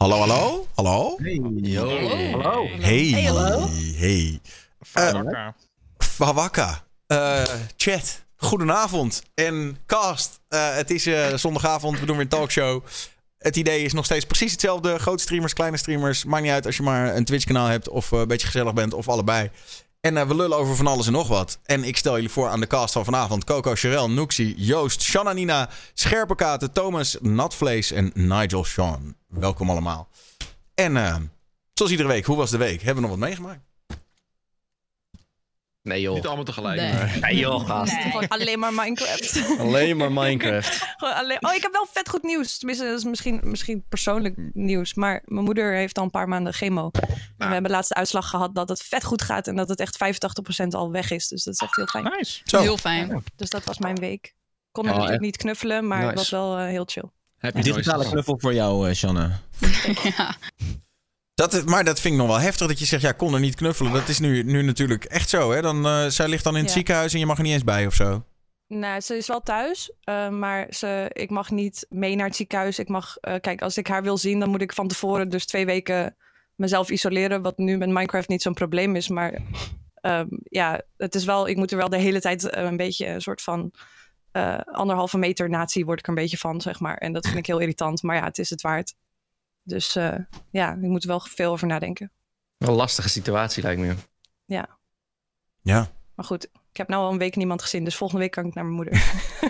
Hallo, hallo? Hallo? Hey. Yo. Hallo. Hey. Hey, hallo. Hey. Fawaka. Chat. Goedenavond. En cast. Het is zondagavond. We doen weer een talkshow. Het idee is nog steeds precies hetzelfde. Grote streamers, kleine streamers. Maakt niet uit als je maar een Twitch kanaal hebt. Of een beetje gezellig bent. Of allebei. En we lullen over van alles en nog wat. En ik stel jullie voor aan de cast van vanavond. Coco, Sherelle, Noxie, Joost, Shanna, Nina, Scherpekaten, Thomas, Natvlees en Nigel Sean. Welkom allemaal. En zoals iedere week, hoe was de week? Hebben we nog wat meegemaakt? Nee joh. Niet allemaal tegelijk. Nee joh, gast. Nee. Alleen maar Minecraft. Alleen maar Minecraft. Oh, ik heb wel vet goed nieuws. Tenminste, dat is misschien persoonlijk nieuws. Maar mijn moeder heeft al een paar maanden chemo. Nou. En we hebben laatst de uitslag gehad dat het vet goed gaat. En dat het echt 85% al weg is. Dus dat is echt heel fijn. Nice. Zo. Heel fijn. Ja. Dus dat was mijn week. Kon natuurlijk niet knuffelen, maar het was wel heel chill. Heb je digitale knuffel voor jou, Shanna? Ja. Maar dat vind ik nog wel heftig dat je zegt, ja, kon er niet knuffelen. Dat is nu natuurlijk echt zo, hè? Dan, zij ligt dan in het ziekenhuis en je mag er niet eens bij of zo. Nou, ze is wel thuis, maar ik mag niet mee naar het ziekenhuis. Ik mag, kijk, als ik haar wil zien, dan moet ik van tevoren dus 2 weken mezelf isoleren. Wat nu met Minecraft niet zo'n probleem is. Maar ja, het is wel, ik moet er wel de hele tijd een beetje een soort van... 1,5 meter nazi word ik er een beetje van, zeg maar. En dat vind ik heel irritant, maar ja, het is het waard. Dus ja, ik moet er wel veel over nadenken. Een lastige situatie lijkt me. Ja. Maar goed, ik heb nou al een week niemand gezien, dus volgende week kan ik naar mijn moeder.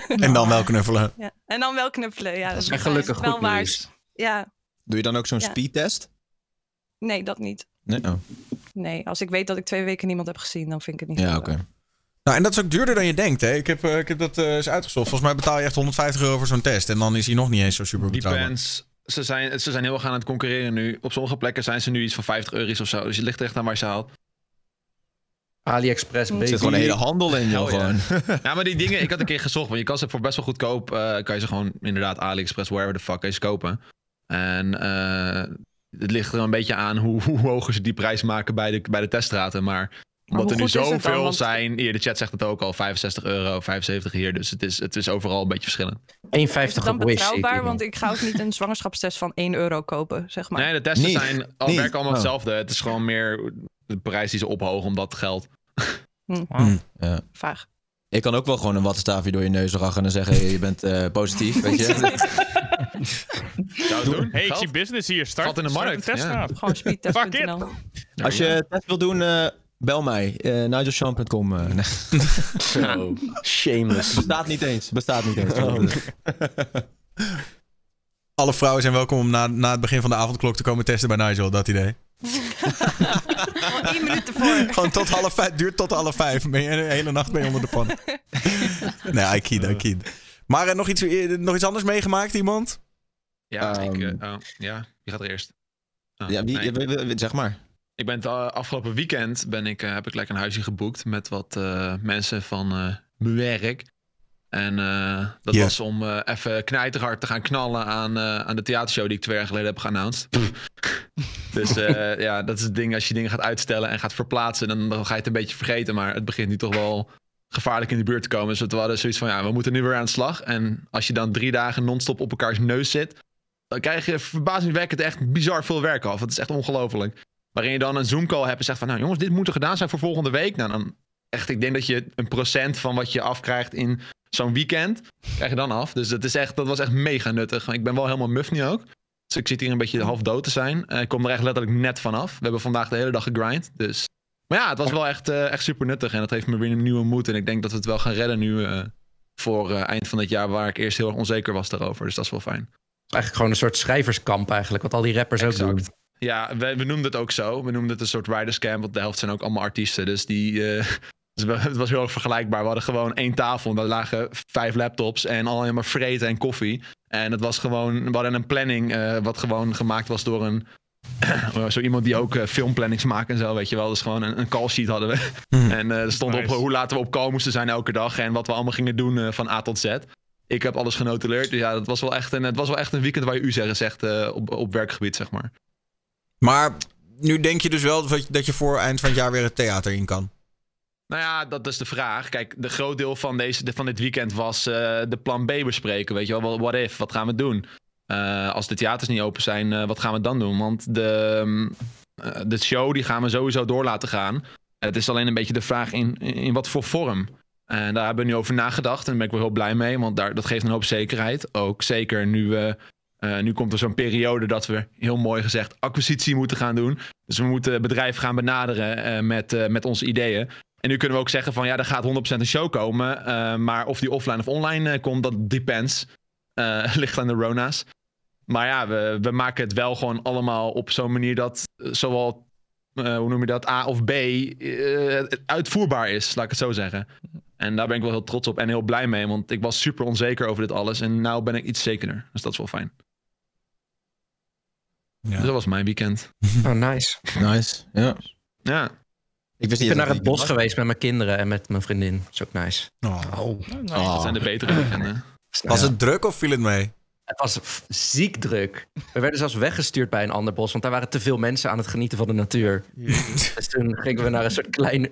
En dan wel knuffelen. Ja. En dan wel knuffelen, ja. Dat is echt gelukkig is goed nieuws. Ja. Doe je dan ook zo'n speedtest? Nee, dat niet. Nee? Oh. Nee, als ik weet dat ik 2 weken niemand heb gezien, dan vind ik het niet goed. Ja, oké. Nou, en dat is ook duurder dan je denkt, hè. Ik heb dat eens uitgezocht. Volgens mij betaal je echt €150 voor zo'n test. En dan is hij nog niet eens zo super betaalbaar. Depends. Ze zijn heel erg aan het concurreren nu. Op sommige plekken zijn ze nu iets van €50 of zo. Dus je ligt echt aan waar je ze haalt. AliExpress, er zit gewoon een hele handel in, joh. Ja. Ja, maar die dingen, ik had een keer gezocht. Want je kan ze voor best wel goedkoop... kan je ze gewoon inderdaad AliExpress, wherever the fuck, kan je ze kopen. En het ligt er een beetje aan hoe hoog ze die prijs maken bij de teststraten. Maar... Omdat er nu zoveel zijn. Hier, de chat zegt het ook al. €65, €75 hier. Dus het is overal een beetje verschillend. 1,50 op betrouwbaar, want ik ga ook niet een zwangerschapstest van €1 kopen, zeg maar. Nee, de testen werken allemaal hetzelfde. Het is gewoon meer de prijs die ze ophogen om dat geld. Ja. Vaag. Ik kan ook wel gewoon een wattenstaafje door je neus rachen en zeggen, hey, je bent positief, weet je. Zou doen? Hey, ik zie business hier. Start in de markt. Gewoon speedtest.nl. Als je test wil doen... Bel mij, nigelsean.com. Oh, shameless. Bestaat niet eens. Oh. Alle vrouwen zijn welkom om na het begin van de avondklok te komen testen bij Nigel, dat idee. Gewoon 1 minuut ervoor. Gewoon tot 4:30, duurt tot 4:30. Ben je de hele nacht mee onder de pan. Nee, I kid. Maar nog iets anders meegemaakt, iemand? Ja, wie gaat er eerst? Zeg maar. Ik ben het afgelopen weekend heb ik lekker een huisje geboekt met wat mensen van mijn werk. En dat was om even knijterhard te gaan knallen aan de theatershow die ik 2 jaar geleden heb geannounced. Dus ja, dat is het ding. Als je dingen gaat uitstellen en gaat verplaatsen, dan ga je het een beetje vergeten. Maar het begint nu toch wel gevaarlijk in de buurt te komen. Dus we hadden zoiets van, ja, we moeten nu weer aan de slag. En als je dan 3 dagen non-stop op elkaars neus zit, dan krijg je verbazingwekkend echt bizar veel werk af. Het is echt ongelooflijk. Waarin je dan een Zoom-call hebt en zegt van, nou jongens, dit moet er gedaan zijn voor volgende week. Nou, dan echt, ik denk dat je 1% van wat je afkrijgt in zo'n weekend, krijg je dan af. Dus dat was echt mega nuttig. Ik ben wel helemaal muf nu ook. Dus ik zit hier een beetje half dood te zijn. Ik kom er echt letterlijk net vanaf. We hebben vandaag de hele dag gegrind. Dus. Maar ja, het was wel echt super nuttig. En dat heeft me weer een nieuwe moed. En ik denk dat we het wel gaan redden nu voor eind van het jaar, waar ik eerst heel erg onzeker was daarover. Dus dat is wel fijn. Eigenlijk gewoon een soort schrijverskamp eigenlijk, wat al die rappers ook doen. Ja, we noemden het ook zo. We noemden het een soort riderscamp, want de helft zijn ook allemaal artiesten. Dus het was heel erg vergelijkbaar. We hadden gewoon 1 tafel en daar lagen 5 laptops en alleen maar vreten en koffie. En het was gewoon, we hadden een planning wat gewoon gemaakt was door zo iemand die ook filmplanning maakt en zo, weet je wel. Dus gewoon een call sheet hadden we. En er stond op hoe laten we op call moesten zijn elke dag en wat we allemaal gingen doen van A tot Z. Ik heb alles genotuleerd. Dus ja, dat was wel echt een weekend waar je zegt op werkgebied, zeg maar. Maar nu denk je dus wel dat je voor eind van het jaar weer het theater in kan? Nou ja, dat is de vraag. Kijk, de groot deel van dit weekend was de plan B bespreken. Weet je wel, what if? Wat gaan we doen? Als de theaters niet open zijn, wat gaan we dan doen? Want de show die gaan we sowieso door laten gaan. Het is alleen een beetje de vraag in wat voor vorm. En daar hebben we nu over nagedacht. En daar ben ik wel heel blij mee. Want dat geeft een hoop zekerheid. Ook zeker nu we... Nu komt er zo'n periode dat we, heel mooi gezegd, acquisitie moeten gaan doen. Dus we moeten bedrijven gaan benaderen met onze ideeën. En nu kunnen we ook zeggen van ja, er gaat 100% een show komen. Maar of die offline of online komt, dat depends. Ligt aan de Rona's. Maar ja, we maken het wel gewoon allemaal op zo'n manier dat zowel, A of B, uitvoerbaar is, laat ik het zo zeggen. En daar ben ik wel heel trots op en heel blij mee, want ik was super onzeker over dit alles. En nou ben ik iets zekerder, dus dat is wel fijn. Ja. Dus dat was mijn weekend. Oh, nice. Nice, ja. Ja. Ik ben naar het bos geweest met mijn kinderen en met mijn vriendin. Dat is ook nice. Oh. Dat zijn de betere weekenden. Was het druk of viel het mee? Het was ziek druk. We werden zelfs weggestuurd bij een ander bos, want daar waren te veel mensen aan het genieten van de natuur. Yes. Dus toen gingen we naar een soort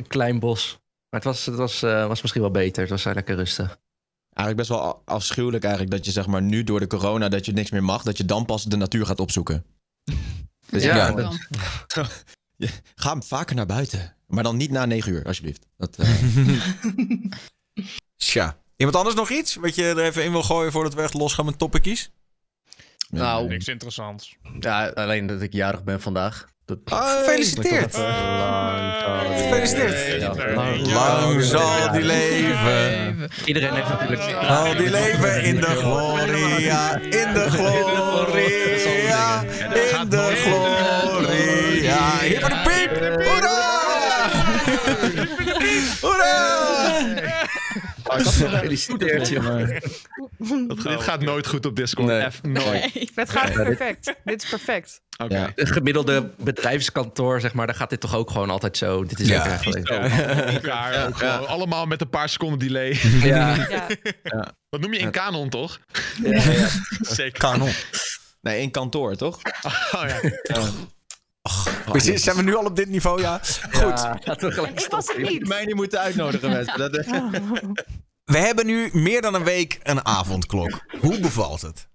klein bos. Maar het was misschien wel beter. Het was lekker rustig. Eigenlijk best wel afschuwelijk eigenlijk dat je zeg maar nu door de corona dat je niks meer mag, dat je dan pas de natuur gaat opzoeken. Dus ja. Dan. Ga vaker naar buiten. Maar dan niet na 9 uur, alsjeblieft. Tja. Iemand anders nog iets wat je er even in wil gooien voordat we echt losgaan met topicjes? Nou, niks interessants. Ja, alleen dat ik jarig ben vandaag. Gefeliciteerd! Gefeliciteerd! Lang zal die leven. Iedereen heeft natuurlijk... Al die leven in de gloria, in de gloria, in de gloria. Hier voor de piep! Hoera! Hoera! Oh, gefeliciteerd, jongen. Dit gaat nooit goed op Discord. Nee. Nee, het gaat perfect. Dit is perfect. Okay. Ja. Het gemiddelde bedrijfskantoor, zeg maar, daar gaat dit toch ook gewoon altijd zo. Dit is allemaal met een paar seconden delay. Ja. Dat noem je in kanon, toch? Ja. Zeker. Kanon. Nee, in kantoor, toch? Oh ja. Precies, zijn we nu al op dit niveau, ja? Goed. Ik was het niet. Je moet mij niet moeten uitnodigen, mensen. We hebben nu meer dan een week een avondklok. Hoe bevalt het?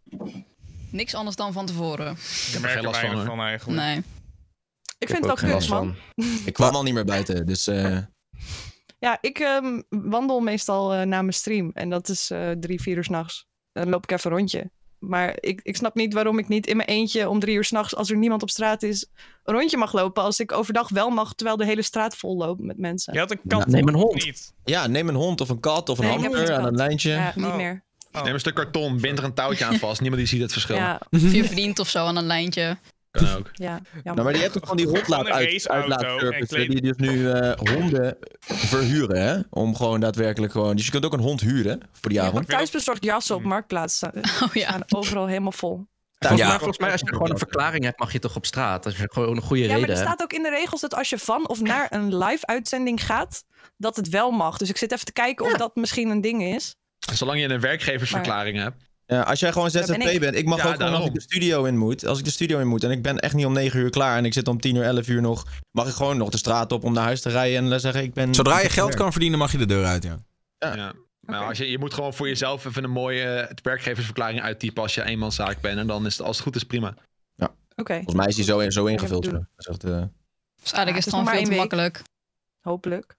Niks anders dan van tevoren. Ik merk er weinig van eigenlijk. Nee. Ik vind het wel knus, man. Ik kwam al niet meer buiten, dus... Ja, ik wandel meestal na mijn stream. En dat is 3-4 uur 's nachts. Dan loop ik even een rondje. Maar ik snap niet waarom ik niet in mijn eentje om 3 uur 's nachts, als er niemand op straat is, een rondje mag lopen. Als ik overdag wel mag, terwijl de hele straat vol loopt met mensen. Je had een kat, neem een hond. Niet. Ja, neem een hond of een kat of een hamster aan een lijntje. Ja, niet meer. Neem een stuk karton, bind er een touwtje aan vast. Niemand die ziet het verschil. Ja. Je verdient of zo aan een lijntje. Kan ook. Ja, maar je hebt toch van die uitlaatservice die dus nu honden verhuren, hè? Om gewoon daadwerkelijk gewoon... Dus je kunt ook een hond huren voor die avond. Thuisbezorgd jassen op Marktplaats staan overal helemaal vol. Volgens mij als je gewoon een verklaring hebt, mag je toch op straat. Als je gewoon een goede reden hebt. Ja, maar er staat ook in de regels dat als je van of naar een live uitzending gaat, dat het wel mag. Dus ik zit even te kijken of dat misschien een ding is. Zolang je een werkgeversverklaring hebt. Ja, als jij gewoon ZZP bent, ik mag ook gewoon als ik de studio in moet. Als ik de studio in moet en ik ben echt niet om 9 uur klaar en ik zit om 10 uur, 11 uur nog, mag ik gewoon nog de straat op om naar huis te rijden en dan zeggen ik ben... Zodra je geld kan verdienen, mag je de deur uit, ja. Okay. Nou, je moet gewoon voor jezelf even een mooie werkgeversverklaring uittypen als je eenmanszaak bent en dan is het, als het goed is, prima. Ja, okay. Volgens mij is die zo ingevuld. Dus eigenlijk is het gewoon veel te makkelijk. Hopelijk.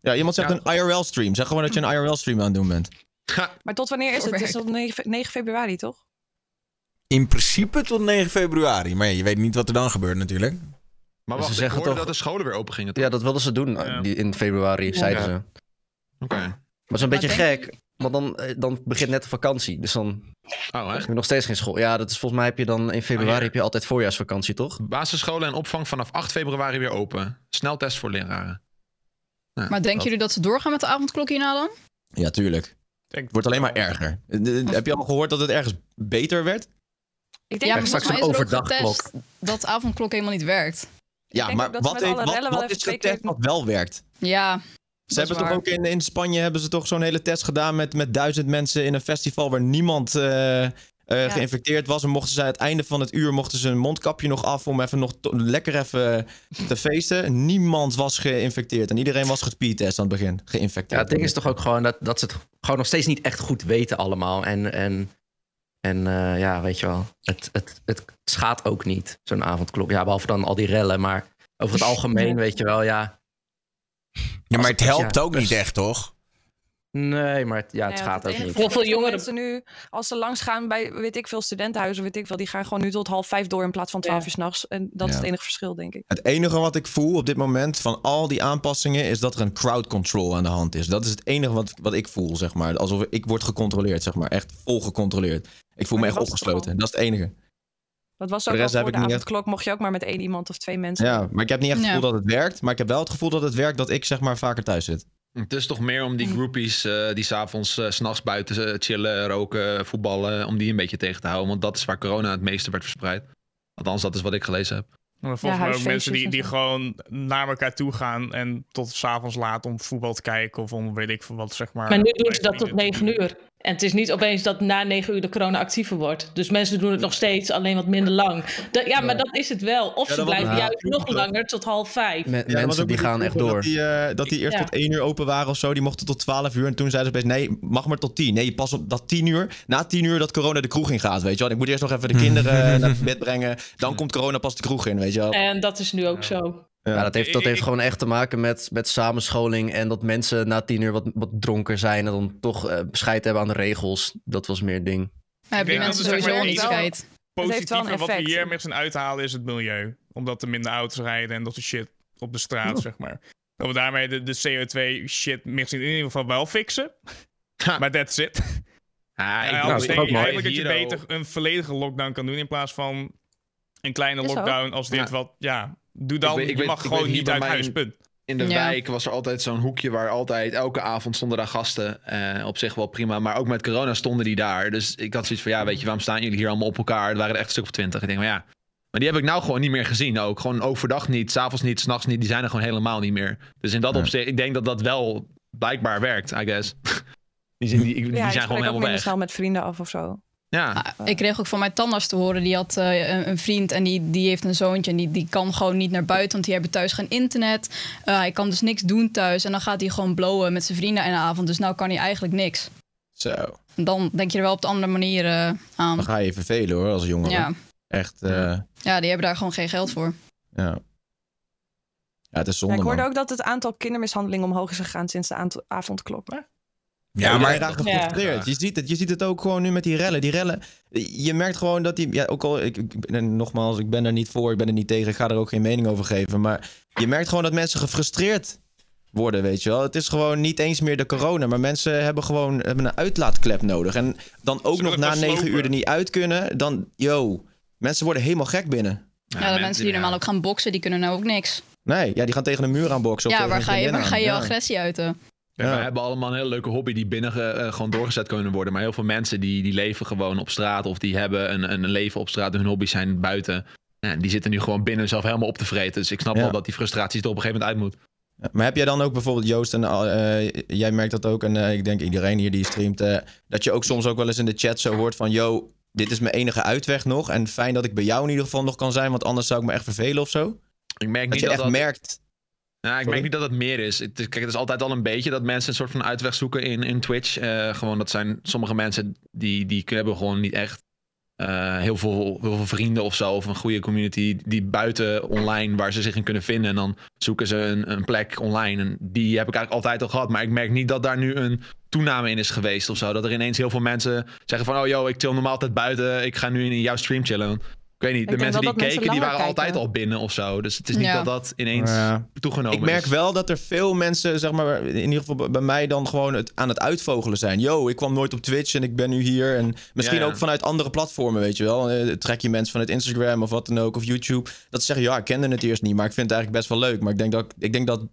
Ja, iemand zegt een IRL-stream. Zeg gewoon dat je een IRL-stream aan het doen bent. Maar tot wanneer is het? Het is tot 9 februari, toch? In principe tot 9 februari. Maar je weet niet wat er dan gebeurt natuurlijk. Maar wacht, ze zeggen toch dat de scholen weer open gingen. Toch? Ja, dat wilden ze doen in februari, zeiden ze. Oké. Maar het is een beetje gek, want dan begint net de vakantie. Dus dan heb je nog steeds geen school. Ja, dat is, volgens mij heb je dan in februari heb je altijd voorjaarsvakantie, toch? Basisscholen en opvang vanaf 8 februari weer open. Sneltest voor leraren. Ja, maar denken jullie dat ze doorgaan met de avondklok hierna dan? Ja, tuurlijk. Het wordt alleen maar erger. Heb je al gehoord dat het ergens beter werd? Ik denk straks een overdagklok. Dat de avondklok helemaal niet werkt. Ja, maar wat is de test wat wel werkt? Ja. Ze hebben toch ook in Spanje hebben ze toch zo'n hele test gedaan met 1000 mensen in een festival waar niemand geïnfecteerd was. En mochten ze aan het einde van het uur hun mondkapje nog af om even nog lekker even te feesten. Niemand was geïnfecteerd en iedereen was gespeedtest aan het begin. Geïnfecteerd. Ja, het ding is toch ook gewoon dat ze het gewoon nog steeds niet echt goed weten allemaal. En En ja, weet je wel, het schaadt ook niet, zo'n avondklok. Ja, behalve dan al die rellen, maar over het algemeen, weet je wel, ja. Ja, maar het helpt ook niet echt, toch? Nee, maar ja, het gaat ook niet. Heel veel jongeren nu, als ze langs gaan bij, weet ik veel, studentenhuizen, weet ik wel, die gaan gewoon nu tot 4:30 door in plaats van 12 uur 's nachts. En dat is het enige verschil, denk ik. Het enige wat ik voel op dit moment van al die aanpassingen is dat er een crowd control aan de hand is. Dat is het enige wat ik voel, zeg maar. Alsof ik word gecontroleerd, zeg maar. Echt vol gecontroleerd. Ik voel me echt opgesloten. Dat is het enige. Dat was ook de rest al voor de avondklok, mocht je ook maar met 1 iemand of 2 mensen. Ja, maar ik heb niet echt het gevoel dat het werkt. Maar ik heb wel het gevoel dat het werkt dat ik, zeg maar, vaker thuis zit. Het is toch meer om die groupies die s'avonds, s'nachts buiten chillen, roken, voetballen, om die een beetje tegen te houden. Want dat is waar corona het meeste werd verspreid. Althans, dat is wat ik gelezen heb. Maar volgens mij ook mensen die gewoon naar elkaar toe gaan en tot s'avonds laat om voetbal te kijken of om weet ik veel wat, zeg maar. Maar nu doen ze dat tot 9 uur. En het is niet opeens dat na 9 uur de corona actiever wordt. Dus mensen doen het nog steeds, alleen wat minder lang. Maar dat is het wel. Of ze blijven juist nog langer tot 4:30. Mensen die gaan echt door. Dat die eerst tot 1 uur open waren of zo, die mochten tot 12 uur. En toen zeiden ze opeens, nee, mag maar tot 10. Nee, pas op dat 10 uur. Na 10 uur dat corona de kroeg in gaat, weet je wel. Ik moet eerst nog even de kinderen naar bed brengen. Dan komt corona pas de kroeg in, weet je wel. En dat is nu ook zo. Ja, ja, dat heeft gewoon echt te maken met samenscholing en dat mensen na 10 uur wat dronken zijn en dan toch scheid hebben aan de regels. Dat was meer het ding. Ja, hebben die mensen sowieso niet scheid. Positief, wat we hier met z'n uithalen is het milieu. Omdat er minder auto's rijden en dat soort shit op de straat, zeg maar. Dat we daarmee de CO2 shit misschien in ieder geval wel fixen. Maar that's it. Ik denk dat je beter een volledige lockdown kan doen in plaats van een kleine lockdown als dit wat... Ja. Doe dan, je mag gewoon niet uit huis, punt. In de wijk was er altijd zo'n hoekje waar altijd elke avond stonden daar gasten. Op zich wel prima, maar ook met corona stonden die daar. Dus ik had zoiets van, ja, weet je, waarom staan jullie hier allemaal op elkaar? Het waren er echt een stuk of 20. Ik denk, maar die heb ik nou gewoon niet meer gezien ook. Gewoon overdag niet, s'avonds niet, s'nachts niet. Die zijn er gewoon helemaal niet meer. Dus in dat opzicht, ik denk dat dat wel blijkbaar werkt, I guess. die zijn gewoon helemaal weg. Ja, ik spreek ook minder snel met vrienden af of zo. Ja. Ik kreeg ook van mijn tandarts te horen, die had een vriend en die heeft een zoontje en die kan gewoon niet naar buiten, want die hebben thuis geen internet. Hij kan dus niks doen thuis en dan gaat hij gewoon blowen met zijn vrienden in de avond, dus nou kan hij eigenlijk niks. Zo. En dan denk je er wel op de andere manier aan. Dan ga je vervelen hoor, als jongere. Ja. Echt. Ja, die hebben daar gewoon geen geld voor. Ja. Ja, het is zonde, ik hoorde ook dat het aantal kindermishandelingen omhoog is gegaan sinds de avondklok, hè? Ja, maar je raakt gefrustreerd. Je ziet het ook gewoon nu met die rellen. Je merkt gewoon dat die... Ja, ook al, nogmaals, ik ben er niet voor, ik ben er niet tegen. Ik ga er ook geen mening over geven. Maar je merkt gewoon dat mensen gefrustreerd worden, weet je wel. Het is gewoon niet eens meer de corona. Maar mensen hebben gewoon een uitlaatklep nodig. En dan ook nog na 9 uur er niet uit kunnen. Dan, mensen worden helemaal gek binnen. Ja, de mensen die normaal ook gaan boksen, die kunnen nou ook niks. Nee, ja, die gaan tegen een muur aan boksen. Ja, waar ga je agressie uiten? Ja. We hebben allemaal een hele leuke hobby die binnen gewoon doorgezet kunnen worden. Maar heel veel mensen die leven gewoon op straat. Of die hebben een leven op straat. Hun hobby's zijn buiten. Ja, die zitten nu gewoon binnen zelf helemaal op te vreten. Dus ik snap wel dat die frustraties er op een gegeven moment uit moet. Ja, maar heb jij dan ook bijvoorbeeld, Joost, en jij merkt dat ook. En ik denk iedereen hier die streamt. Dat je ook soms ook wel eens in de chat zo hoort van... Yo, dit is mijn enige uitweg nog. En fijn dat ik bij jou in ieder geval nog kan zijn. Want anders zou ik me echt vervelen of zo. Ik merk niet dat je echt merkt... Nou, ik merk niet dat het meer is. Kijk, het is altijd al een beetje dat mensen een soort van uitweg zoeken in Twitch. Gewoon, dat zijn sommige mensen die hebben gewoon niet echt heel veel vrienden of zo. Of een goede community die buiten online waar ze zich in kunnen vinden. En dan zoeken ze een plek online. En die heb ik eigenlijk altijd al gehad. Maar ik merk niet dat daar nu een toename in is geweest of zo. Dat er ineens heel veel mensen zeggen van... Oh joh, ik chill normaal altijd buiten. Ik ga nu in jouw stream chillen. Ik weet niet, de mensen die keken, die waren altijd al binnen of zo. Dus het is niet dat dat ineens toegenomen is. Ik merk wel dat er veel mensen, zeg maar, in ieder geval bij mij dan gewoon aan het uitvogelen zijn. Yo, ik kwam nooit op Twitch en ik ben nu hier. En misschien ook vanuit andere platformen, weet je wel. Trek je mensen vanuit Instagram of wat dan ook, of YouTube. Dat ze zeggen, ja, ik kende het eerst niet, maar ik vind het eigenlijk best wel leuk. Maar ik denk dat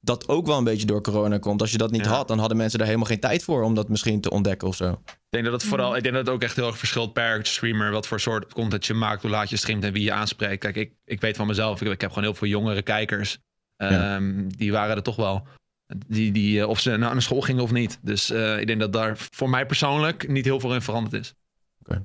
dat ook wel een beetje door corona komt. Als je dat niet had, dan hadden mensen daar helemaal geen tijd voor... om dat misschien te ontdekken of zo. Ik denk dat het ook echt heel erg verschilt per streamer... wat voor soort content je maakt, hoe laat je streamt en wie je aanspreekt. Kijk, ik weet van mezelf, ik heb gewoon heel veel jongere kijkers. Die waren er toch wel. Die, of ze naar school gingen of niet. Dus ik denk dat daar voor mij persoonlijk niet heel veel in veranderd is. Okay.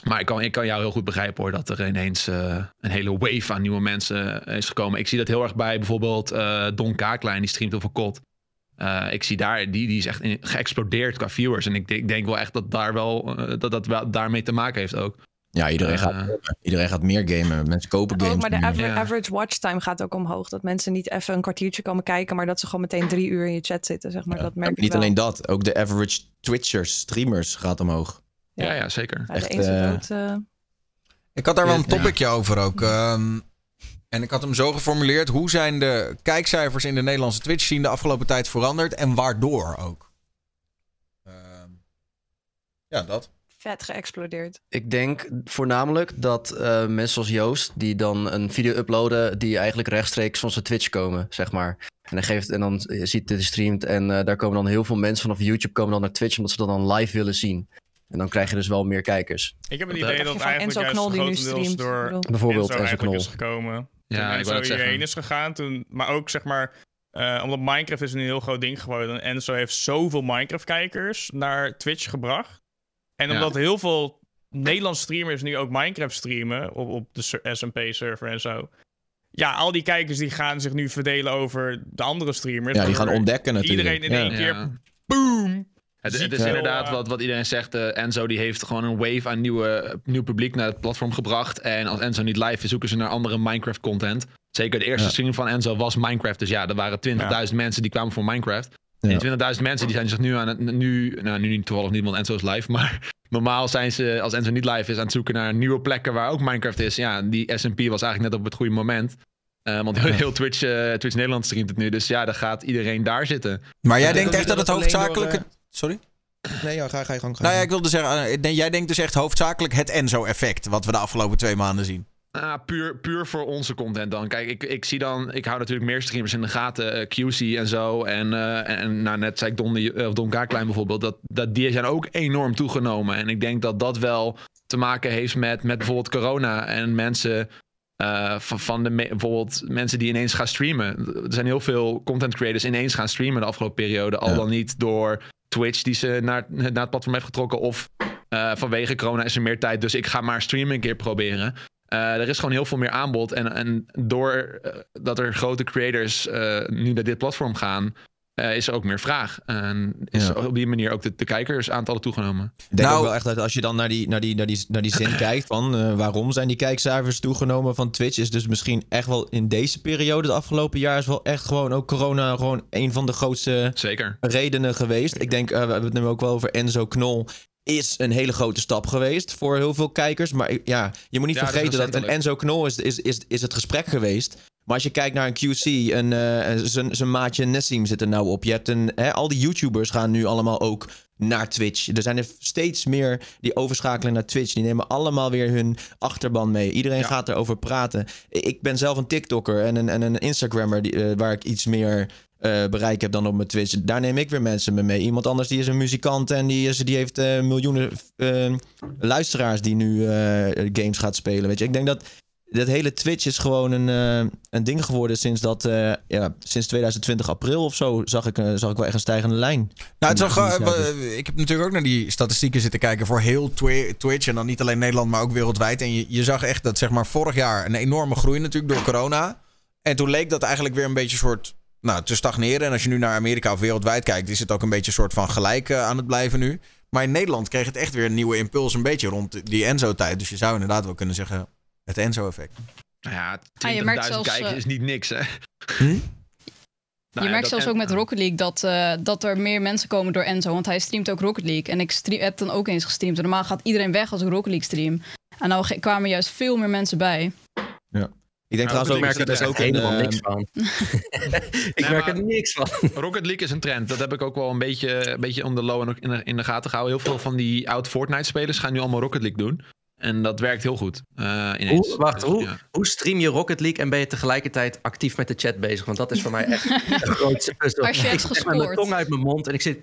Maar ik kan jou heel goed begrijpen hoor, dat er ineens een hele wave aan nieuwe mensen is gekomen. Ik zie dat heel erg bij bijvoorbeeld Don Kaaklein, die streamt over COD. Ik zie daar, die is echt geëxplodeerd qua viewers. En ik denk wel echt dat daar wel, dat wel daarmee te maken heeft ook. Ja, iedereen gaat meer gamen. Mensen kopen games. Maar de average watchtime gaat ook omhoog. Dat mensen niet even een kwartiertje komen kijken, maar dat ze gewoon meteen 3 uur in je chat zitten. Zeg maar. Ja. Dat merk ik niet wel. Alleen dat, ook de average Twitchers, streamers gaat omhoog. Ja, zeker. Ja, echt, ik had daar wel een topicje over ook. En ik had hem zo geformuleerd. Hoe zijn de kijkcijfers in de Nederlandse Twitch-scene de afgelopen tijd veranderd? En waardoor ook? Dat. Vet geëxplodeerd. Ik denk voornamelijk dat mensen zoals Joost, die dan een video uploaden die eigenlijk rechtstreeks van zijn Twitch komen, zeg maar. En dan ziet dit streamt en daar komen dan heel veel mensen vanaf YouTube komen dan naar Twitch, omdat ze dat dan live willen zien. En dan krijg je dus wel meer kijkers. Ik heb het idee dat eigenlijk Enzo Knol die nu streamt, door bijvoorbeeld Enzo Knol is gekomen. Ja, ik wou het zeggen. Hierheen is gegaan toen, maar ook zeg maar, omdat Minecraft is een heel groot ding geworden. En Enzo heeft zoveel Minecraft-kijkers naar Twitch gebracht. En omdat heel veel Nederlandse streamers nu ook Minecraft streamen op de SMP-server en zo. Ja, al die kijkers die gaan zich nu verdelen over de andere streamers. Ja, die gaan ontdekken natuurlijk. Iedereen in één keer, boom! Het is inderdaad wat iedereen zegt. Enzo die heeft gewoon een wave aan nieuw publiek naar het platform gebracht. En als Enzo niet live is, zoeken ze naar andere Minecraft content. Zeker de eerste stream van Enzo was Minecraft. Dus ja, er waren 20.000 mensen die kwamen voor Minecraft. Ja. En 20.000 mensen die zijn zich nu aan het... Nu niet toevallig niet, want Enzo is live. Maar normaal zijn ze, als Enzo niet live is, aan het zoeken naar nieuwe plekken waar ook Minecraft is. Ja, die SMP was eigenlijk net op het goede moment. Want heel Twitch Nederland streamt het nu. Dus ja, dan gaat iedereen daar zitten. Maar jij denkt echt dat het hoofdzakelijk... Sorry? Nee, ja, ga je gang. Nou ja, ik wilde zeggen, jij denkt dus echt hoofdzakelijk het Enzo-effect, wat we de afgelopen 2 maanden zien. Puur voor onze content dan. Kijk, ik zie dan, ik hou natuurlijk meer streamers in de gaten, QC en zo. En nou, net zei ik Don Kaaklein bijvoorbeeld, die zijn ook enorm toegenomen. En ik denk dat wel te maken heeft met bijvoorbeeld corona en mensen... bijvoorbeeld mensen die ineens gaan streamen. Er zijn heel veel content creators ineens gaan streamen de afgelopen periode. Al dan niet door Twitch die ze naar het platform heeft getrokken. Of vanwege corona is er meer tijd. Dus ik ga maar streamen een keer proberen. Er is gewoon heel veel meer aanbod. En doordat er grote creators nu naar dit platform gaan... is er ook meer vraag. En is op die manier ook de kijkersaantallen toegenomen. Ik denk ook wel echt dat als je dan naar die zin kijkt van waarom zijn die kijkcijfers toegenomen van Twitch, is dus misschien echt wel in deze periode, het afgelopen jaar, is wel echt gewoon ook corona gewoon een van de grootste redenen geweest. Ik denk, we hebben het nu ook wel over Enzo Knol, is een hele grote stap geweest voor heel veel kijkers. Maar ja, je moet niet vergeten dat een Enzo Knol is het gesprek geweest. Maar als je kijkt naar een QC, zijn maatje Nessim zit er nou op. Je hebt al die YouTubers gaan nu allemaal ook naar Twitch. Er zijn er steeds meer die overschakelen naar Twitch. Die nemen allemaal weer hun achterban mee. Iedereen gaat erover praten. Ik ben zelf een TikTokker en een Instagrammer waar ik iets meer bereik heb dan op mijn Twitch. Daar neem ik weer mensen mee. Iemand anders die is een muzikant en die heeft miljoenen luisteraars die nu games gaat spelen. Weet je, ik denk dat... Dat hele Twitch is gewoon een ding geworden sinds 2020 april of zo zag ik wel echt een stijgende lijn. Nou, ik heb natuurlijk ook naar die statistieken zitten kijken voor heel Twitch en dan niet alleen Nederland, maar ook wereldwijd. En je zag echt dat zeg maar vorig jaar een enorme groei natuurlijk door corona. En toen leek dat eigenlijk weer een beetje soort te stagneren. En als je nu naar Amerika of wereldwijd kijkt, is het ook een beetje soort van gelijk aan het blijven nu. Maar in Nederland kreeg het echt weer een nieuwe impuls een beetje rond die Enzo-tijd. Dus je zou inderdaad wel kunnen zeggen... Het Enzo-effect. Ja, 20.000 kijken is niet niks, hè? Je merkt zelfs ook met Rocket League dat er meer mensen komen door Enzo. Want hij streamt ook Rocket League. En ik heb dan ook eens gestreamd. En normaal gaat iedereen weg als ik Rocket League stream. En nou kwamen juist veel meer mensen bij. Ja. Ik denk trouwens ook dat er ook helemaal niks van. Ik merk er niks van. Rocket League is een trend. Dat heb ik ook wel een beetje on the low en in de gaten gehouden. Heel veel van die oud-Fortnite-spelers gaan nu allemaal Rocket League doen. En dat werkt heel goed. Hoe stream je Rocket League en ben je tegelijkertijd actief met de chat bezig? Want dat is voor mij echt de grootste puzzel. Als je hebt gescoord. Ik heb mijn tong uit mijn mond en ik zit...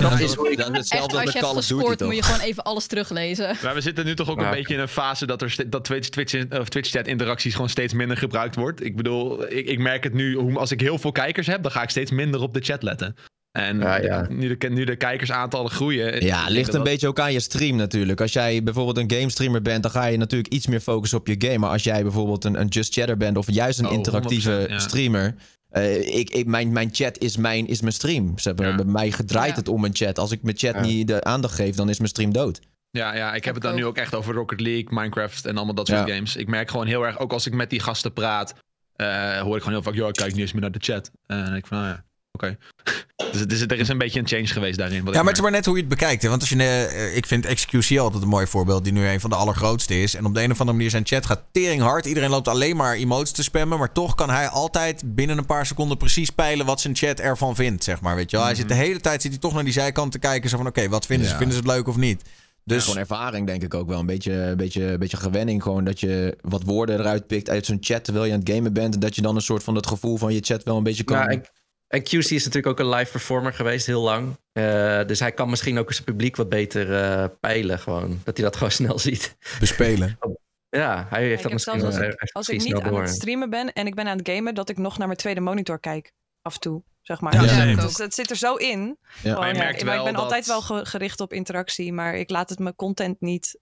Dat is hoe ik dan hetzelfde met Call of Duty. Als je hebt gescoord moet je gewoon even alles teruglezen. Maar we zitten nu toch ook een beetje in een fase dat Twitch-chat interacties gewoon steeds minder gebruikt wordt. Ik bedoel, ik merk het nu, als ik heel veel kijkers heb, dan ga ik steeds minder op de chat letten. En nu de kijkersaantallen groeien... Ja, ligt een beetje ook aan je stream natuurlijk. Als jij bijvoorbeeld een gamestreamer bent... dan ga je natuurlijk iets meer focussen op je game. Maar als jij bijvoorbeeld een Just Chatter bent... of juist een interactieve streamer... Mijn chat is mijn stream. Ze hebben bij mij gedraaid het om mijn chat. Als ik mijn chat niet de aandacht geef, dan is mijn stream dood. Ja, ik heb het dan nu ook echt over Rocket League, Minecraft en allemaal dat soort games. Ik merk gewoon heel erg, ook als ik met die gasten praat, hoor ik gewoon heel vaak, joh, ik kijk niet eens meer naar de chat. En dan denk ik van, oké. Dus er is een beetje een change geweest daarin. Ja, maar het is maar net hoe je het bekijkt. Hè? Want als je, ik vind XQC altijd een mooi voorbeeld, die nu een van de allergrootste is. En op de een of andere manier zijn chat gaat tering hard. Iedereen loopt alleen maar emotes te spammen. Maar toch kan hij altijd binnen een paar seconden precies peilen wat zijn chat ervan vindt. Zeg maar, weet je wel. Hij zit de hele tijd toch naar die zijkant te kijken. Zo van, oké, wat vinden ze? Vinden ze het leuk of niet? Dus ja, gewoon ervaring denk ik ook wel. Een beetje gewenning. Gewoon dat je wat woorden eruit pikt uit zo'n chat terwijl je aan het gamen bent. En dat je dan een soort van dat gevoel van je chat wel een beetje kan... Ja, en QC is natuurlijk ook een live performer geweest, heel lang. Dus hij kan misschien ook zijn publiek wat beter peilen gewoon. Dat hij dat gewoon snel ziet. Bespelen. Ja, hij heeft dat misschien wel snel. Als ik niet aan het streamen ben en ik ben aan het gamen, dat ik nog naar mijn tweede monitor kijk. Af en toe, zeg maar. Dus het zit er zo in. Ja. Gewoon, ik ben altijd wel gericht op interactie, maar ik laat het mijn content niet...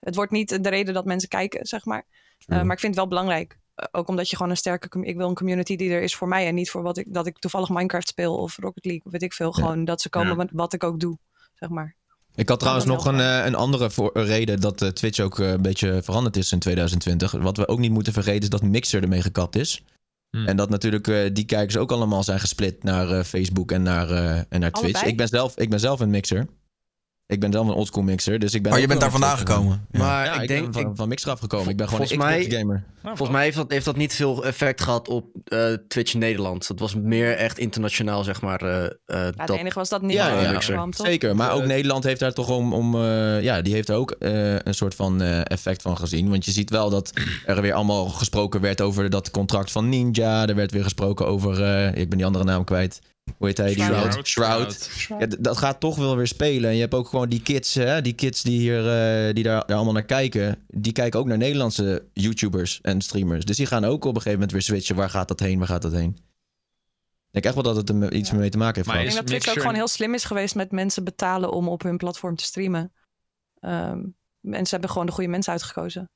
het wordt niet de reden dat mensen kijken, zeg maar. Maar ik vind het wel belangrijk. Ook omdat je gewoon een sterke... Ik wil een community die er is voor mij en niet voor wat dat ik toevallig Minecraft speel of Rocket League, of weet ik veel. Gewoon dat ze komen met wat ik ook doe, zeg maar. Ik had trouwens nog een andere reden dat Twitch ook een beetje veranderd is in 2020. Wat we ook niet moeten vergeten is dat Mixer ermee gekapt is. En dat natuurlijk die kijkers ook allemaal zijn gesplit naar Facebook en naar Twitch. Ik ben zelf een Mixer. Ik ben zelf een oldschool Mixer, dus ik ben... Oh, je bent daar vandaan gekomen? Ja. Maar ja, ik ben van Mixer afgekomen. Ik ben gewoon een Xbox-gamer. Volgens mij heeft dat niet veel effect gehad op Twitch Nederland. Dat was meer echt internationaal, zeg maar. Het enige was dat Nederland. Ja, zeker. Maar ook Nederland heeft daar toch die heeft daar ook een soort van effect van gezien. Want je ziet wel dat er weer allemaal gesproken werd over dat contract van Ninja. Er werd weer gesproken over... ik ben die andere naam kwijt. Hoe heet hij? Shroud. Ja, dat gaat toch wel weer spelen. En je hebt ook gewoon die kids, die hier, die daar allemaal naar kijken. Die kijken ook naar Nederlandse YouTubers en streamers. Dus die gaan ook op een gegeven moment weer switchen. Waar gaat dat heen? Ik denk echt wel dat het er iets mee te maken heeft. Maar ik denk dat Twitch ook gewoon heel slim is geweest met mensen betalen om op hun platform te streamen. En ze hebben gewoon de goede mensen uitgekozen.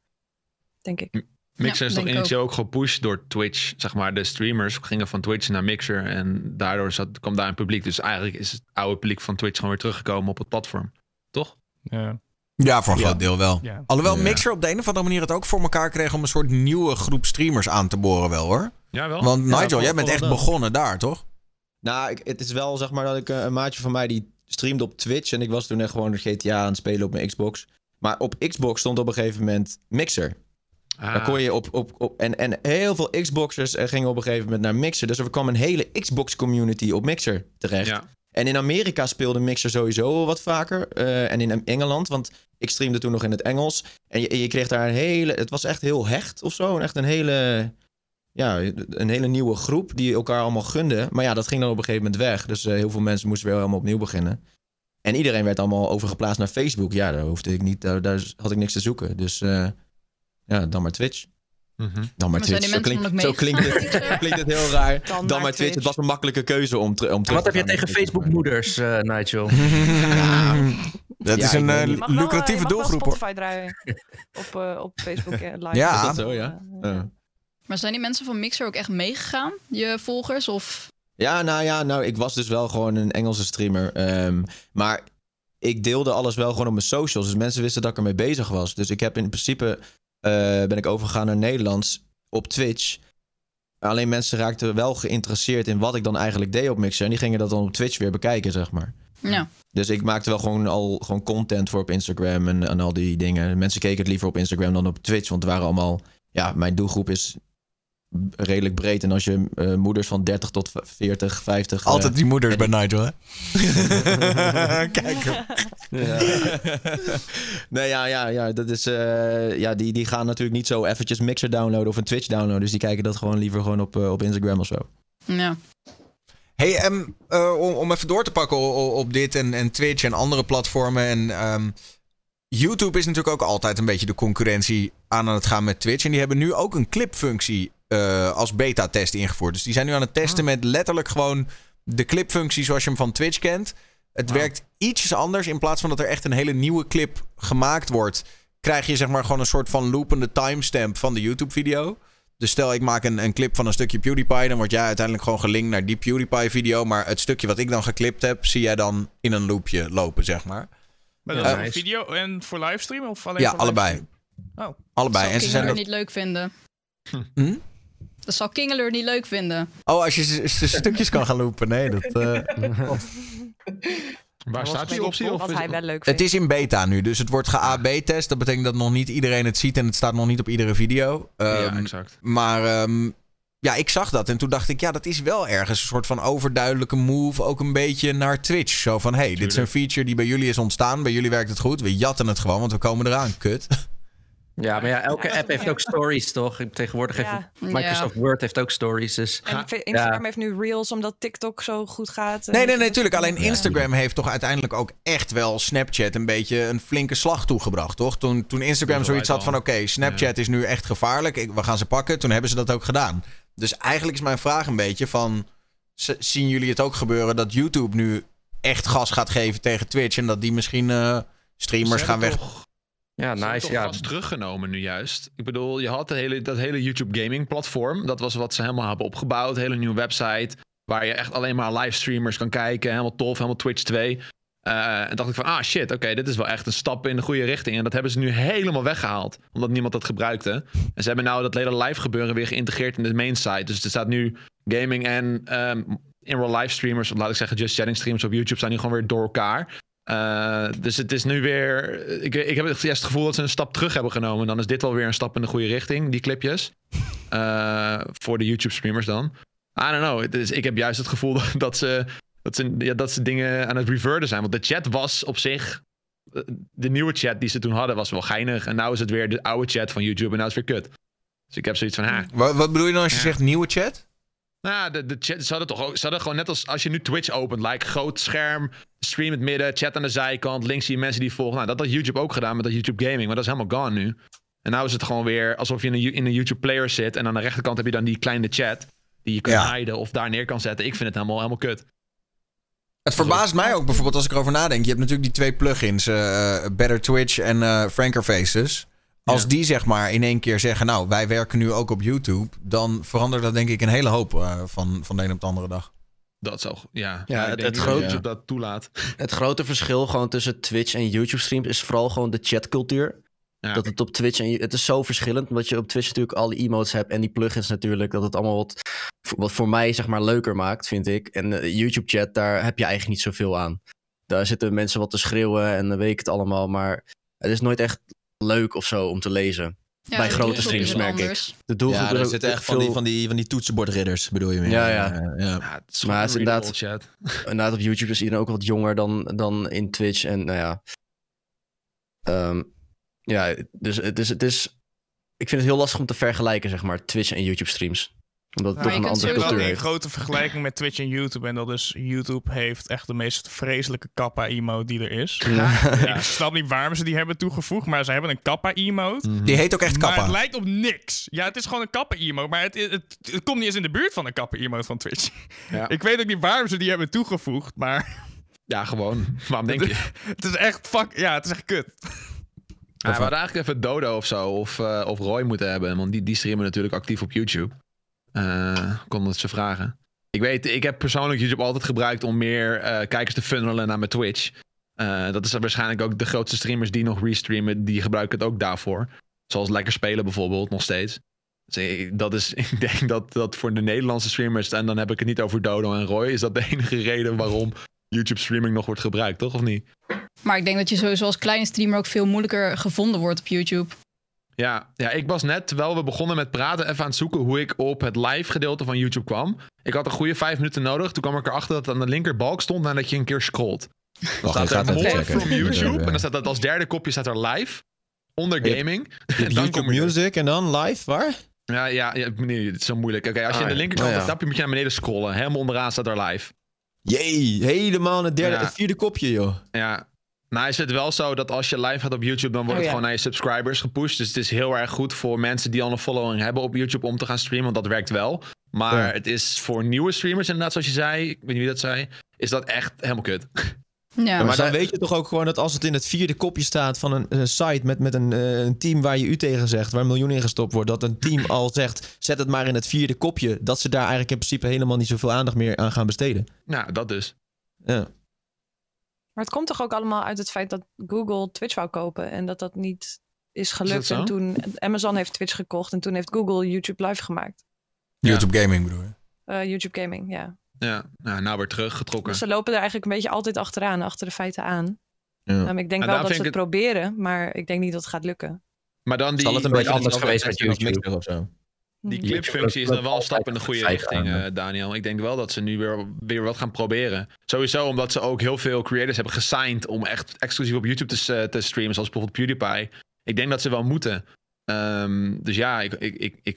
Denk ik. Mixer is toch initieel ook gepusht door Twitch, zeg maar. De streamers gingen van Twitch naar Mixer en daardoor kwam daar een publiek. Dus eigenlijk is het oude publiek van Twitch gewoon weer teruggekomen op het platform. Toch? Ja. Ja, voor een groot deel wel. Ja. Alhoewel Mixer op de een of andere manier het ook voor elkaar kreeg om een soort nieuwe groep streamers aan te boren wel, hoor. Ja, wel. Want Nigel, jij bent echt begonnen daar, toch? Nou, het is wel, zeg maar, dat ik een maatje van mij die streamde op Twitch en ik was toen echt gewoon GTA aan het spelen op mijn Xbox. Maar op Xbox stond op een gegeven moment Mixer. Dan kon je en heel veel Xboxers gingen op een gegeven moment naar Mixer. Dus er kwam een hele Xbox-community op Mixer terecht. Ja. En in Amerika speelde Mixer sowieso wat vaker. En in Engeland, want ik streamde toen nog in het Engels. En je kreeg daar het was echt heel hecht of zo. En echt een hele nieuwe groep die elkaar allemaal gunde. Maar ja, dat ging dan op een gegeven moment weg. Dus heel veel mensen moesten weer helemaal opnieuw beginnen. En iedereen werd allemaal overgeplaatst naar Facebook. Ja, daar had ik niks te zoeken. Dus... ja, dan maar Twitch. Mm-hmm. Dan maar Twitch. Zo klinkt het heel raar. Dan maar Twitch. Het was een makkelijke keuze om terug te gaan. Wat heb je tegen Facebook-moeders, Nigel? Dat is een lucratieve doelgroep. Je mag wel Spotify draaien op Facebook live. Ja. Is dat zo, ja? Maar zijn die mensen van Mixer ook echt meegegaan? Je volgers? Of? Ja, ik was dus wel gewoon een Engelse streamer. Maar ik deelde alles wel gewoon op mijn socials. Dus mensen wisten dat ik ermee bezig was. Dus ik heb in principe... ben ik overgegaan naar Nederlands op Twitch. Alleen mensen raakten wel geïnteresseerd in wat ik dan eigenlijk deed op Mixer. En die gingen dat dan op Twitch weer bekijken, zeg maar. Ja. Dus ik maakte wel gewoon content voor op Instagram en al die dingen. Mensen keken het liever op Instagram dan op Twitch. Want het waren allemaal... Ja, mijn doelgroep is redelijk breed. En als je moeders van 30 tot 40, 50... Altijd die moeders bij Nigel, hè? Kijk hem. Ja. Nee, dat is... die gaan natuurlijk niet zo eventjes Mixer downloaden of een Twitch downloaden. Dus die kijken dat gewoon liever gewoon op Instagram of zo. Ja. Hey, om even door te pakken op dit en Twitch en andere platformen en... YouTube is natuurlijk ook altijd een beetje de concurrentie aan het gaan met Twitch. En die hebben nu ook een clipfunctie als beta-test ingevoerd. Dus die zijn nu aan het testen met letterlijk gewoon de clipfunctie zoals je hem van Twitch kent. Het werkt ietsjes anders. In plaats van dat er echt een hele nieuwe clip gemaakt wordt, krijg je zeg maar gewoon een soort van loopende timestamp van de YouTube-video. Dus stel ik maak een clip van een stukje PewDiePie, dan word jij uiteindelijk gewoon gelinkt naar die PewDiePie video. Maar het stukje wat ik dan geklipt heb, zie jij dan in een loopje lopen, zeg maar. Maar dat is voor video en voor livestream? Of alleen ja, voor allebei. Oh. Allebei. Dat zal Kingeler niet leuk vinden. Hm? Dat zal Kingeler niet leuk vinden. Oh, als je stukjes kan gaan loopen. Nee, dat... Waar staat die optie? Of hij wel leuk vindt. Het is in beta nu, dus het wordt ge-AB-test. Dat betekent dat nog niet iedereen het ziet en het staat nog niet op iedere video. Ja, exact. Maar ja, ik zag dat en toen dacht ik, ja, dat is wel ergens een soort van overduidelijke move. Ook een beetje naar Twitch. Zo van, hey, dit is een feature die bij jullie is ontstaan. Bij jullie werkt het goed. We jatten het gewoon, want we komen eraan. Kut. Ja, maar ja, elke app heeft ook stories, toch? Tegenwoordig heeft Microsoft Word heeft ook stories. Dus. En Instagram heeft nu Reels, omdat TikTok zo goed gaat. Nee, natuurlijk. Alleen Instagram heeft toch uiteindelijk ook echt wel Snapchat een beetje een flinke slag toegebracht, toch? Toen Instagram zoiets had van, oké, Snapchat is nu echt gevaarlijk. We gaan ze pakken. Toen hebben ze dat ook gedaan. Dus eigenlijk is mijn vraag een beetje van, zien jullie het ook gebeuren dat YouTube nu echt gas gaat geven tegen Twitch en dat die misschien streamers gaan weg... Ja, nice. Ze hebben toch vast teruggenomen nu juist. Ik bedoel, je had dat hele YouTube gaming platform. Dat was wat ze helemaal hebben opgebouwd. Hele nieuwe website. Waar je echt alleen maar livestreamers kan kijken. Helemaal tof, helemaal Twitch 2. En dacht ik van, ah shit, oké, dit is wel echt een stap in de goede richting. En dat hebben ze nu helemaal weggehaald. Omdat niemand dat gebruikte. En ze hebben nou dat hele live gebeuren weer geïntegreerd in de main site. Dus er staat nu gaming en in-real livestreamers. Laat ik zeggen, just chatting streams op YouTube staan nu gewoon weer door elkaar. Dus het is nu weer... Ik heb juist het gevoel dat ze een stap terug hebben genomen. Dan is dit wel weer een stap in de goede richting, die clipjes. Voor de YouTube-streamers dan. I don't know. Dus ik heb juist het gevoel dat ze dingen aan het reverten zijn. Want de chat was op zich... De nieuwe chat die ze toen hadden was wel geinig. En nu is het weer de oude chat van YouTube en nu is het weer kut. Dus ik heb zoiets van... Wat bedoel je dan als je zegt nieuwe chat? Nou, de chat, ze hadden gewoon net als je nu Twitch opent, like groot scherm, stream in het midden, chat aan de zijkant, links zie je mensen die volgen. Nou, dat had YouTube ook gedaan met dat YouTube gaming, maar dat is helemaal gone nu. En nou is het gewoon weer alsof je in een YouTube player zit en aan de rechterkant heb je dan die kleine chat die je kan hiden of daar neer kan zetten. Ik vind het helemaal kut. Het verbaast mij ook bijvoorbeeld als ik erover nadenk. Je hebt natuurlijk die twee plugins, Better Twitch en Franker Faces. Als die zeg maar in één keer zeggen, nou, wij werken nu ook op YouTube, dan verandert dat denk ik een hele hoop van de een op de andere dag. Dat zou, dat dat toelaat. Het grote verschil gewoon tussen Twitch en YouTube streams is vooral gewoon de chatcultuur. Ja. Dat het op Twitch, en het is zo verschillend, omdat je op Twitch natuurlijk alle emotes hebt en die plugins natuurlijk, dat het allemaal wat voor mij zeg maar leuker maakt, vind ik. En YouTube chat, daar heb je eigenlijk niet zoveel aan. Daar zitten mensen wat te schreeuwen en dan weet ik het allemaal, maar het is nooit echt leuk of zo om te lezen. Ja, bij grote streams merk ik. De doelgroep er zitten echt veel... van die toetsenbordridders, bedoel je meer? Ja. Maar het is inderdaad op YouTube is iedereen ook wat jonger dan in Twitch en nou ja. Dus het is... Ik vind het heel lastig om te vergelijken, zeg maar, Twitch en YouTube streams. Omdat het toch een andere cultuur heeft. Er is een grote vergelijking met Twitch en YouTube. En dat is, YouTube heeft echt de meest vreselijke kappa-emote die er is. Ja. Ik snap niet waarom ze die hebben toegevoegd, maar ze hebben een kappa-emote. Die heet ook echt kappa. Maar het lijkt op niks. Ja, het is gewoon een kappa-emote, maar het komt niet eens in de buurt van een kappa-emote van Twitch. Ja. Ik weet ook niet waarom ze die hebben toegevoegd, maar... Ja, gewoon. Waarom denk je? Het is echt het is echt kut. Ja, we hadden eigenlijk even Dodo of zo, of Roy moeten hebben, want die streamen natuurlijk actief op YouTube. Kon dat ze vragen. Ik heb persoonlijk YouTube altijd gebruikt om meer kijkers te funnelen naar mijn Twitch. Dat is waarschijnlijk ook de grootste streamers die nog restreamen, die gebruiken het ook daarvoor. Zoals Lekker Spelen bijvoorbeeld, nog steeds. Dus ik denk dat voor de Nederlandse streamers, en dan heb ik het niet over Dodo en Roy, is dat de enige reden waarom YouTube streaming nog wordt gebruikt, toch? Of niet? Maar ik denk dat je sowieso als kleine streamer ook veel moeilijker gevonden wordt op YouTube. Ja, ik was net, terwijl we begonnen met praten, even aan het zoeken hoe ik op het live gedeelte van YouTube kwam. Ik had een goede 5 minuten nodig. Toen kwam ik erachter dat het aan de linkerbalk stond nadat je een keer scrolt. Dan staat er more from YouTube. En dan staat dat als derde kopje staat er live. Onder gaming. En dan YouTube music en dan live, waar? Ja, nee, het is zo moeilijk. Oké, als je aan de linkerkant een stapje moet je naar beneden scrollen. Helemaal onderaan staat er live. Jee, helemaal het vierde kopje, joh. Ja. Nou is het wel zo dat als je live gaat op YouTube, dan wordt het gewoon naar je subscribers gepusht. Dus het is heel erg goed voor mensen die al een following hebben op YouTube om te gaan streamen, want dat werkt wel. Maar het is voor nieuwe streamers inderdaad, zoals je zei, ik weet niet wie dat zei, is dat echt helemaal kut. Ja. Ja, maar dan weet je toch ook gewoon dat als het in het vierde kopje staat van een site met een team waar je u tegen zegt, waar $1 miljoen in gestopt wordt, dat een team al zegt, zet het maar in het vierde kopje, dat ze daar eigenlijk in principe helemaal niet zoveel aandacht meer aan gaan besteden. Nou, dat dus. Ja. Maar het komt toch ook allemaal uit het feit dat Google Twitch wou kopen en dat dat niet is gelukt. Is dat zo? En toen Amazon heeft Twitch gekocht en toen heeft Google YouTube Live gemaakt. YouTube Gaming bedoel je? YouTube Gaming, ja. Ja, nou weer teruggetrokken. Dus ze lopen er eigenlijk een beetje altijd achteraan, achter de feiten aan. Ja. Ik denk wel dat ze het proberen, maar ik denk niet dat het gaat lukken. Maar dan zal het een beetje anders geweest met YouTube of zo? Die clipfunctie is dan wel een stap in de goede richting, Daniel. Ik denk wel dat ze nu weer wat gaan proberen. Sowieso omdat ze ook heel veel creators hebben gesigned om echt exclusief op YouTube te streamen, zoals bijvoorbeeld PewDiePie. Ik denk dat ze wel moeten. Dus ja,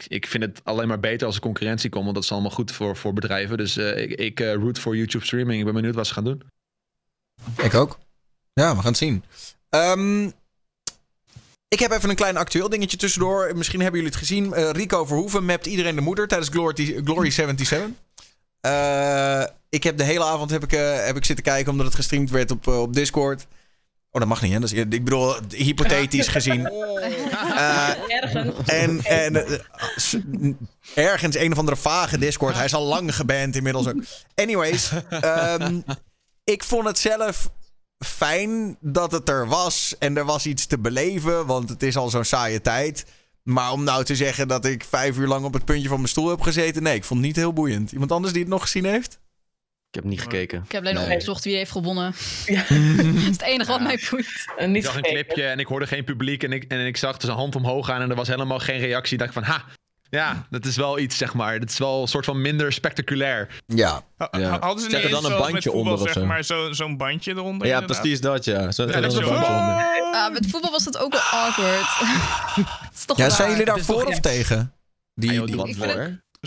ik vind het alleen maar beter als er concurrentie komt, want dat is allemaal goed voor bedrijven. Dus ik root voor YouTube streaming. Ik ben benieuwd wat ze gaan doen. Ik ook. Ja, we gaan het zien. Ik heb even een klein actueel dingetje tussendoor. Misschien hebben jullie het gezien. Rico Verhoeven mapt iedereen de moeder tijdens Glory 77. Ik heb de hele avond heb ik zitten kijken, omdat het gestreamd werd op Discord. Oh, dat mag niet, hè? Dat is, ik bedoel, hypothetisch gezien. Ergens een of andere vage Discord. Hij is al lang geband inmiddels ook. Anyways, ik vond het zelf fijn dat het er was. En er was iets te beleven, want het is al zo'n saaie tijd. Maar om nou te zeggen dat ik 5 uur lang op het puntje van mijn stoel heb gezeten, nee, ik vond het niet heel boeiend. Iemand anders die het nog gezien heeft? Ik heb niet gekeken. Ik heb alleen opgezocht wie heeft gewonnen. Ja. Dat is het enige wat mij boeit. Ik zag een clipje en ik hoorde geen publiek. En ik zag dus een hand omhoog gaan en er was helemaal geen reactie. Dacht ik van, ja, dat is wel iets, zeg maar. Dat is wel een soort van minder spectaculair. Ja. Hadden ze niet eens dan een bandje met voetbal, onder, zeg maar, zo'n bandje eronder? Ja, inderdaad. Precies dat, ja. Met voetbal was dat ook wel awkward. Dat is toch raar. Zijn jullie daar voor of tegen? Ik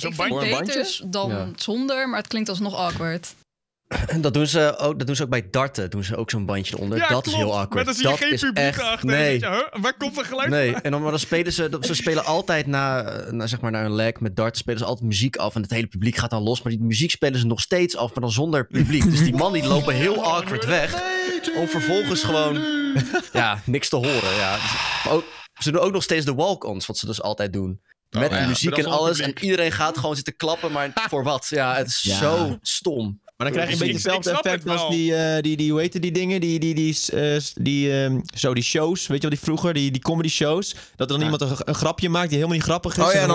vind het beter dan zonder, maar het klinkt alsnog awkward. En dat doen ze ook bij darten. Doen ze ook zo'n bandje eronder. Ja, dat klopt. Is heel awkward. Maar dan zie je geen publiek echt, achter. Nee. Waar komt dat geluid vandaan? En dan spelen ze spelen altijd na een leg met darten spelen ze altijd muziek af. En het hele publiek gaat dan los. Maar die muziek spelen ze nog steeds af, maar dan zonder publiek. Dus die man die lopen heel awkward weg. Om vervolgens gewoon niks te horen. Ja. Ze doen ook nog steeds de walk-ons, wat ze dus altijd doen. Met muziek en alles. Publiek. En iedereen gaat gewoon zitten klappen, maar voor wat? Ja, het is zo stom. Maar dan krijg je een beetje hetzelfde effect als hoe heet die dingen? Die shows, weet je wel, die vroeger, die comedy shows. Dat er dan iemand een grapje maakt die helemaal niet grappig is. Oh ja, en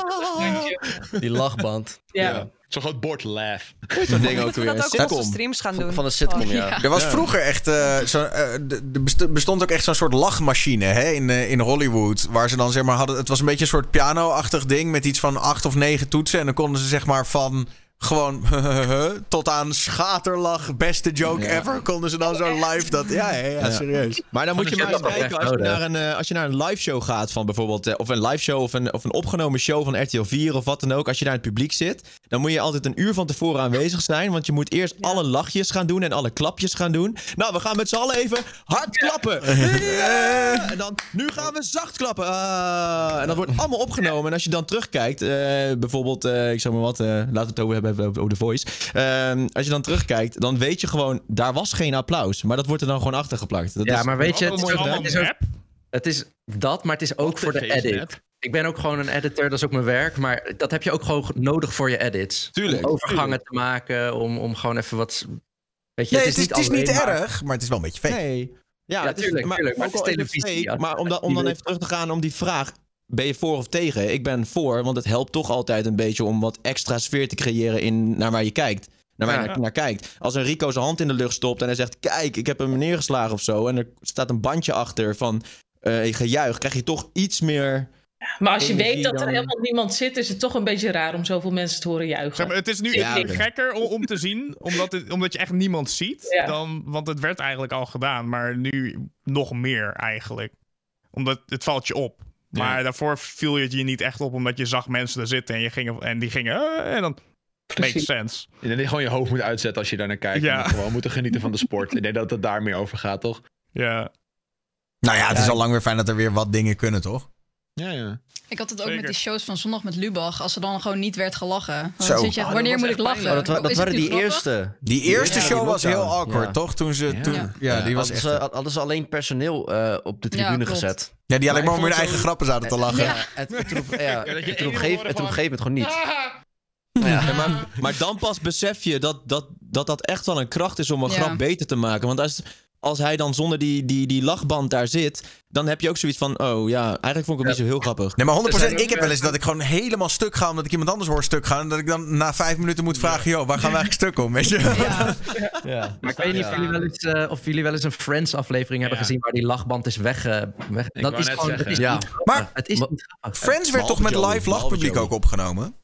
dan die lachband. Ja. Zo'n groot bord laugh. Zo'n ding ook weer. Dat ook op streams gaan doen. Van een sitcom, Er was vroeger echt... er bestond ook echt zo'n soort lachmachine in Hollywood. Waar ze dan zeg maar hadden... Het was een beetje een soort piano-achtig ding met iets van 8 of 9 toetsen. En dan konden ze zeg maar van... Gewoon tot aan schaterlach, beste joke ever. Konden ze dan zo live dat... Ja, serieus. Maar dan moet je maar eens kijken als je naar een live show gaat van bijvoorbeeld... Of een live show of een opgenomen show van RTL 4 of wat dan ook. Als je daar in het publiek zit, dan moet je altijd een uur van tevoren aanwezig zijn. Want je moet eerst alle lachjes gaan doen en alle klapjes gaan doen. Nou, we gaan met z'n allen even hard klappen. Yeah. En dan, nu gaan we zacht klappen. En dat wordt allemaal opgenomen. En als je dan terugkijkt, bijvoorbeeld... ik zeg maar wat, laten we het over hebben. Over The Voice. Als je dan terugkijkt, dan weet je gewoon, daar was geen applaus. Maar dat wordt er dan gewoon achtergeplakt. Maar weet je, het is dat, maar het is ook voor de edit. Map. Ik ben ook gewoon een editor, dat is ook mijn werk. Maar dat heb je ook gewoon nodig voor je edits. Tuurlijk. Om overgangen te maken, om gewoon even wat... Weet je, het is niet erg, maar het is wel een beetje fake. Nee. Ja, tuurlijk. Maar het is televisie. Maar om dan even terug te gaan om die vraag... Ben je voor of tegen? Ik ben voor, want het helpt toch altijd een beetje om wat extra sfeer te creëren naar waar je kijkt. Naar kijkt. Als een Rico zijn hand in de lucht stopt en hij zegt... Kijk, ik heb hem neergeslagen of zo. En er staat een bandje achter van gejuich. Krijg je toch iets meer... Maar als je weet dat er helemaal niemand zit, is het toch een beetje raar om zoveel mensen te horen juichen. Ja, maar het is nu gekker om te zien, omdat je echt niemand ziet. Ja. Want het werd eigenlijk al gedaan, maar nu nog meer eigenlijk. Omdat het valt je op. Maar daarvoor viel het je niet echt op, omdat je zag mensen er zitten en die gingen en dan makes sense. En dan gewoon je hoofd moet uitzetten als je daar naar kijkt. Ja. En gewoon moeten genieten van de sport. Ik denk dat het daar meer over gaat, toch? Ja. Nou ja, het is al lang weer fijn dat er weer wat dingen kunnen, toch? Ja, ja. Ik had het ook met die shows van zondag met Lubach. Als er dan gewoon niet werd gelachen. Dan zit je echt, wanneer moet ik lachen? Dat waren die eerste. Die eerste show was heel awkward, toch? Hadden ze alleen personeel op de tribune gezet. Ja, die alleen maar om hun eigen grappen zaten te lachen. Het op een gegeven moment gewoon niet. Ja. Ja, maar dan pas besef je dat echt wel een kracht is om een grap beter te maken. Want als hij dan zonder die lachband daar zit, dan heb je ook zoiets van, oh ja, eigenlijk vond ik het niet zo heel grappig. Nee, maar 100%, ik heb wel eens dat ik gewoon helemaal stuk ga, omdat ik iemand anders hoor stuk gaan. En dat ik dan na 5 minuten moet vragen, joh, waar gaan we eigenlijk stuk om, weet je? Ja. Maar ik weet niet of jullie wel eens een Friends aflevering hebben gezien waar die lachband is weg. Dat is gewoon, het is niet grappig. Maar het is niet grappig. Friends werd toch met live lachpubliek ook opgenomen?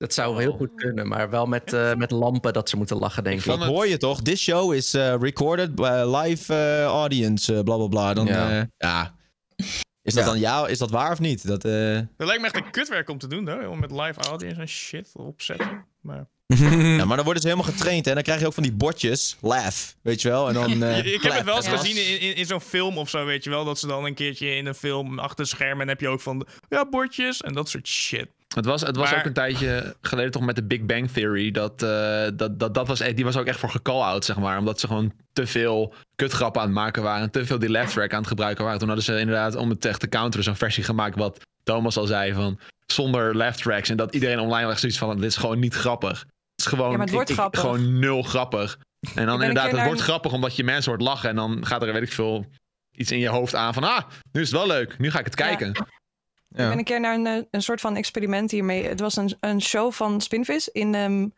Dat zou heel goed kunnen, maar wel met lampen dat ze moeten lachen, denk ik. Dat hoor je toch? This show is recorded by live audience, blablabla. Is dat waar of niet? Dat lijkt me echt een kutwerk om te doen, hoor. Om met live audience en shit opzetten. Maar... ja, maar dan worden ze helemaal getraind, hè. Dan krijg je ook van die bordjes. Laugh, weet je wel. En dan, ik heb het wel eens gezien in zo'n film of zo, weet je wel. Dat ze dan een keertje in een film achter schermen en heb je ook van... ja, bordjes en dat soort shit. Het was ook een tijdje geleden toch met de Big Bang Theory. Die was ook echt voor gecall-out, zeg maar. Omdat ze gewoon te veel kutgrappen aan het maken waren. Te veel die laugh track aan het gebruiken waren. Toen hadden ze inderdaad, om het echt te counteren, zo'n versie gemaakt wat Thomas al zei. Van zonder laugh tracks. En dat iedereen online lag zoiets van, dit is gewoon niet grappig. Het is gewoon, gewoon nul grappig. En dan inderdaad, het wordt grappig omdat je mensen hoort lachen. En dan gaat er, weet ik veel, iets in je hoofd aan van, nu is het wel leuk. Nu ga ik het kijken. Ja. Ik ben een keer naar een soort van experiment hiermee. Het was een show van Spinvis in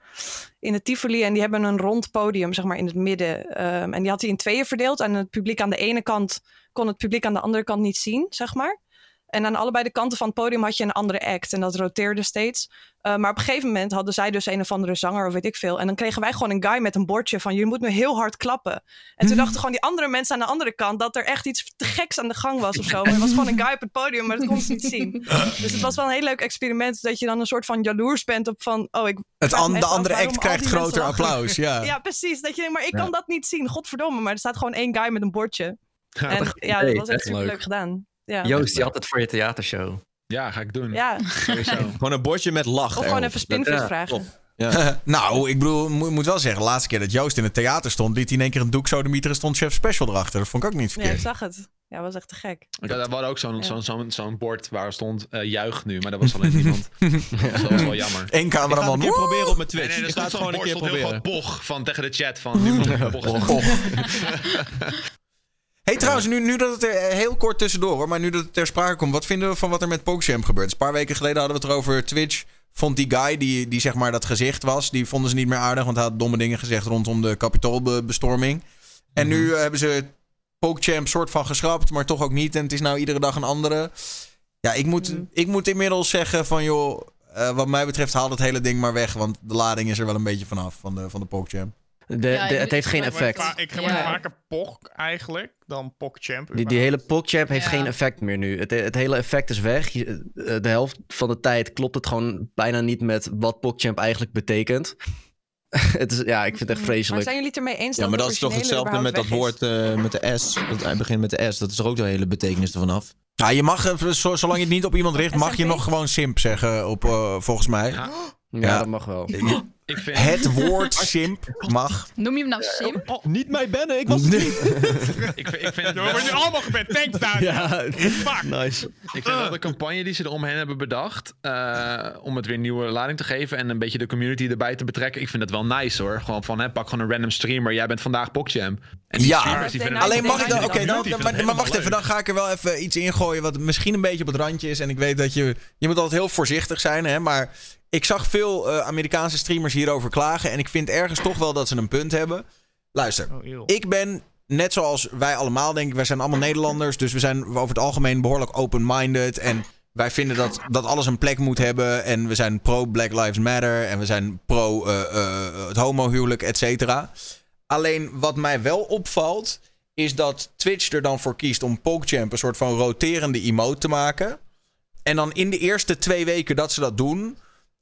de Tivoli. En die hebben een rond podium, zeg maar, in het midden. En die had hij in tweeën verdeeld. En het publiek aan de ene kant kon het publiek aan de andere kant niet zien, zeg maar. En aan allebei de kanten van het podium had je een andere act. En dat roteerde steeds. Maar op een gegeven moment hadden zij dus een of andere zanger of weet ik veel. En dan kregen wij gewoon een guy met een bordje van... je moet nu heel hard klappen. En toen dachten gewoon die andere mensen aan de andere kant... dat er echt iets te geks aan de gang was of zo. Maar het was gewoon een guy op het podium, maar dat kon ze niet zien. Dus het was wel een heel leuk experiment... dat je dan een soort van jaloers bent op van... de andere act krijgt groter applaus. Ja, precies. Dat je denkt, maar ik kan dat niet zien. Godverdomme, maar er staat gewoon één guy met een bordje. Ja, dat was echt super leuk gedaan. Ja. Joost, die had het voor je theatershow. Ja, ga ik doen. Ja. Gewoon een bordje met lach. Of gewoon even Spinvis vragen. Ja. Nou, ik bedoel, moet wel zeggen... de laatste keer dat Joost in het theater stond... liet hij in één keer een doek sodemieteren en stond Chef Special erachter. Dat vond ik ook niet verkeerd. Ja, ik zag het. Ja, dat was echt te gek. Ja, daar was ook zo'n bord waar stond... juich nu, maar dat was alleen niemand. Dat was wel jammer. Eén cameraman. Ik ga het proberen op mijn Twitch. Nee, er stond gewoon een keer proberen. Heel groot boch van tegen de chat van... nu moet ik boch. Hey, trouwens, nu dat het er heel kort tussendoor hoor, maar nu dat het ter sprake komt, wat vinden we van wat er met PogChamp gebeurt? Dus een paar weken geleden hadden we het erover. Twitch vond die guy die zeg maar dat gezicht was, die vonden ze niet meer aardig, want hij had domme dingen gezegd rondom de kapitoolbestorming. En nu hebben ze PogChamp soort van geschrapt, maar toch ook niet. En het is nou iedere dag een andere. Ja, ik moet inmiddels zeggen van joh, wat mij betreft haal het hele ding maar weg, want de lading is er wel een beetje vanaf van de PogChamp. Het heeft geen effect. Ik gebruik vaker POG eigenlijk dan PogChamp. Die hele PogChamp heeft geen effect meer nu. Het hele effect is weg. De helft van de tijd klopt het gewoon bijna niet met wat PogChamp eigenlijk betekent. Het is, ik vind het echt vreselijk. Maar zijn jullie het ermee eens? Ja, maar dat is toch hetzelfde met dat woord met de S. Dat begint met de S. Dat is er ook de hele betekenis ervan af. Ja, je mag, zolang je het niet op iemand richt, mag je nog gewoon simp zeggen, volgens mij. Ja, dat mag wel. Ik vind... Het woord simp mag. Noem je hem nou simp? Oh, niet mij bennen, ik was het niet. Ik vind het wel... We worden nu allemaal gebend, thanks daar. Ja, fuck. Nice. Ik vind wel de campagne die ze er omheen hebben bedacht... om het weer nieuwe lading te geven... en een beetje de community erbij te betrekken... ik vind dat wel nice hoor. Gewoon van, pak gewoon een random streamer... jij bent vandaag PogChamp. En die streamers die vinden... Alleen mag ik dan... Maar wacht even, dan ga ik er wel even iets ingooien... wat misschien een beetje op het randje is... en ik weet dat je moet altijd heel voorzichtig zijn, hè, maar... Ik zag veel Amerikaanse streamers hierover klagen... en ik vind ergens toch wel dat ze een punt hebben. Luister, ik ben, net zoals wij allemaal denk ik... wij zijn allemaal Nederlanders... dus we zijn over het algemeen behoorlijk open-minded... en wij vinden dat alles een plek moet hebben... en we zijn pro-Black Lives Matter... en we zijn pro het homohuwelijk, et cetera. Alleen wat mij wel opvalt... is dat Twitch er dan voor kiest om PogChamp... een soort van roterende emote te maken... en dan in de eerste 2 weken dat ze dat doen...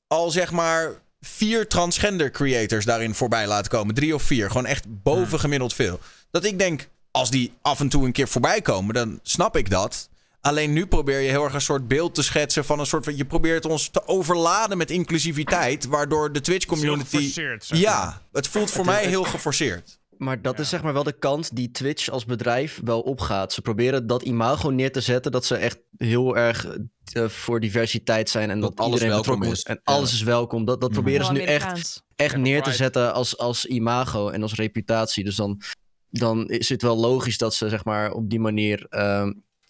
al zeg maar 4 transgender creators daarin voorbij laten komen. 3 of 4. Gewoon echt bovengemiddeld veel. Dat ik denk, als die af en toe een keer voorbij komen... dan snap ik dat. Alleen nu probeer je heel erg een soort beeld te schetsen van een soort van... Je probeert ons te overladen met inclusiviteit, waardoor de Twitch-community... Het is heel geforceerd, zeg maar. Ja, het voelt voor mij heel geforceerd. Maar dat is zeg maar wel de kant die Twitch als bedrijf wel opgaat. Ze proberen dat imago neer te zetten dat ze echt heel erg voor diversiteit zijn. En dat iedereen welkom is. En alles is welkom. Dat proberen ze nu echt neer te zetten als imago en als reputatie. Dus dan is het wel logisch dat ze zeg maar op die manier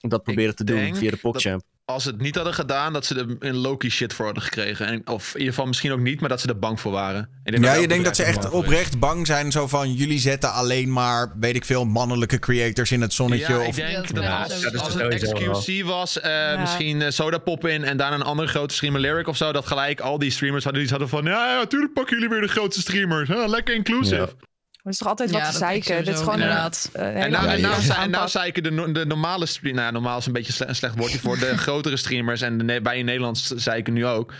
dat proberen te doen via de PogChamp. Als ze het niet hadden gedaan, dat ze er een Loki shit voor hadden gekregen. Of in ieder geval misschien ook niet, maar dat ze er bang voor waren. Je denkt dat ze echt oprecht bang zijn. Zo van, jullie zetten alleen maar, weet ik veel, mannelijke creators in het zonnetje. Ja, als het XQC was, misschien Sodapop in en daarna een andere grote streamer, Lyric of zo. Dat gelijk al die streamers hadden van, ja, natuurlijk pakken jullie weer de grootste streamers. Huh, lekker inclusive. Ja. Maar het is toch altijd wat te zeiken. Dit is gewoon inderdaad. En nou zeiken de normale streamers. Nou, normaal is een beetje een slecht woordje voor de grotere streamers. En bij in Nederland zeiken nu ook.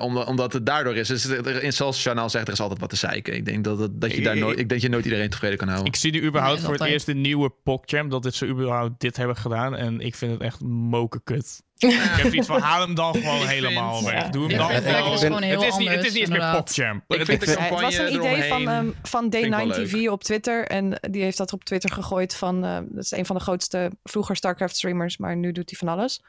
Omdat het daardoor is. Dus zoals Chanel zegt, er is altijd wat te zeiken. Ik denk dat je nooit iedereen tevreden kan houden. Ik zie nu überhaupt voor het eerst de nieuwe PogChamp. Dat ze überhaupt dit hebben gedaan. En ik vind het echt mokenkut. Ik heb iets van, haal hem dan gewoon helemaal weg. Doe hem dan gewoon heel anders. Het is niet meer PogChamp. Het was een idee van D9TV op Twitter. En die heeft dat op Twitter gegooid van... dat is een van de grootste vroeger StarCraft streamers. Maar nu doet hij van alles.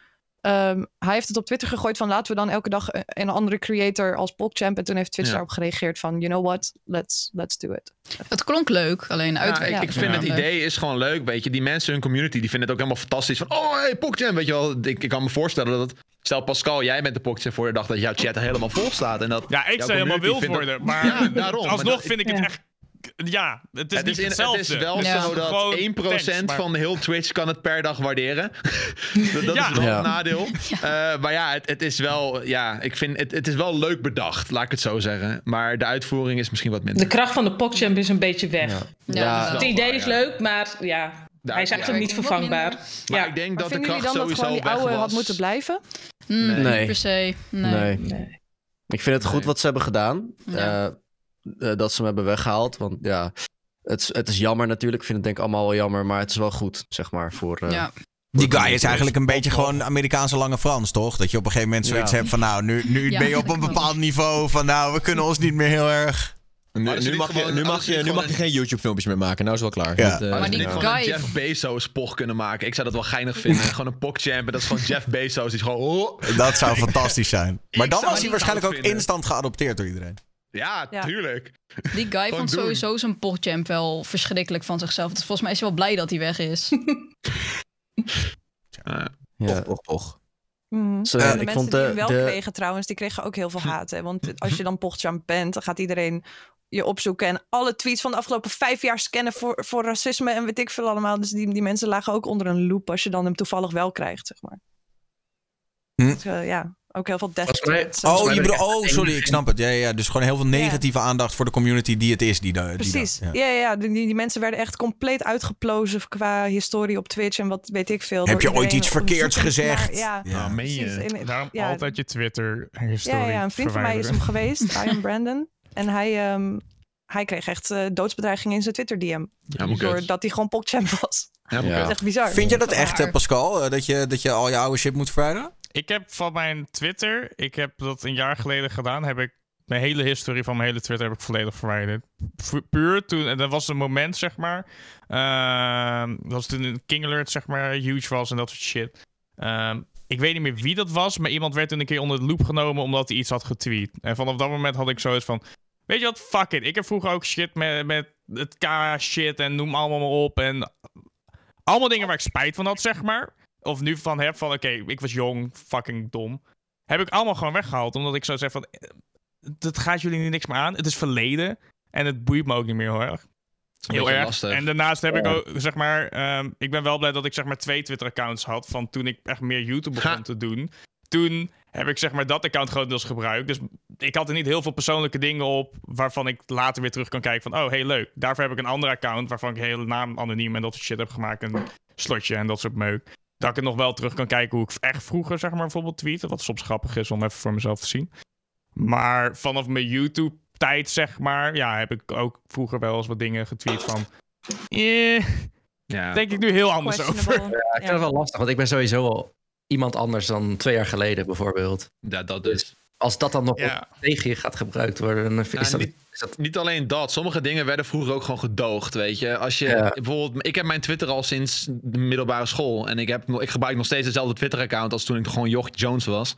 Hij heeft het op Twitter gegooid van... laten we dan elke dag een andere creator als PogChamp. En toen heeft Twitch daarop gereageerd van... you know what, let's do it. Het klonk leuk, alleen uitwerken. Ja, ik vind het idee is gewoon leuk, weet je. Die mensen, hun community, die vinden het ook helemaal fantastisch. Van, oh, hey, PogChamp, weet je wel. Ik kan me voorstellen dat het... Stel, Pascal, jij bent de PogChamp voor de dag dat jouw chat er helemaal vol staat. En dat ik zou helemaal wild worden. Maar ja, daarom. Alsnog vind ik het echt... Ja, het is niet hetzelfde. Het is wel zo dat 1% van heel Twitch kan het per dag waarderen. dat is wel een nadeel. Ja. Maar ja, het is wel... Ja, ik vind het is wel leuk bedacht, laat ik het zo zeggen. Maar de uitvoering is misschien wat minder. De kracht van de PogChamp is een beetje weg. Ja. Het idee is leuk, maar hij is eigenlijk niet vervangbaar. Maar ik denk dat de kracht sowieso weg was. Vinden jullie dan dat die oude had moeten blijven? Nee. Niet per se. Nee. Ik vind het goed wat ze hebben gedaan. Ja. Dat ze hem hebben weggehaald. Want ja, het is jammer natuurlijk. Ik vind het denk ik allemaal wel jammer. Maar het is wel goed, zeg maar. Die guy is eigenlijk een beetje gewoon Amerikaanse Lange Frans, toch? Dat je op een gegeven moment zoiets hebt van... nou, nu ben je op een bepaald niveau van... nou, we kunnen ons niet meer heel erg... Nu mag je geen YouTube-filmpjes meer maken. Nou is het wel klaar. Ja. Maar die guy... Jeff Bezos pog kunnen maken. Ik zou dat wel geinig vinden. Gewoon een PogChamp. En dat is gewoon Jeff Bezos. Die is gewoon... Oh. Dat zou fantastisch zijn. Maar dan was hij waarschijnlijk ook instant geadopteerd door iedereen. Ja, tuurlijk. Die guy vond sowieso zijn PogChamp wel verschrikkelijk van zichzelf. Dus volgens mij is hij wel blij dat hij weg is. Toch. Mm-hmm. De mensen die hem wel kregen trouwens, die kregen ook heel veel haat. Hè? Want als je dan PogChamp bent, dan gaat iedereen je opzoeken. En alle tweets van de afgelopen 5 jaar scannen voor racisme en weet ik veel allemaal. Dus die mensen lagen ook onder een loop als je dan hem toevallig wel krijgt, zeg maar. Dus, ook heel veel death threats. Sorry, ik snap het. Ja. Dus gewoon heel veel negatieve aandacht voor de community die het is. Precies. Die mensen werden echt compleet uitgeplozen qua historie op Twitch en wat weet ik veel. Heb je ooit iets verkeerds gezegd? Maar, meen je. Daarom altijd je Twitter historie. Ja, een vriend van mij is hem geweest, Ian Brandon. En hij kreeg echt doodsbedreigingen in zijn Twitter-DM. Ja, doordat hij gewoon PogChamp was. Ja, dat is echt bizar. Vind je dat echt, Pascal? Dat je al je oude shit moet verwijderen? Ik heb van mijn Twitter, ik heb dat een jaar geleden gedaan, heb ik mijn hele historie van mijn hele Twitter heb ik volledig verwijderd. Puur toen, en dat was een moment, zeg maar, dat was toen King Alert, zeg maar, huge was en dat soort shit. Ik weet niet meer wie dat was, maar iemand werd toen een keer onder de loep genomen omdat hij iets had getweet. En vanaf dat moment had ik zoiets van, weet je wat, fuck it. Ik heb vroeger ook shit met het K-shit en noem allemaal maar op en allemaal dingen waar ik spijt van had, zeg maar. Of nu van heb van, oké, ik was jong, fucking dom. Heb ik allemaal gewoon weggehaald. Omdat ik zo zeg van, dat gaat jullie nu niks meer aan. Het is verleden. En het boeit me ook niet meer hoor. Heel erg. Lastig. En daarnaast heb ik ook, zeg maar... ik ben wel blij dat ik zeg maar 2 Twitter-accounts had. Van toen ik echt meer YouTube begon te doen. Toen heb ik zeg maar dat account grotendeels gebruikt. Dus ik had er niet heel veel persoonlijke dingen op... waarvan ik later weer terug kan kijken van... oh, hey, leuk. Daarvoor heb ik een ander account... waarvan ik de hele naam anoniem en dat soort shit heb gemaakt. Een slotje en dat soort meuk. Dat ik het nog wel terug kan kijken hoe ik echt vroeger, zeg maar, bijvoorbeeld tweette. Wat soms grappig is om even voor mezelf te zien. Maar vanaf mijn YouTube-tijd, zeg maar, heb ik ook vroeger wel eens wat dingen getweet van... Ja. Denk ik nu heel anders over. Ja, ik vind het wel lastig, want ik ben sowieso al iemand anders dan 2 jaar geleden bijvoorbeeld. Ja, dat dus. Als dat dan nog tegen je gaat gebruikt worden... Dan Niet alleen dat. Sommige dingen werden vroeger ook gewoon gedoogd, weet je. Als je bijvoorbeeld... Ik heb mijn Twitter al sinds de middelbare school. En ik gebruik nog steeds dezelfde Twitter-account als toen ik gewoon Joch Jones was.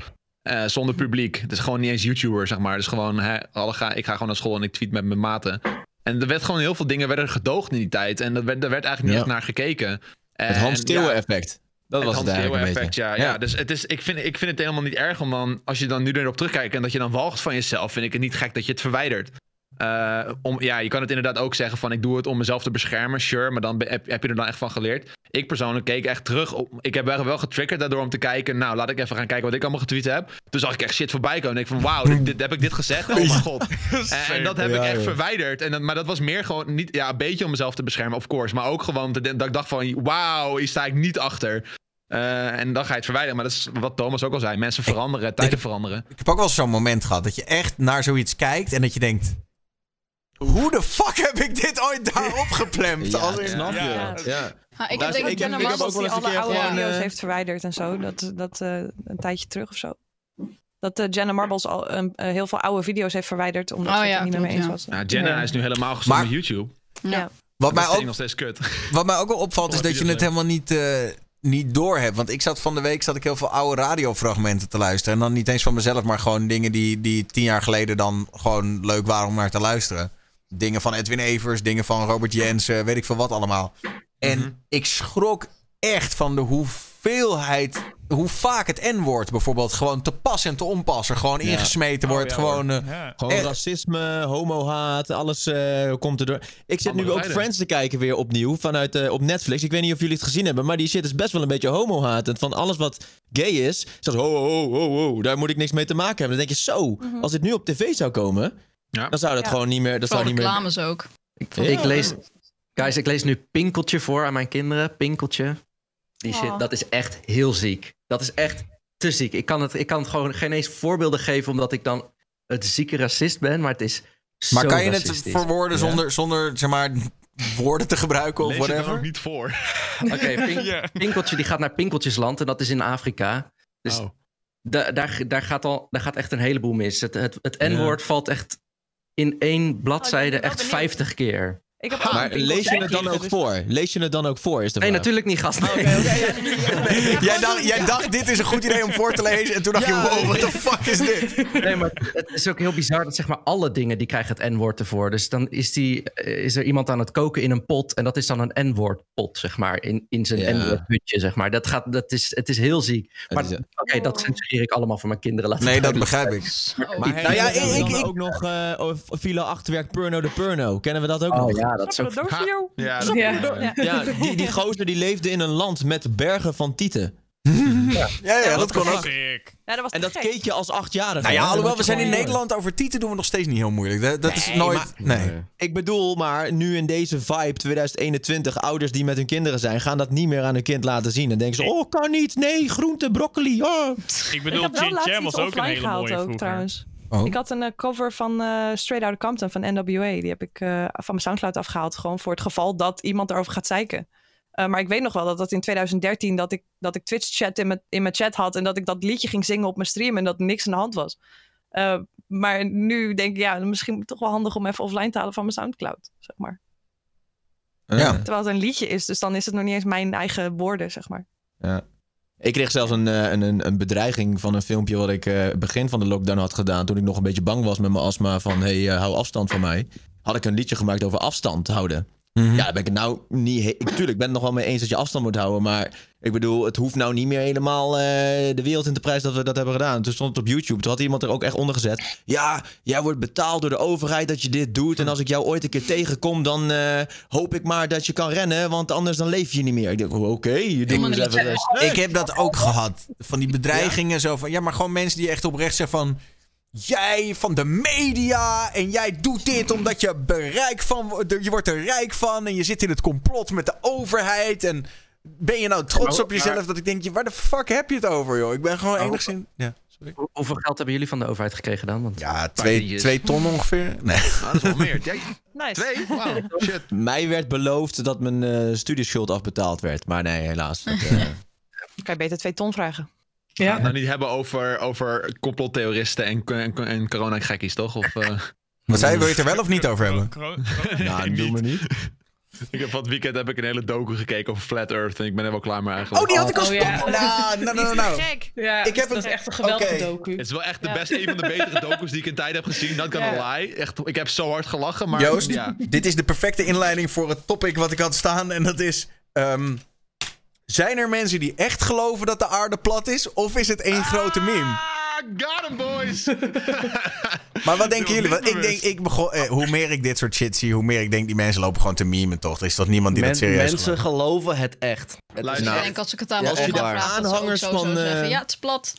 Zonder publiek. Dus gewoon niet eens YouTuber, zeg maar. Dus gewoon... ik ga gewoon naar school en ik tweet met mijn maten. En er werd gewoon heel veel dingen werden gedoogd in die tijd. En daar werd eigenlijk niet echt naar gekeken. Het Hans Steeuwen effect. Dat was het eigenlijk een effect, ja. Dus het is, ik vind het helemaal niet erg om dan... Als je dan nu erop terugkijkt en dat je dan walgt van jezelf... vind ik het niet gek dat je het verwijdert. Je kan het inderdaad ook zeggen van... ik doe het om mezelf te beschermen, sure. Maar dan heb je er dan echt van geleerd. Ik persoonlijk keek echt terug op... Ik heb wel getriggerd daardoor om te kijken... nou, laat ik even gaan kijken wat ik allemaal getweet heb. Toen zag ik echt shit voorbij komen. En ik van, wauw, heb ik dit gezegd? Oh mijn god. En dat heb ik echt verwijderd. Maar dat was meer gewoon niet... Ja, een beetje om mezelf te beschermen, of course. Maar ook gewoon dat ik dacht van... wauw, hier sta ik niet achter. En dan ga je het verwijderen. Maar dat is wat Thomas ook al zei. Mensen veranderen, tijden veranderen. Ik heb ook wel zo'n moment gehad... dat je echt naar zoiets kijkt en dat je denkt... Hoe de fuck heb ik dit ooit daarop geplemd? Snap je? Ja. Ik ken een man die alle oude video's heeft verwijderd en zo. Dat een tijdje terug of zo. Dat Jenna Marbles al heel veel oude video's heeft verwijderd. Omdat ze het niet meer mee eens was. Ja, Jenna is nu helemaal gestopt met YouTube. Ja. Wat mij ook wel opvalt is dat je het helemaal niet doorhebt. Want ik zat van de week heel veel oude radiofragmenten te luisteren. En dan niet eens van mezelf, maar gewoon dingen die 10 jaar geleden dan gewoon leuk waren om naar te luisteren. Dingen van Edwin Evers, dingen van Robert Jensen, weet ik veel wat allemaal. En ik schrok echt van de hoeveelheid, hoe vaak het N-woord bijvoorbeeld gewoon te pas en te onpas er gewoon ingesmeten wordt. Gewoon racisme, homohaat, alles komt erdoor. Ik zit nu ook Friends te kijken weer opnieuw vanuit op Netflix. Ik weet niet of jullie het gezien hebben, maar die shit is best wel een beetje homohatend. Van alles wat gay is, zoals ho, daar moet ik niks mee te maken hebben. Dan denk je als dit nu op tv zou komen... Ja. Dan zou dat gewoon niet meer... Voor reclames meer... ook. Ik lees nu Pinkeltje voor aan mijn kinderen. Pinkeltje. Die shit, dat is echt heel ziek. Dat is echt te ziek. Ik kan het gewoon geen eens voorbeelden geven... omdat ik dan het zieke racist ben. Maar het is maar kan je het verwoorden zonder zeg maar... woorden te gebruiken of whatever? Lees het er ook niet voor. Oké, Pinkeltje die gaat naar Pinkeltjesland... en dat is in Afrika. Dus daar gaat echt een heleboel mis. Het N-woord valt echt... in 1 bladzijde echt 50 keer. Maar lees je het dan ook voor? Lees je het dan ook voor? Is de vraag. Nee, natuurlijk niet, gast. Nee. Jij dacht, dit is een goed idee om voor te lezen. En toen dacht je, wow, what the fuck is dit? Nee, maar het is ook heel bizar dat zeg maar alle dingen... die krijgen het N-woord ervoor. Dus dan is er iemand aan het koken in een pot... en dat is dan een N-woordpot, zeg maar. In zijn N-woordputje, zeg maar. Het is heel ziek. Maar dat censureer ik allemaal voor mijn kinderen. Nee, dat begrijp ik. Maar ook nog filo achterwerk Purno de Purno. Kennen we dat ook nog? Ja, dat is ook... Die gozer die leefde in een land met bergen van tieten. Dat kon ook. En dat keek je als 8-jarige. Nou ja, alhoewel, we zijn in Nederland over tieten doen we nog steeds niet heel moeilijk. Dat is nooit... Ik bedoel, maar nu in deze vibe 2021, ouders die met hun kinderen zijn, gaan dat niet meer aan hun kind laten zien. En denken ze, kan niet, nee, groente, broccoli, Ik bedoel, Jim was ook een hele mooie vroeger. Oh. Ik had een cover van Straight Outta Compton van NWA. Die heb ik van mijn Soundcloud afgehaald. Gewoon voor het geval dat iemand daarover gaat zeiken. Maar ik weet nog wel dat in 2013... dat ik Twitch chat in mijn chat had... en dat ik dat liedje ging zingen op mijn stream... en dat niks aan de hand was. Maar nu denk ik... misschien toch wel handig om even offline te halen van mijn Soundcloud. Zeg maar. Terwijl het een liedje is. Dus dan is het nog niet eens mijn eigen woorden, zeg maar. Ja. Ik kreeg zelfs een bedreiging van een filmpje... wat ik begin van de lockdown had gedaan... toen ik nog een beetje bang was met mijn astma... van hou afstand van mij. Had ik een liedje gemaakt over afstand houden. Mm-hmm. Ja, daar ben ik nou niet... Tuurlijk, ik ben het nog wel mee eens dat je afstand moet houden... maar ik bedoel, het hoeft nou niet meer helemaal de wereld in te prijzen... dat we dat hebben gedaan. Toen stond het op YouTube, toen had iemand er ook echt onder gezet... ja, jij wordt betaald door de overheid dat je dit doet... en als ik jou ooit een keer tegenkom, dan hoop ik maar dat je kan rennen... want anders dan leef je niet meer. Ik denk, oké, doe eens even rest. Ik heb dat ook gehad, van die bedreigingen zo van... maar gewoon mensen die echt oprecht zeggen van... jij van de media en jij doet dit omdat je wordt er rijk van en je zit in het complot met de overheid en ben je nou trots op jezelf dat ik denk, waar de fuck heb je het over, joh? Ik ben gewoon enigszins... Ja. Sorry. Hoeveel geld hebben jullie van de overheid gekregen dan? Want ja, 2 ton ongeveer. Nee. Nou, dat is wel meer. Nice. 2? Wow, shit. Mij werd beloofd dat mijn studieschuld afbetaald werd. Maar nee, helaas. Dat, kan je beter 2 ton vragen. Ja. We gaan het nou niet hebben over complottheoristen en corona-gekkies, toch? Of, Wat zei je? Wil je het er wel of niet over hebben? Nou, doe maar niet. Ik heb van het weekend een hele docu gekeken over Flat Earth en ik ben er wel klaar mee eigenlijk. Oh, die had ik al Nou. Ja, ik heb dat is echt een geweldige docu. Het is wel echt de beste, een van de betere docu's die ik in tijd heb gezien. Not gonna lie. Echt, ik heb zo hard gelachen, maar... Joost, dit is de perfecte inleiding voor het topic wat ik had staan en dat is... zijn er mensen die echt geloven dat de aarde plat is of is het één grote meme? Got him, boys! Maar wat denken jullie? Want hoe meer ik dit soort shit zie, hoe meer ik denk die mensen lopen gewoon te memen, toch? Er is toch niemand die dat serieus mensen gemaakt. Geloven het echt. Als ik het aan als je de aanhangers van... Ja, het is plat.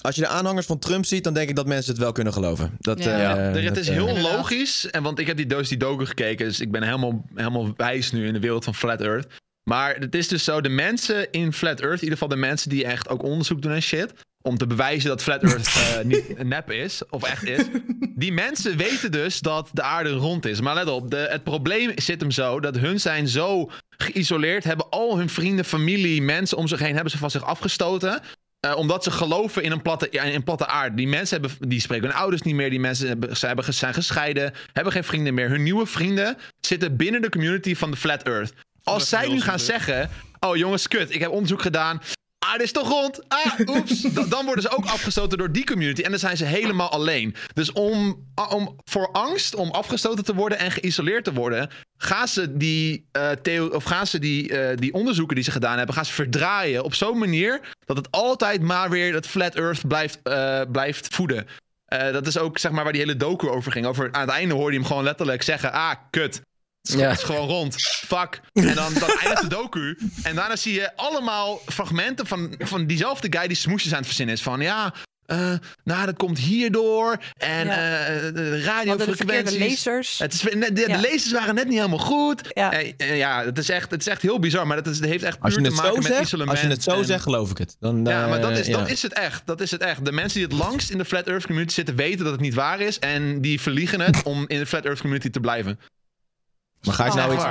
Als je de aanhangers van Trump ziet, dan denk ik dat mensen het wel kunnen geloven. Het is heel logisch, want ik heb die docu gekeken, dus ik ben helemaal wijs nu in de wereld van Flat Earth. Maar het is dus zo, de mensen in Flat Earth, in ieder geval de mensen die echt ook onderzoek doen en shit... om te bewijzen dat Flat Earth niet nep is, of echt is. Die mensen weten dus dat de aarde rond is. Maar let op, het probleem zit hem zo... dat hun zijn zo geïsoleerd... hebben al hun vrienden, familie, mensen om zich heen... hebben ze van zich afgestoten... omdat ze geloven in een platte aarde. Die mensen die spreken hun ouders niet meer. Die mensen zijn gescheiden, hebben geen vrienden meer. Hun nieuwe vrienden zitten binnen de community van de Flat Earth. Als zij nu gaan zeggen... oh jongens, kut, ik heb onderzoek gedaan... aarde is toch rond? Oeps. Dan worden ze ook afgestoten door die community. En dan zijn ze helemaal alleen. Dus voor angst om afgestoten te worden en geïsoleerd te worden... gaan ze die onderzoeken die ze gedaan hebben... gaan ze verdraaien op zo'n manier... dat het altijd maar weer dat Flat Earth blijft voeden. Dat is ook zeg maar waar die hele docu over ging. Aan het einde hoorde je hem gewoon letterlijk zeggen... kut. Het is gewoon rond. Fuck. En dan eindigt de docu. En daarna zie je allemaal fragmenten van diezelfde guy die smoesjes aan het verzinnen is. Van dat komt hierdoor. En de radiofrequenties. De lasers. De lasers waren net niet helemaal goed. Ja, het is echt heel bizar. Maar dat heeft echt puur te maken met isolement. Als je het zo zegt, geloof ik het. Dan, maar dat is het echt. Dat is het echt. De mensen die het langst in de Flat Earth community zitten weten dat het niet waar is. En die verliegen het om in de Flat Earth community te blijven. Maar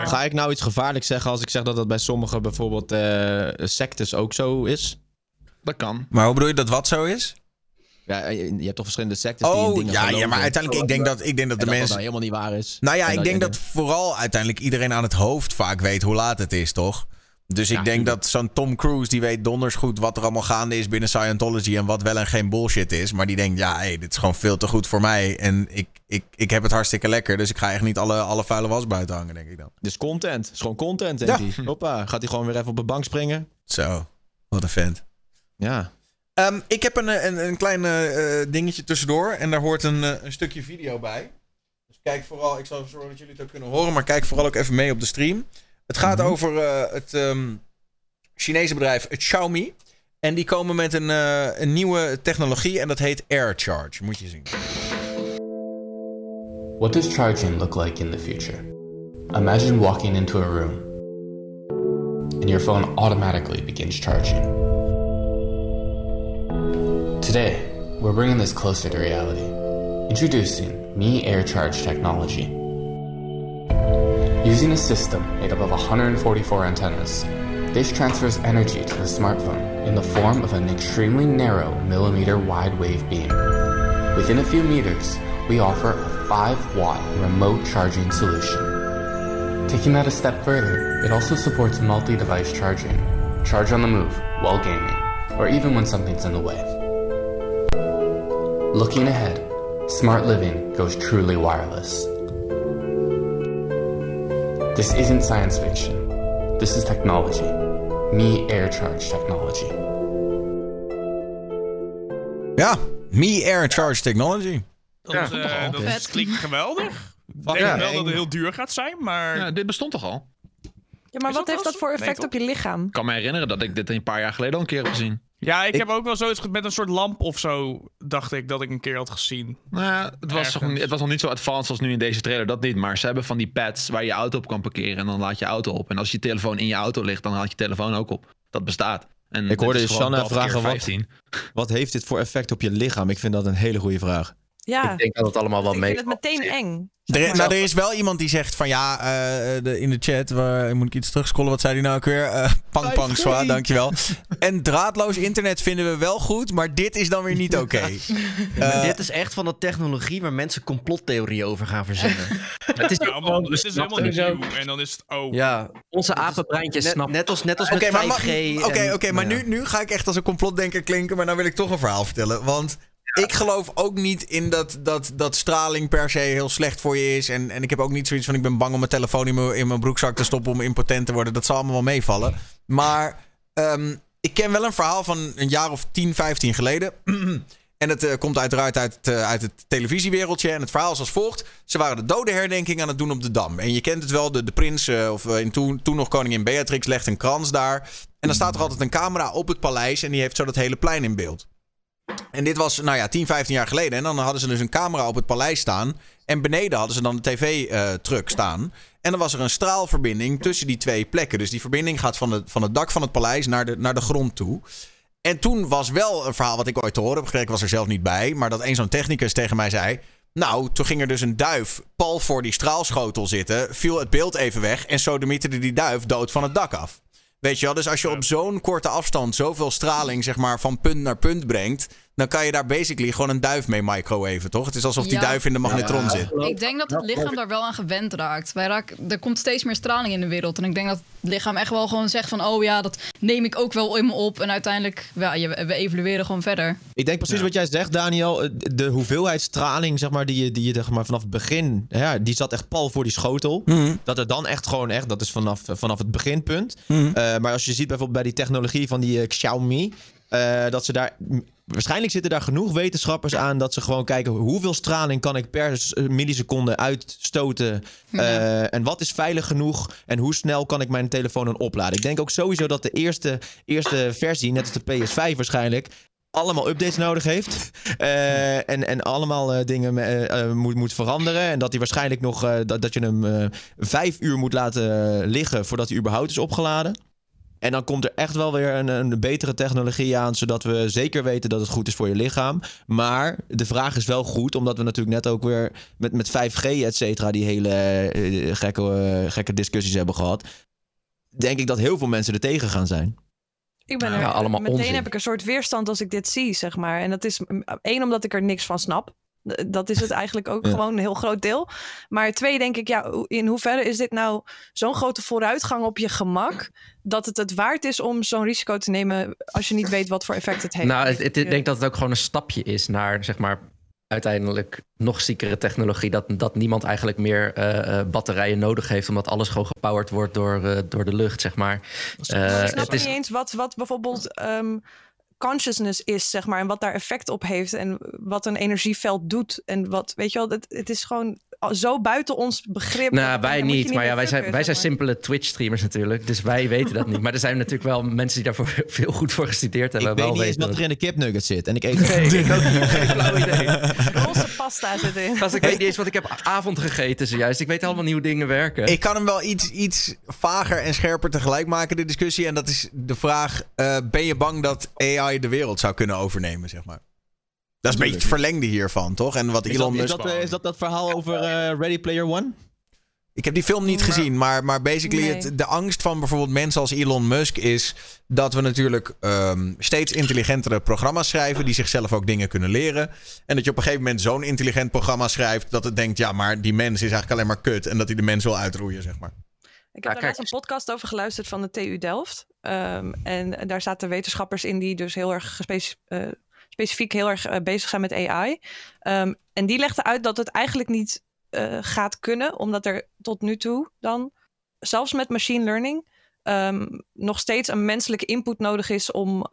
ga ik nou iets gevaarlijks zeggen als ik zeg dat dat bij sommige bijvoorbeeld sectes ook zo is? Dat kan. Maar hoe bedoel je dat wat zo is? Ja, je hebt toch verschillende sectes die dingen geloven. Maar uiteindelijk ik denk dat de mensen... dat helemaal niet waar is. Nou ja, ik denk dat vooral uiteindelijk iedereen aan het hoofd vaak weet hoe laat het is, toch? Dus ik denk dat zo'n Tom Cruise, die weet donders goed wat er allemaal gaande is binnen Scientology en wat wel en geen bullshit is. Maar die denkt, dit is gewoon veel te goed voor mij en ik heb het hartstikke lekker. Dus ik ga echt niet alle vuile was buiten hangen, denk ik dan. Dus content. Het is gewoon content, denkt hij. Hoppa, gaat hij gewoon weer even op de bank springen. Zo, wat een vent. Ja. Ik heb een klein dingetje tussendoor en daar hoort een stukje video bij. Dus kijk vooral, ik zal zorgen dat jullie het ook kunnen horen, maar kijk vooral ook even mee op de stream. Het gaat over het Chinese bedrijf Xiaomi. En die komen met een nieuwe technologie en dat heet Air Charge. Moet je zien. What does charging look like in the future? Imagine walking into a room and your phone automatically begins charging. Today, we're bringing this closer to reality. Introducing Mi Air Charge technology. Using a system made up of 144 antennas, this transfers energy to the smartphone in the form of an extremely narrow millimeter-wide wave beam. Within a few meters, we offer a 5-watt remote charging solution. Taking that a step further, it also supports multi-device charging, charge on the move, while gaming, or even when something's in the way. Looking ahead, smart living goes truly wireless. This isn't science fiction. This is technology. Mi Air Charge technology. Ja, Mi Air Charge technology. Dat klinkt geweldig. Ik denk wel dat het heel duur gaat zijn, maar... Ja, dit bestond toch al? Ja, maar wat heeft dat voor effect op je lichaam? Ik kan me herinneren dat ik dit een paar jaar geleden al een keer heb gezien. Ja, ik heb ook wel zoiets met een soort lamp of zo, dacht ik, dat ik een keer had gezien. Nou, het was nog niet zo advanced als nu in deze trailer, dat niet. Maar ze hebben van die pads waar je auto op kan parkeren en dan laat je auto op. En als je telefoon in je auto ligt, dan laat je telefoon ook op. Dat bestaat. En ik hoorde Shanna vragen, wat heeft dit voor effect op je lichaam? Ik vind dat een hele goede vraag. Ja. Ik denk dat het allemaal wel mee. Ik vind het meteen eng. Er is wel iemand die zegt van ja, in de chat, moet ik iets terugscrollen, wat zei die nou ook weer? Pang, zwa, dankjewel. En draadloos internet vinden we wel goed, maar dit is dan weer niet oké. Dit is echt van de technologie waar mensen complottheorieën over gaan verzinnen. Het is allemaal, dus het is helemaal niet nieuw. En dan is het onze apenbreintjes snappen. Net als met 5G. Oké, maar nu ga ik echt als een complotdenker klinken, maar dan wil ik toch een verhaal vertellen, want... Ik geloof ook niet in dat straling per se heel slecht voor je is. En ik heb ook niet zoiets van ik ben bang om mijn telefoon in mijn broekzak te stoppen om impotent te worden. Dat zal allemaal wel meevallen. Maar ik ken wel een verhaal van een jaar of 10, 15 geleden. En het komt uiteraard uit het televisiewereldje. En het verhaal is als volgt. Ze waren de dodenherdenking aan het doen op de Dam. En je kent het wel, de prins toen nog koningin Beatrix legt een krans daar. En dan staat er altijd een camera op het paleis en die heeft zo dat hele plein in beeld. En dit was, 10, 15 jaar geleden. En dan hadden ze dus een camera op het paleis staan. En beneden hadden ze dan de tv-truck staan. En dan was er een straalverbinding tussen die twee plekken. Dus die verbinding gaat van het dak van het paleis naar de grond toe. En toen was wel een verhaal wat ik ooit te horen heb gekregen. Ik was er zelf niet bij. Maar dat een zo'n technicus tegen mij zei... Nou, toen ging er dus een duif pal voor die straalschotel zitten. Viel het beeld even weg. En sodemieterde die duif dood van het dak af. Weet je wel, dus als je op zo'n korte afstand zoveel straling, zeg maar, van punt naar punt brengt, dan kan je daar basically gewoon een duif mee microwaven, toch? Het is alsof die duif in de magnetron zit. Ik denk dat het lichaam daar wel aan gewend raakt. Er komt steeds meer straling in de wereld. En ik denk dat het lichaam echt wel gewoon zegt van, oh ja, dat neem ik ook wel in me op. En uiteindelijk, we evolueren gewoon verder. Ik denk precies wat jij zegt, Daniel. De hoeveelheid straling, zeg maar, die je zeg maar, vanaf het begin, die zat echt pal voor die schotel. Mm-hmm. Dat er dan echt gewoon echt, dat is vanaf het beginpunt. Mm-hmm. Maar als je ziet bijvoorbeeld bij die technologie van die Xiaomi, dat ze daar... Waarschijnlijk zitten daar genoeg wetenschappers aan dat ze gewoon kijken hoeveel straling kan ik per milliseconde uitstoten. En wat is veilig genoeg en hoe snel kan ik mijn telefoon dan opladen. Ik denk ook sowieso dat de eerste versie, net als de PS5 waarschijnlijk, allemaal updates nodig heeft. En allemaal dingen moet veranderen. En dat hij waarschijnlijk nog dat je hem 5 uur moet laten liggen voordat hij überhaupt is opgeladen. En dan komt er echt wel weer een betere technologie aan, zodat we zeker weten dat het goed is voor je lichaam. Maar de vraag is wel goed, omdat we natuurlijk net ook weer met 5G, et cetera, die hele gekke discussies hebben gehad. Denk ik dat heel veel mensen er tegen gaan zijn. Ik ben er allemaal meteen onzin. Heb ik een soort weerstand als ik dit zie, zeg maar. En dat is 1, omdat ik er niks van snap. Dat is het eigenlijk ook gewoon een heel groot deel. Maar 2, denk ik, in hoeverre is dit nou zo'n grote vooruitgang op je gemak, dat het waard is om zo'n risico te nemen als je niet weet wat voor effect het heeft? Nou, ik denk dat het ook gewoon een stapje is naar, zeg maar, uiteindelijk nog ziekere technologie, dat niemand eigenlijk meer batterijen nodig heeft, omdat alles gewoon gepowered wordt door de lucht, zeg maar. Ik snap niet eens wat bijvoorbeeld... consciousness is, zeg maar, en wat daar effect op heeft en wat een energieveld doet en wat, weet je wel, het is gewoon zo buiten ons begrip. Nou, wij niet, maar wij zijn simpele Twitch-streamers natuurlijk, dus wij weten dat niet. Maar er zijn natuurlijk wel mensen die daarvoor veel goed voor gestudeerd hebben. Ik weet niet eens wat er in de kipnugget zit en ik eet ik ook niet. Geen flauw idee. Roze pasta zit erin. Ik weet niet eens wat ik heb avond gegeten zojuist. Ik weet allemaal nieuwe dingen werken. Ik kan hem wel iets vager en scherper tegelijk maken, de discussie, en dat is de vraag, ben je bang dat AI de wereld zou kunnen overnemen, zeg maar? Dat is een beetje het verlengde hiervan, toch? En wat Elon Musk... Is dat verhaal over Ready Player One? Ik heb die film niet gezien, maar basically de angst van bijvoorbeeld mensen als Elon Musk is dat we natuurlijk steeds intelligentere programma's schrijven die zichzelf ook dingen kunnen leren. En dat je op een gegeven moment zo'n intelligent programma schrijft dat het denkt, ja, maar die mens is eigenlijk alleen maar kut en dat hij de mens wil uitroeien, zeg maar. Ik heb daar net een podcast over geluisterd van de TU Delft. En daar zaten wetenschappers in die dus heel erg specifiek heel erg bezig zijn met AI. En die legde uit dat het eigenlijk niet gaat kunnen, omdat er tot nu toe dan, zelfs met machine learning, nog steeds een menselijke input nodig is om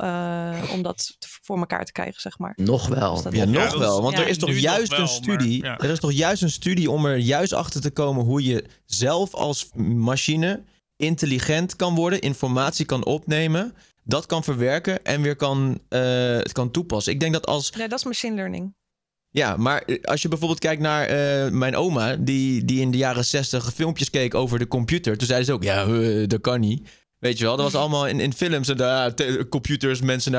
dat voor elkaar te krijgen, zeg maar. Nog wel. Want er is toch juist een studie. Er is toch juist een studie om er juist achter te komen hoe je zelf als machine intelligent kan worden, informatie kan opnemen, dat kan verwerken en weer het kan toepassen. Ik denk dat als... Nee, dat is machine learning. Ja, maar als je bijvoorbeeld kijkt naar mijn oma, die in de jaren 60 filmpjes keek over de computer, toen zei ze ook, dat kan niet. Weet je wel, dat was allemaal in films en daar computers, mensen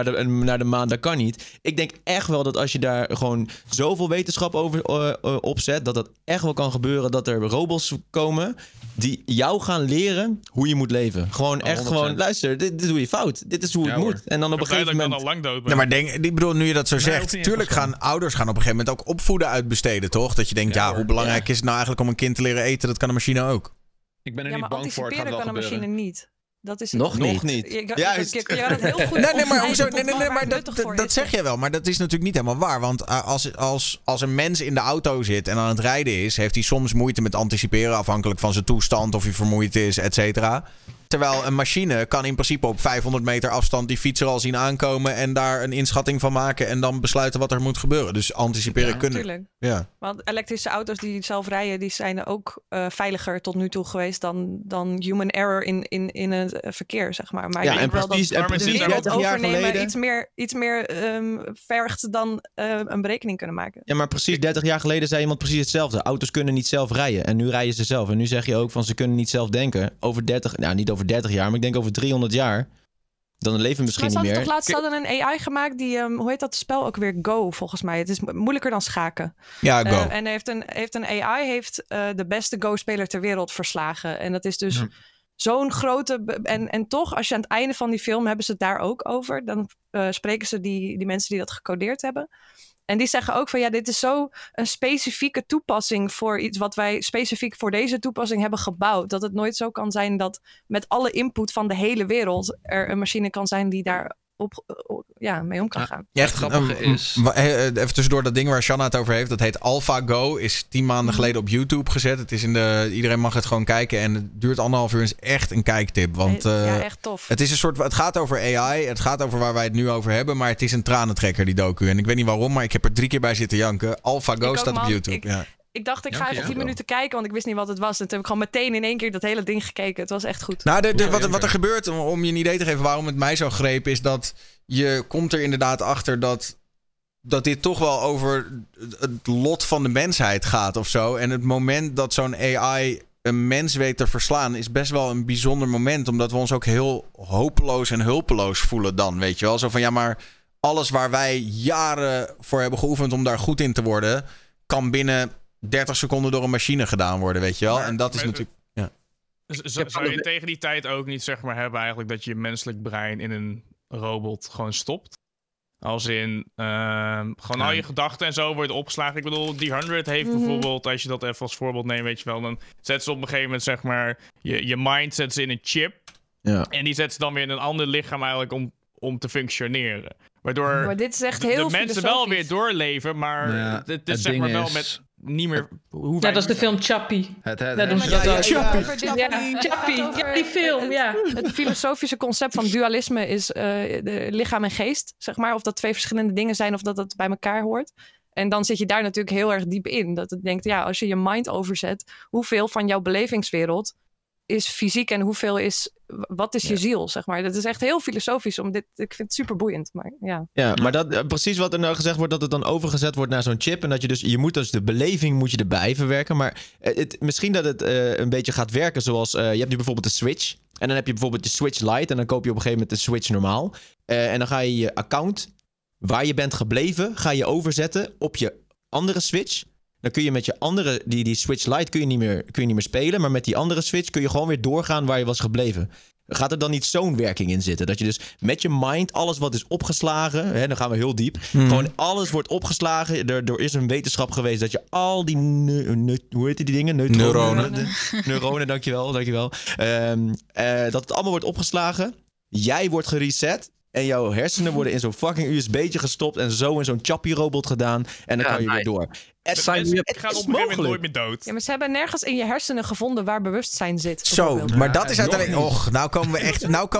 naar de maan, dat kan niet. Ik denk echt wel dat als je daar gewoon zoveel wetenschap over opzet, dat dat echt wel kan gebeuren, dat er robots komen die jou gaan leren hoe je moet leven. Gewoon echt 100%. Gewoon, luister, dit doe je fout. Dit is hoe het moet. En dan op een gegeven moment... Ik ben al lang dood. Maar ik bedoel, nu je dat zo zegt, tuurlijk gaan ouders op een gegeven moment ook opvoeden uitbesteden, toch? Dat je denkt, hoe belangrijk is het nou eigenlijk om een kind te leren eten? Dat kan een machine ook. Ik ben er niet bang voor, het gaat wel gebeuren. Ja, maar anticiperen kan een machine niet. Dat is nog niet. Dat zeg je wel, maar dat is natuurlijk niet helemaal waar. Want als een mens in de auto zit en aan het rijden is, heeft hij soms moeite met anticiperen, afhankelijk van zijn toestand, of hij vermoeid is, et cetera. Terwijl een machine kan in principe op 500 meter afstand die fietser al zien aankomen en daar een inschatting van maken en dan besluiten wat er moet gebeuren. Dus anticiperen kunnen. Ja. Want elektrische auto's die zelf rijden, die zijn ook veiliger tot nu toe geweest dan human error in het verkeer, zeg maar. Maar ik denk wel dat het overnemen iets meer vergt dan een berekening kunnen maken. Ja, maar precies 30 jaar geleden zei iemand precies hetzelfde. Auto's kunnen niet zelf rijden en nu rijden ze zelf. En nu zeg je ook van ze kunnen niet zelf denken. Over 30, nou niet over 30 jaar, maar ik denk over 300 jaar. Dan leven we misschien niet meer. Toch laatst hadden een AI gemaakt die, hoe heet dat spel ook weer? Go, volgens mij. Het is moeilijker dan schaken. Ja, Go. En heeft een AI de beste Go-speler ter wereld verslagen. En dat is dus zo'n grote... En toch, als je aan het einde van die film hebben ze het daar ook over. Dan spreken ze die mensen die dat gecodeerd hebben. En die zeggen ook van dit is zo een specifieke toepassing voor iets wat wij specifiek voor deze toepassing hebben gebouwd. Dat het nooit zo kan zijn dat met alle input van de hele wereld er een machine kan zijn die daar mee om kan gaan. Ja, echt grappig is... Even tussendoor, dat ding waar Shanna het over heeft, dat heet AlphaGo, is 10 maanden geleden op YouTube gezet. Het is iedereen mag het gewoon kijken en het duurt 1,5 uur, is echt een kijktip. Want, echt tof. Het is een soort, het gaat over AI, het gaat over waar wij het nu over hebben, maar het is een tranentrekker, die docu. En ik weet niet waarom, maar ik heb er 3 keer bij zitten janken. AlphaGo staat op YouTube. Ik dacht, ik ga even 10 minuten kijken, want ik wist niet wat het was. En toen heb ik gewoon meteen in 1 keer dat hele ding gekeken. Het was echt goed. Nou, wat er gebeurt, om je een idee te geven waarom het mij zo greep, is dat je komt er inderdaad achter dat dit toch wel over het lot van de mensheid gaat of zo. En het moment dat zo'n AI een mens weet te verslaan is best wel een bijzonder moment. Omdat we ons ook heel hopeloos en hulpeloos voelen dan, weet je wel. Zo van, maar alles waar wij jaren voor hebben geoefend om daar goed in te worden, kan binnen 30 seconden door een machine gedaan worden, weet je wel. En dat is natuurlijk... Ja. Zou je tegen die tijd ook niet, zeg maar, hebben eigenlijk dat je menselijk brein in een robot gewoon stopt? Als in, gewoon al je gedachten en zo wordt opgeslagen. Ik bedoel, die 100 heeft bijvoorbeeld, als je dat even als voorbeeld neemt, weet je wel, dan zet ze op een gegeven moment, zeg maar, je mind zet ze in een chip. Ja. En die zet ze dan weer in een ander lichaam eigenlijk om te functioneren. Waardoor dit is echt heel de mensen wel weer doorleven, maar het is zeg maar wel met... Niet meer... Ja, dat is de film Chappie. Dat noemen ze dat ook. Chappie, die film, Het filosofische concept van dualisme is lichaam en geest, zeg maar. Of dat twee verschillende dingen zijn of dat bij elkaar hoort. En dan zit je daar natuurlijk heel erg diep in. Dat het denkt, als je je mind overzet, hoeveel van jouw belevingswereld is fysiek en hoeveel is... Wat is je ziel, zeg maar? Dat is echt heel filosofisch. Ik vind het super boeiend, maar ja. Maar dat, precies wat er nou gezegd wordt, dat het dan overgezet wordt naar zo'n chip en dat je dus, de beleving moet je erbij verwerken, maar misschien dat het een beetje gaat werken zoals, je hebt nu bijvoorbeeld de Switch en dan heb je bijvoorbeeld de Switch Lite en dan koop je op een gegeven moment de Switch normaal en dan ga je je account waar je bent gebleven, ga je overzetten op je andere Switch. Dan kun je met je andere, die Switch Lite kun je niet meer spelen. Maar met die andere Switch kun je gewoon weer doorgaan waar je was gebleven. Gaat er dan niet zo'n werking in zitten? Dat je dus met je mind alles wat is opgeslagen... Hè, dan gaan we heel diep. Gewoon alles wordt opgeslagen. Er is een wetenschap geweest dat je al die... hoe heet die dingen? Neuronen, dankjewel. Dat het allemaal wordt opgeslagen. Jij wordt gereset. En jouw hersenen worden in zo'n fucking USB'tje gestopt... en zo in zo'n chappie-robot gedaan. En dan kan je weer door. Het gaat op een gegeven moment nooit meer dood. Ja, maar ze hebben nergens in je hersenen gevonden waar bewustzijn zit. Zo, maar dat is uiteindelijk... Och, nou komen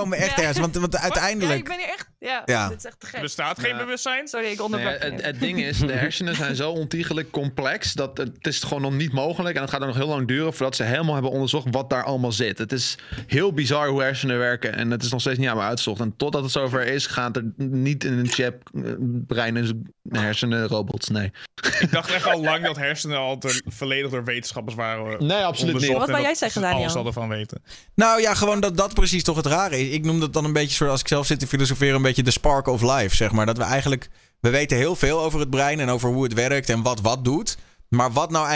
we echt ergens. Want uiteindelijk... Ja, ik ben hier echt... Ja. Dit is echt te gek. Er bestaat geen bewustzijn. Sorry, ik onderbrak. Nee, het ding is, de hersenen zijn zo ontiegelijk complex... dat het is gewoon nog niet mogelijk... en het gaat er nog heel lang duren voordat ze helemaal hebben onderzocht... wat daar allemaal zit. Het is heel bizar hoe hersenen werken... en het is nog steeds niet aan me uitgezocht. En totdat het zover is, gaat er niet in een chip brein Hersenenrobots, nee. Ik dacht echt al lang dat hersenen al volledig door wetenschappers waren. Nee, absoluut niet. Wat wou jij zeggen, Daniel? Alles al ervan weten. Nou ja, gewoon dat precies toch het rare is. Ik noem dat dan een beetje, zoals ik zelf zit te filosoferen, een beetje de spark of life, zeg maar. Dat we eigenlijk, we weten heel veel over het brein en over hoe het werkt en wat doet. Maar wat nou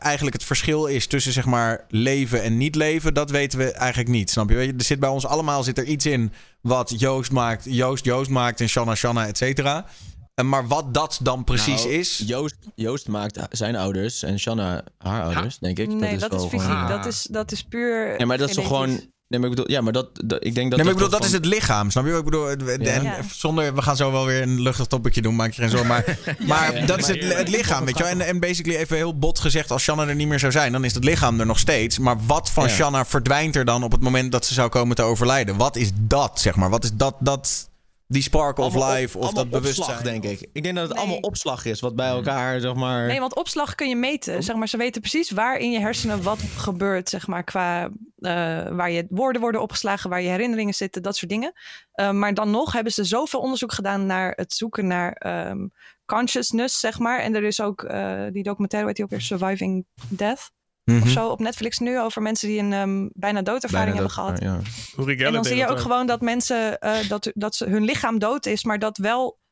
eigenlijk het verschil is tussen, zeg maar, leven en niet leven, dat weten we eigenlijk niet, snap je? Weet je, er zit bij ons allemaal zit er iets in wat Joost maakt en Shanna, et cetera. Maar wat dat dan precies is... Joost maakt zijn ouders en Shanna haar ouders, denk ik. Nee, dat is fysiek. Gewoon... Dat is puur... Ja, maar dat is toch gewoon... Nee, maar ik bedoel, ja, maar ik denk dat... Nee, maar ik bedoel, dat is het lichaam, snap je? Ik bedoel, zonder... We gaan zo wel weer een luchtig toppetje doen, maak je geen zorgen. Maar dat is het lichaam, weet je wel? En basically, even heel bot gezegd, als Shanna er niet meer zou zijn, dan is het lichaam er nog steeds. Maar wat van Shanna verdwijnt er dan op het moment dat ze zou komen te overlijden? Wat is dat, zeg maar? Wat is dat... Die spark of life of dat bewustzijn. Opslag, denk ik. Ik denk dat het allemaal opslag is, wat bij elkaar, zeg maar... Nee, want opslag kun je meten. Zeg maar, ze weten precies waar in je hersenen wat gebeurt, zeg maar, qua... waar je woorden worden opgeslagen, waar je herinneringen zitten, dat soort dingen. Maar dan nog hebben ze zoveel onderzoek gedaan naar het zoeken naar consciousness, zeg maar. En er is ook die documentaire, weet je ook weer, Surviving Death... of zo op Netflix nu over mensen die een bijna doodervaring hebben gehad. Ja. En dan zie je ook gewoon dat mensen dat ze hun lichaam dood is, maar dat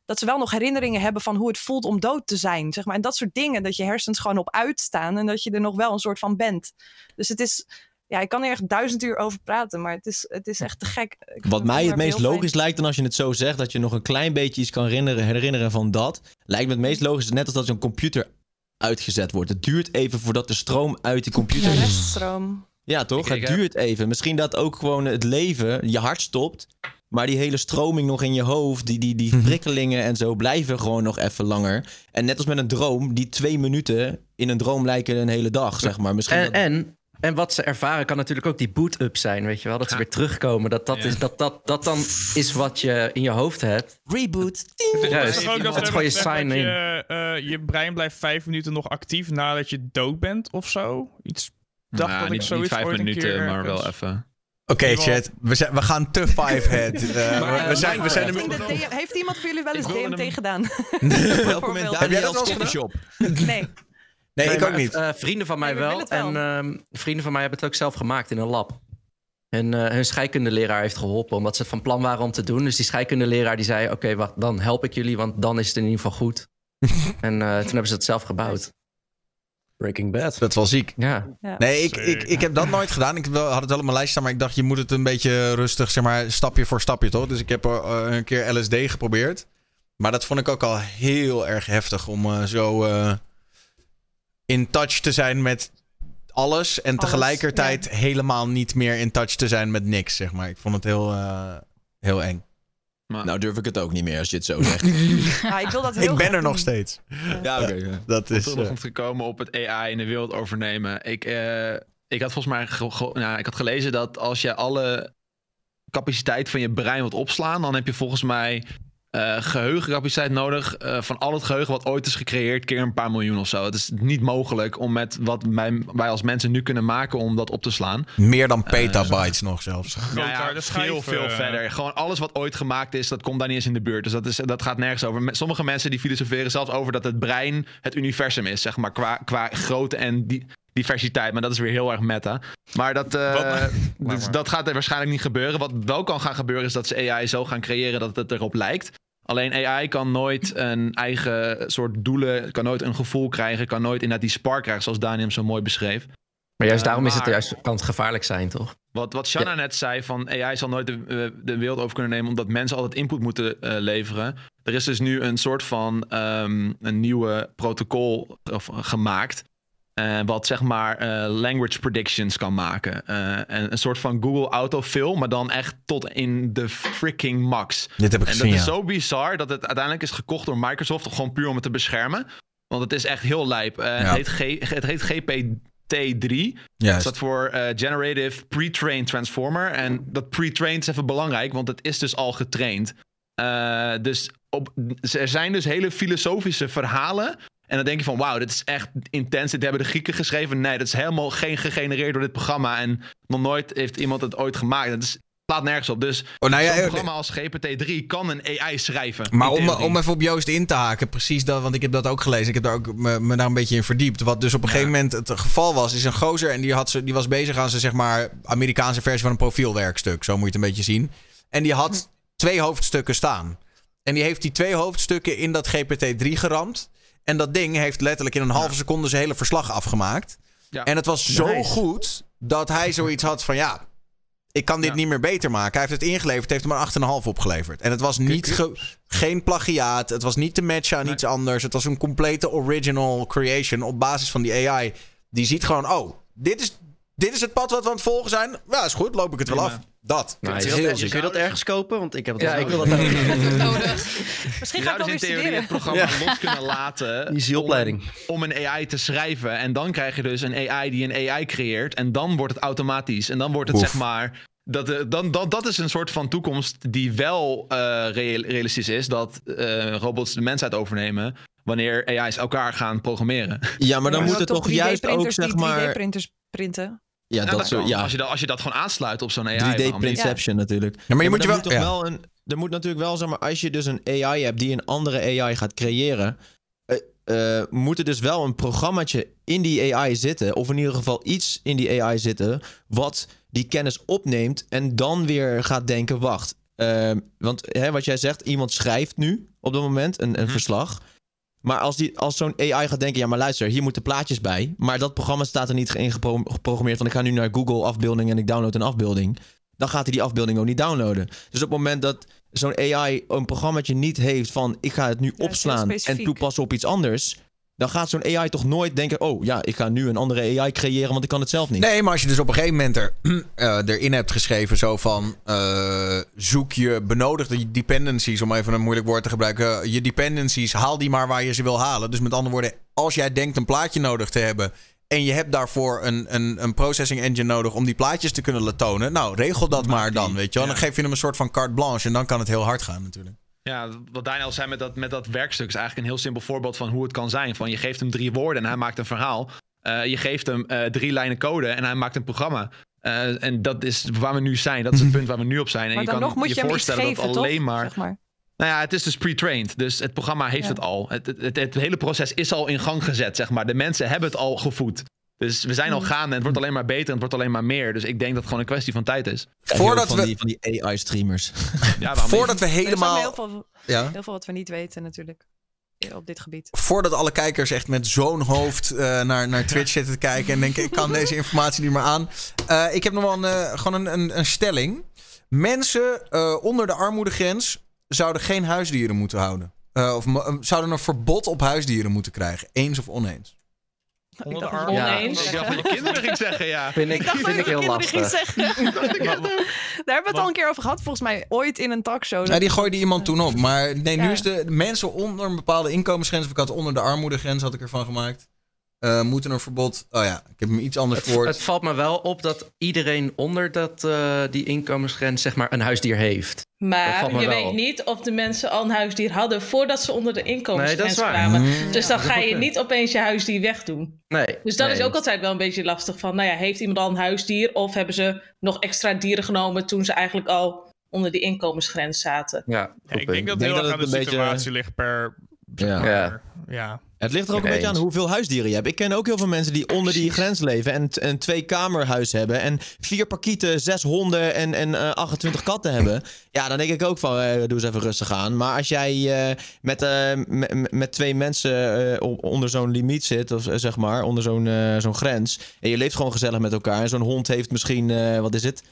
ze wel nog herinneringen hebben van hoe het voelt om dood te zijn, zeg maar. En dat soort dingen, dat je hersens gewoon op uitstaan en dat je er nog wel een soort van bent. Dus het is, ja, ik kan er echt 1000 uur over praten, maar het is echt te gek. Wat mij het meest logisch lijkt, dan als je het zo zegt, dat je nog een klein beetje iets kan herinneren van dat, lijkt me het meest logisch, net als dat zo'n computer uitgezet wordt. Het duurt even voordat de stroom uit de computer... Ja, reststroom. Ja, toch? Het duurt even. Misschien dat ook gewoon het leven, je hart stopt, maar die hele stroming nog in je hoofd, die prikkelingen en zo blijven gewoon nog even langer. En net als met een droom, die 2 minuten in een droom lijken een hele dag, zeg maar. Misschien en wat ze ervaren kan natuurlijk ook die boot-up zijn, weet je wel? Dat ze weer terugkomen. Dat dan is wat je in je hoofd hebt. Reboot. Dat is gewoon je sign in. Je brein blijft 5 minuten nog actief nadat je dood bent of zo. Iets dacht dat ik zoiets niet 5 minuten, maar wel even... Oké, chat. We gaan te fivehead. Heeft iemand voor jullie wel eens DMT gedaan? Heb jij dat als Photoshop? Nee. Nee, ik ook niet. Vrienden van mij wel. En vrienden van mij hebben het ook zelf gemaakt in een lab. En hun scheikundeleraar heeft geholpen, omdat ze van plan waren om te doen. Dus die scheikundeleraar die zei, oké, wacht, dan help ik jullie, want dan is het in ieder geval goed. En toen hebben ze het zelf gebouwd. Breaking Bad. Dat is wel ziek. Ja. Nee, ik heb dat nooit gedaan. Ik had het wel op mijn lijst staan, maar ik dacht, je moet het een beetje rustig, zeg maar, stapje voor stapje, toch? Dus ik heb een keer LSD geprobeerd. Maar dat vond ik ook al heel erg heftig om zo... in touch te zijn met alles en tegelijkertijd helemaal niet meer in touch te zijn met niks, zeg maar. Ik vond het heel eng. Maar... Nou durf ik het ook niet meer als je het zo zegt. Ja, ik ben er nog steeds. Ja, oké. Dat is... Om te komen op het AI in de wereld overnemen. Ik had volgens mij ik had gelezen dat als je alle capaciteit van je brein wilt opslaan, dan heb je volgens mij... geheugencapaciteit nodig van al het geheugen wat ooit is gecreëerd, keer een paar miljoen of zo. Het is niet mogelijk om met wat wij als mensen nu kunnen maken om dat op te slaan. Meer dan petabytes nog zelfs. Ja, dat is heel veel verder. Gewoon alles wat ooit gemaakt is, dat komt daar niet eens in de buurt. Dus dat gaat nergens over. Sommige mensen die filosoferen zelfs over dat het brein het universum is, zeg maar, qua grootte en diversiteit, maar dat is weer heel erg meta. Maar dat gaat er waarschijnlijk niet gebeuren. Wat wel kan gaan gebeuren is dat ze AI zo gaan creëren dat het erop lijkt. Alleen AI kan nooit een eigen soort doelen, kan nooit een gevoel krijgen, kan nooit inderdaad die spark krijgen, zoals Daniel zo mooi beschreef. Maar juist daarom is het juist, kan het gevaarlijk zijn, toch? Wat Shanna net zei, van AI zal nooit de wereld over kunnen nemen, omdat mensen altijd input moeten leveren. Er is dus nu een soort van een nieuwe protocol gemaakt. Wat zeg maar language predictions kan maken. En een soort van Google autofill, maar dan echt tot in de freaking max. Dit heb ik gezien, is zo bizar dat het uiteindelijk is gekocht door Microsoft, gewoon puur om het te beschermen. Want het is echt heel lijp. Het heet GPT-3. Dat staat voor Generative Pre-trained Transformer. En dat pre-trained is even belangrijk, want het is dus al getraind. Er zijn dus hele filosofische verhalen. En dan denk je van, wauw, dit is echt intens. Dit hebben de Grieken geschreven. Nee, dat is helemaal gegenereerd door dit programma. En nog nooit heeft iemand het ooit gemaakt. Dat is Laat nergens op. Dus zo'n programma als GPT-3 kan een AI schrijven. Maar om even op Joost in te haken, precies dat, want ik heb dat ook gelezen. Ik heb daar ook me daar een beetje in verdiept. Wat dus op een gegeven moment het geval was, is een gozer en die was bezig aan zijn, zeg maar, Amerikaanse versie van een profielwerkstuk. Zo moet je het een beetje zien. En die had 2 hoofdstukken staan. En die heeft die 2 hoofdstukken in dat GPT-3 geramd. En dat ding heeft letterlijk in een halve seconde zijn hele verslag afgemaakt. Ja. En het was zo goed dat hij zoiets had van ik kan dit niet meer beter maken. Hij heeft het ingeleverd, heeft er maar 8,5 opgeleverd. En het was niet geen plagiaat. Het was niet te matchen aan iets anders. Het was een complete original creation op basis van die AI. Die ziet gewoon, dit is het pad wat we aan het volgen zijn. Ja, is goed, loop ik het wel af. Dat. Nou, kun je dat ergens kopen? Want ik heb het nodig. Misschien ga ik dus in theorie het programma los kunnen laten. Die is die opleiding. Om een AI te schrijven. En dan krijg je dus een AI die een AI creëert. En dan wordt het automatisch. En dan wordt het zeg maar... Dat is een soort van toekomst die wel realistisch is. Dat robots de mensheid overnemen. Wanneer AI's elkaar gaan programmeren. Ja, maar dan moet het toch juist ook zeg maar... 3D-printers printen. Ja, dat zo, als je dat gewoon aansluit op zo'n AI. 3D-prinception natuurlijk. Ja, maar je moet toch wel een... Er moet natuurlijk wel, zeg maar, als je dus een AI hebt die een andere AI gaat creëren... moet er dus wel een programmaatje in die AI zitten... of in ieder geval iets in die AI zitten... wat die kennis opneemt en dan weer gaat denken... wacht, wat jij zegt, iemand schrijft nu op dat moment een verslag... Maar als zo'n AI gaat denken... ja, maar luister, hier moeten plaatjes bij... maar dat programma staat er niet in geprogrammeerd... van ik ga nu naar Google afbeelding en ik download een afbeelding... dan gaat hij die afbeelding ook niet downloaden. Dus op het moment dat zo'n AI een programmaatje niet heeft van... ik ga het nu opslaan en toepassen op iets anders... dan gaat zo'n AI toch nooit denken... oh ja, ik ga nu een andere AI creëren... want ik kan het zelf niet. Nee, maar als je dus op een gegeven moment erin hebt geschreven... zo van... zoek je benodigde dependencies... om even een moeilijk woord te gebruiken... je dependencies, haal die maar waar je ze wil halen. Dus met andere woorden... als jij denkt een plaatje nodig te hebben... en je hebt daarvoor een processing engine nodig... om die plaatjes te kunnen laten tonen... nou, regel dat maar dan, weet je wel. Dan geef je hem een soort van carte blanche... en dan kan het heel hard gaan natuurlijk. Ja, wat Daniel zei met dat werkstuk... is eigenlijk een heel simpel voorbeeld van hoe het kan zijn. Van je geeft hem 3 woorden en hij maakt een verhaal. Je geeft hem 3 lijnen code en hij maakt een programma. En dat is waar we nu zijn. Dat is het punt waar we nu op zijn. En je kan je voorstellen dat alleen maar... Nou ja, het is dus pre-trained. Dus het programma heeft het al. Het hele proces is al in gang gezet, zeg maar. De mensen hebben het al gevoed. Dus we zijn al gaande en het wordt alleen maar beter en het wordt alleen maar meer. Dus ik denk dat het gewoon een kwestie van tijd is. Voordat van die AI-streamers. Ja, voordat we helemaal... Heel veel wat we niet weten natuurlijk. Op dit gebied. Voordat alle kijkers echt met zo'n hoofd naar Twitch zitten te kijken... en denken, ik kan deze informatie niet meer aan. Ik heb nog wel gewoon een stelling. Mensen onder de armoedegrens... zouden geen huisdieren moeten houden. Zouden een verbod op huisdieren moeten krijgen. Eens of oneens? Oneens. Ik dacht dat je kinderen ging zeggen, vind ik heel lastig. Daar hebben we het al een keer over gehad. Volgens mij ooit in een talkshow. Ja, die gooide iemand toen op. Maar nee, nu is de mensen onder een bepaalde inkomensgrens... of ik had onder de armoedegrens, had ik ervan gemaakt... moeten een verbod... Oh ja, ik heb hem iets anders gehoord. Het valt me wel op dat iedereen onder die inkomensgrens... zeg maar een huisdier heeft. Maar je weet niet of de mensen al een huisdier hadden... voordat ze onder de inkomensgrens kwamen. Dus dan ga je niet opeens je huisdier wegdoen. Nee, dus dat is ook altijd wel een beetje lastig van... nou ja, heeft iemand al een huisdier... of hebben ze nog extra dieren genomen... toen ze eigenlijk al onder die inkomensgrens zaten? Ja, ik denk dat het heel erg aan de situatie ligt per... Ja. Het ligt er ook een beetje aan hoeveel huisdieren je hebt. Ik ken ook heel veel mensen die onder die grens leven... en een 2-kamerhuis hebben... en 4 parkieten, 6 honden en 28 katten hebben. Ja, dan denk ik ook van... doe eens even rustig aan. Maar als jij met 2 mensen onder zo'n limiet zit... of zeg maar, onder zo'n grens... en je leeft gewoon gezellig met elkaar... en zo'n hond heeft misschien... wat is het?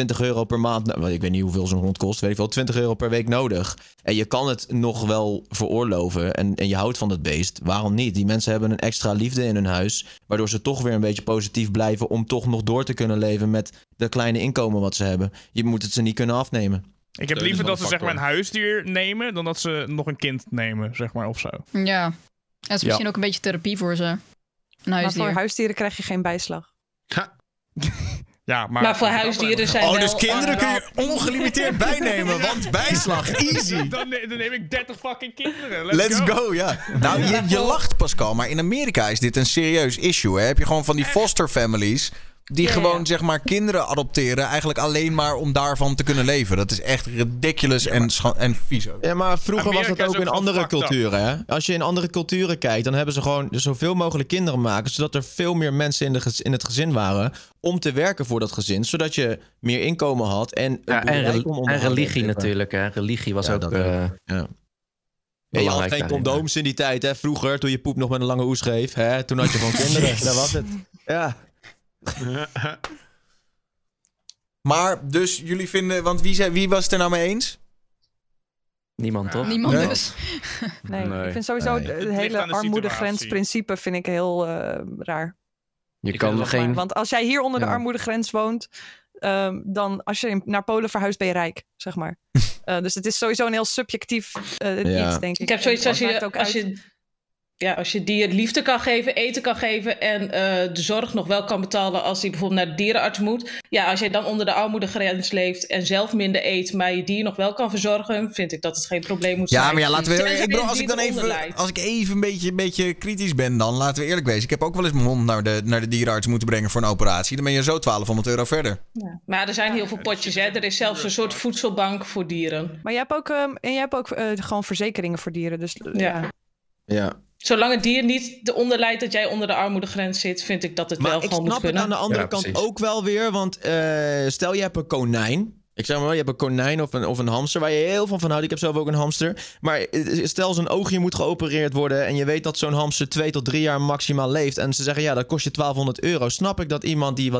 €20 per maand. Nou, ik weet niet hoeveel zo'n hond kost. Weet ik wel, €20 per week nodig. En je kan het nog wel veroorloven. En je houdt van dat beest. Waarom niet? Die mensen hebben een extra liefde in hun huis. Waardoor ze toch weer een beetje positief blijven. Om toch nog door te kunnen leven met de kleine inkomen wat ze hebben. Je moet het ze niet kunnen afnemen. Ik heb liever dat ze zeg maar een huisdier nemen. Dan dat ze nog een kind nemen. Zeg maar of zo. Ja. Dat is misschien ook een beetje therapie voor ze. Een huisdier. Maar voor huisdieren krijg je geen bijslag. Ha. Ja, maar voor huisdieren zijn wel... dus kinderen kun je ongelimiteerd bijnemen, want bijslag, easy. Dan neem ik 30 fucking kinderen. Let's go, ja. Nou, je lacht, Pascal, maar in Amerika is dit een serieus issue, hè? Heb je gewoon van die foster families... Die gewoon, zeg maar, kinderen adopteren. Eigenlijk alleen maar om daarvan te kunnen leven. Dat is echt ridiculous en vies ook. Ja, maar vroeger Amerika was dat ook in andere culturen, hè? Als je in andere culturen kijkt, dan hebben ze gewoon zoveel mogelijk kinderen maken. Zodat er veel meer mensen in het gezin waren. Om te werken voor dat gezin. Zodat je meer inkomen had. En religie natuurlijk, hè? Religie was ook... Ja, je had geen condooms in die tijd, hè? Vroeger, toen je poep nog met een lange oes geef. Hè? Toen had je gewoon kinderen. Daar was het. Ja. Maar, dus jullie vinden... Want wie was het er nou mee eens? Niemand, toch? Niemand dus. Nee, ik vind sowieso het hele armoedegrensprincipe vind ik heel raar. Want als jij hier onder de armoedegrens woont... dan als je naar Polen verhuist ben je rijk, zeg maar. Dus het is sowieso een heel subjectief iets, denk ik. Ik heb zoiets als je dier liefde kan geven, eten kan geven en de zorg nog wel kan betalen als hij bijvoorbeeld naar de dierenarts moet. Ja, als jij dan onder de armoedegrens leeft en zelf minder eet, maar je dier nog wel kan verzorgen, vind ik dat het geen probleem moet zijn. Ja, maar ja, laten we... Als ik even een beetje kritisch ben dan, laten we eerlijk wezen. Ik heb ook wel eens mijn hond naar de dierenarts moeten brengen voor een operatie. Dan ben je zo €1200 verder. Ja. Maar er zijn heel veel potjes, hè. Er is zelfs een soort voedselbank voor dieren. Maar je hebt ook gewoon verzekeringen voor dieren, dus... Ja. Zolang het dier niet eronder leidt dat jij onder de armoedegrens zit, vind ik dat het wel gewoon moet kunnen. Maar ik snap het aan de andere kant ook wel weer, want stel je hebt een konijn. Ik zeg maar, je hebt een konijn of een hamster waar je heel van houdt. Ik heb zelf ook een hamster. Maar stel zo'n oogje moet geopereerd worden en je weet dat zo'n hamster 2 tot 3 jaar maximaal leleeft. En ze zeggen, ja, dat kost je €1200. Snap ik dat iemand die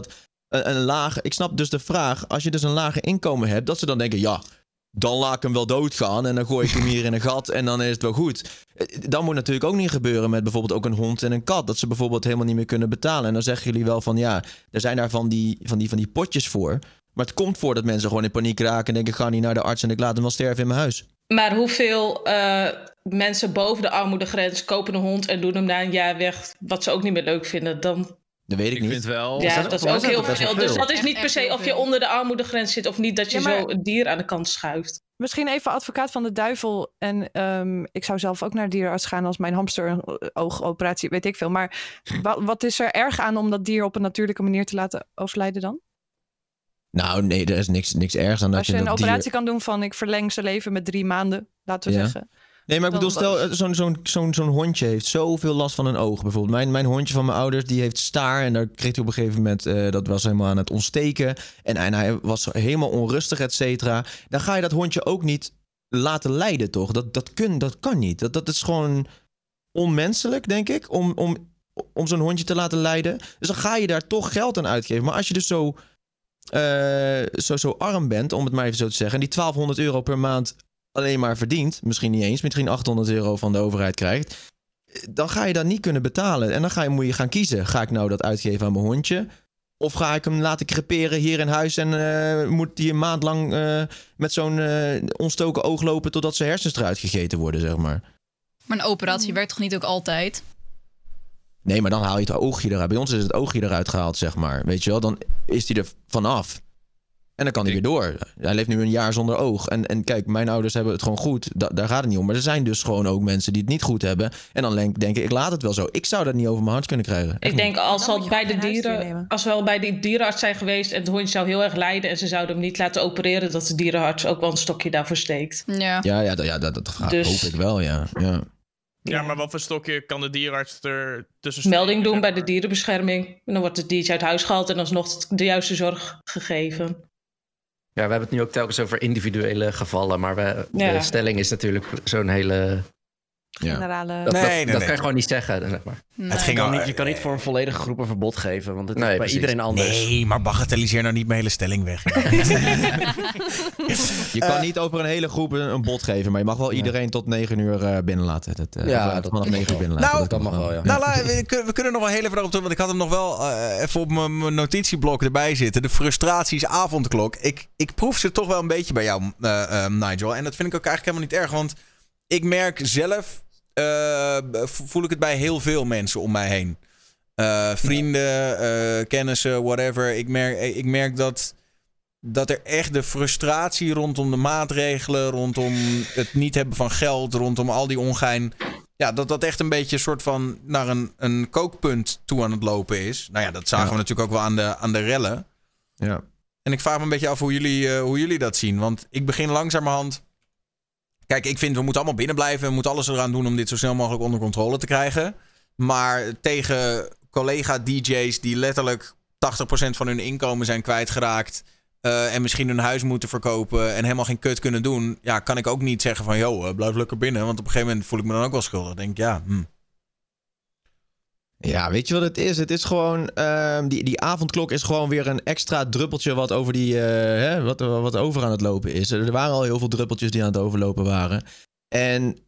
ik snap dus de vraag, als je dus een lage inkomen hebt, dat ze dan denken, ja... Dan laat ik hem wel doodgaan en dan gooi ik hem hier in een gat en dan is het wel goed. Dat moet natuurlijk ook niet gebeuren met bijvoorbeeld ook een hond en een kat. Dat ze bijvoorbeeld helemaal niet meer kunnen betalen. En dan zeggen jullie wel van ja, er zijn daar van die potjes voor. Maar het komt voor dat mensen gewoon in paniek raken en denken, ik ga niet naar de arts en ik laat hem wel sterven in mijn huis. Maar hoeveel mensen boven de armoedegrens kopen een hond en doen hem na een jaar weg, wat ze ook niet meer leuk vinden, dan... Dat weet ik niet. Vind wel... Ja, dat is ook heel veel. Dus dat is niet per se of je onder de armoedegrens zit of niet, dat je zo een dier aan de kant schuift. Misschien even advocaat van de duivel. En ik zou zelf ook naar de dierenarts gaan als mijn hamster een oogoperatie, weet ik veel. Maar wat is er erg aan om dat dier op een natuurlijke manier te laten overlijden dan? Nou nee, er is niks ergs aan dat je dat dier... Als je een operatie kan doen van ik verleng zijn leven met 3 maanden, laten we zeggen... Nee, maar ik bedoel, stel, zo'n hondje heeft zoveel last van een oog. Bijvoorbeeld, mijn hondje van mijn ouders, die heeft staar. En daar kreeg hij op een gegeven moment, dat was helemaal aan het ontsteken. En hij was helemaal onrustig, et cetera. Dan ga je dat hondje ook niet laten lijden, toch? Dat kan niet. Dat is gewoon onmenselijk, denk ik, om zo'n hondje te laten lijden. Dus dan ga je daar toch geld aan uitgeven. Maar als je dus zo arm bent, om het maar even zo te zeggen... en die €1200 per maand... alleen maar verdient, misschien niet eens, misschien €800 van de overheid krijgt, dan ga je dat niet kunnen betalen. En dan moet je gaan kiezen. Ga ik nou dat uitgeven aan mijn hondje? Of ga ik hem laten creperen hier in huis en moet hij een maand lang met zo'n ontstoken oog lopen totdat zijn hersens eruit gegeten worden, zeg maar. Maar een operatie werkt toch niet ook altijd? Nee, maar dan haal je het oogje eruit. Bij ons is het oogje eruit gehaald, zeg maar. Weet je wel, dan is hij er vanaf. En dan kan hij weer door. Hij leeft nu een jaar zonder oog. En kijk, mijn ouders hebben het gewoon goed. Daar gaat het niet om. Maar er zijn dus gewoon ook mensen die het niet goed hebben. En dan denk ik laat het wel zo. Ik zou dat niet over mijn hart kunnen krijgen. Echt ik denk, als we al bij de dierenarts zijn geweest... en het hondje zou heel erg lijden... en ze zouden hem niet laten opereren... dat de dierenarts ook wel een stokje daarvoor steekt. Dat gaat, dus... hoop ik wel, Ja, maar wat voor stokje kan de dierenarts er tussen... Melding doen bij de dierenbescherming. En dan wordt het diertje uit huis gehaald... en alsnog de juiste zorg gegeven. Ja, we hebben het nu ook telkens over individuele gevallen, maar de stelling is natuurlijk zo'n hele... Generale... Dat kan je gewoon niet zeggen. Zeg maar. Je kan niet voor een volledige groep een verbod geven, want het is bij iedereen anders. Nee, maar bagatelliseer nou niet mijn hele stelling weg. Je kan niet over een hele groep een bod geven, maar je mag wel iedereen tot 9 uur binnenlaten. Dat mag 9 uur binnenlaten. Nou, dat mag wel, ja. Nou, we kunnen nog wel heel even op want ik had hem nog wel even op mijn notitieblok erbij zitten. De frustraties avondklok. Ik proef ze toch wel een beetje bij jou, Nigel. En dat vind ik ook eigenlijk helemaal niet erg, want ik merk zelf, voel ik het bij heel veel mensen om mij heen. Vrienden, kennissen, whatever. Ik merk dat er echt de frustratie rondom de maatregelen... rondom het niet hebben van geld, rondom al die ongein... Ja, dat dat echt een beetje een soort van naar een kookpunt toe aan het lopen is. Nou ja, dat zagen we natuurlijk ook wel aan de rellen. Ja. En ik vraag me een beetje af hoe jullie dat zien. Want ik begin langzamerhand... Kijk, ik vind we moeten allemaal binnen blijven. We moeten alles eraan doen om dit zo snel mogelijk onder controle te krijgen. Maar tegen collega-DJ's die letterlijk 80% van hun inkomen zijn kwijtgeraakt... En misschien hun huis moeten verkopen en helemaal geen kut kunnen doen... ja, kan ik ook niet zeggen van... joh, blijf lekker binnen, want op een gegeven moment voel ik me dan ook wel schuldig. Denk ik, Ja, weet je wat het is? Het is gewoon... Die avondklok is gewoon weer een extra druppeltje... wat over die... wat over aan het lopen is. Er waren al heel veel druppeltjes die aan het overlopen waren. En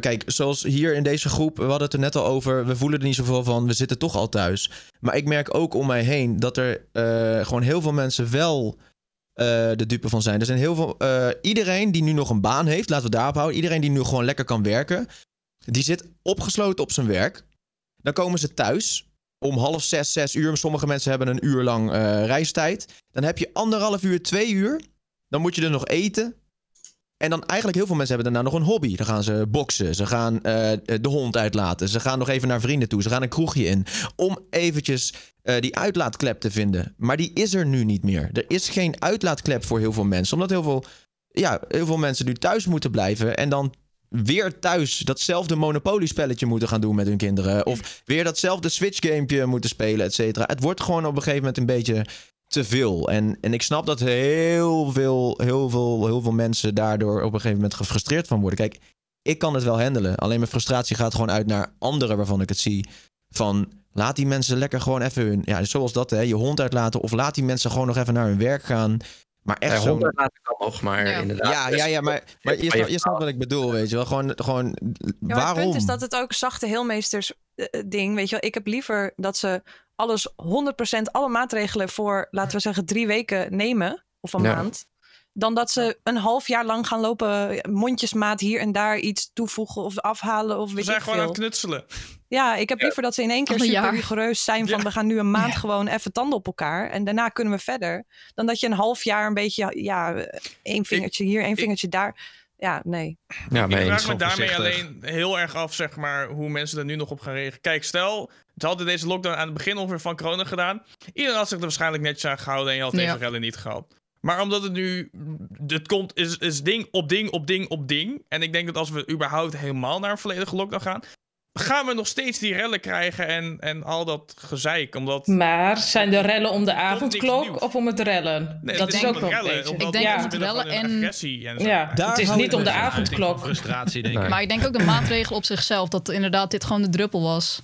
kijk, zoals hier in deze groep... we hadden het er net al over... we voelen er niet zoveel van, we zitten toch al thuis. Maar ik merk ook om mij heen... dat er gewoon heel veel mensen wel... de dupe van zijn. Er zijn heel veel... iedereen die nu nog een baan heeft... laten we daarop houden. Iedereen die nu gewoon lekker kan werken... die zit opgesloten op zijn werk... Dan komen ze thuis om 5:30, 6 uur. Sommige mensen hebben een uur lang reistijd. Dan heb je 1,5 uur, 2 uur. Dan moet je er nog eten. En dan eigenlijk heel veel mensen hebben daarna nog een hobby. Dan gaan ze boksen. Ze gaan de hond uitlaten. Ze gaan nog even naar vrienden toe. Ze gaan een kroegje in. Om eventjes die uitlaatklep te vinden. Maar die is er nu niet meer. Er is geen uitlaatklep voor heel veel mensen. Omdat heel veel mensen nu thuis moeten blijven. En dan... weer thuis datzelfde monopoliespelletje moeten gaan doen met hun kinderen. Of weer datzelfde Switch-gamepje moeten spelen, et cetera. Het wordt gewoon op een gegeven moment een beetje te veel. En ik snap dat heel veel mensen daardoor op een gegeven moment gefrustreerd van worden. Kijk, ik kan het wel handelen. Alleen mijn frustratie gaat gewoon uit naar anderen waarvan ik het zie. Van, laat die mensen lekker gewoon even hun... ja, zoals dat, hè, je hond uitlaten. Of laat die mensen gewoon nog even naar hun werk gaan... maar echt ja, gewoon... kan nog, maar ja. Inderdaad. Ja, maar je snapt wat ik bedoel, weet je wel. Gewoon ja, waarom? Het punt is dat het ook zachte heelmeesters ding, weet je wel. Ik heb liever dat ze alles 100%, alle maatregelen voor, laten we zeggen, 3 weken nemen, of een maand, dan dat ze een half jaar lang gaan lopen, mondjesmaat hier en daar iets toevoegen of afhalen of weet ik veel. We zijn gewoon aan het knutselen. Ja, ik heb liever dat ze in één keer super rigoureus zijn van... we gaan nu een maand gewoon even tanden op elkaar... en daarna kunnen we verder. Dan dat je een half jaar een beetje... ja, 1 vingertje hier, 1 vingertje daar. Ja, nee. Ja, ik vraag me daarmee alleen heel erg af... zeg maar, hoe mensen er nu nog op gaan reageren. Kijk, stel, ze hadden deze lockdown aan het begin ongeveer van corona gedaan. Iedereen had zich er waarschijnlijk netjes aan gehouden... en je had deze rellen niet gehad. Maar omdat het nu... het komt, is ding op ding op ding op ding. En ik denk dat als we überhaupt helemaal naar een volledige lockdown gaan... gaan we nog steeds die rellen krijgen en al dat gezeik, omdat... Maar zijn de rellen om de avondklok of om het rellen? Nee, dat is ook wel een beetje. Ik denk om het rellen en... ja, het is niet om de avondklok. Frustratie, denk ik. Maar ik denk ook de maatregelen op zichzelf, dat inderdaad dit gewoon de druppel was.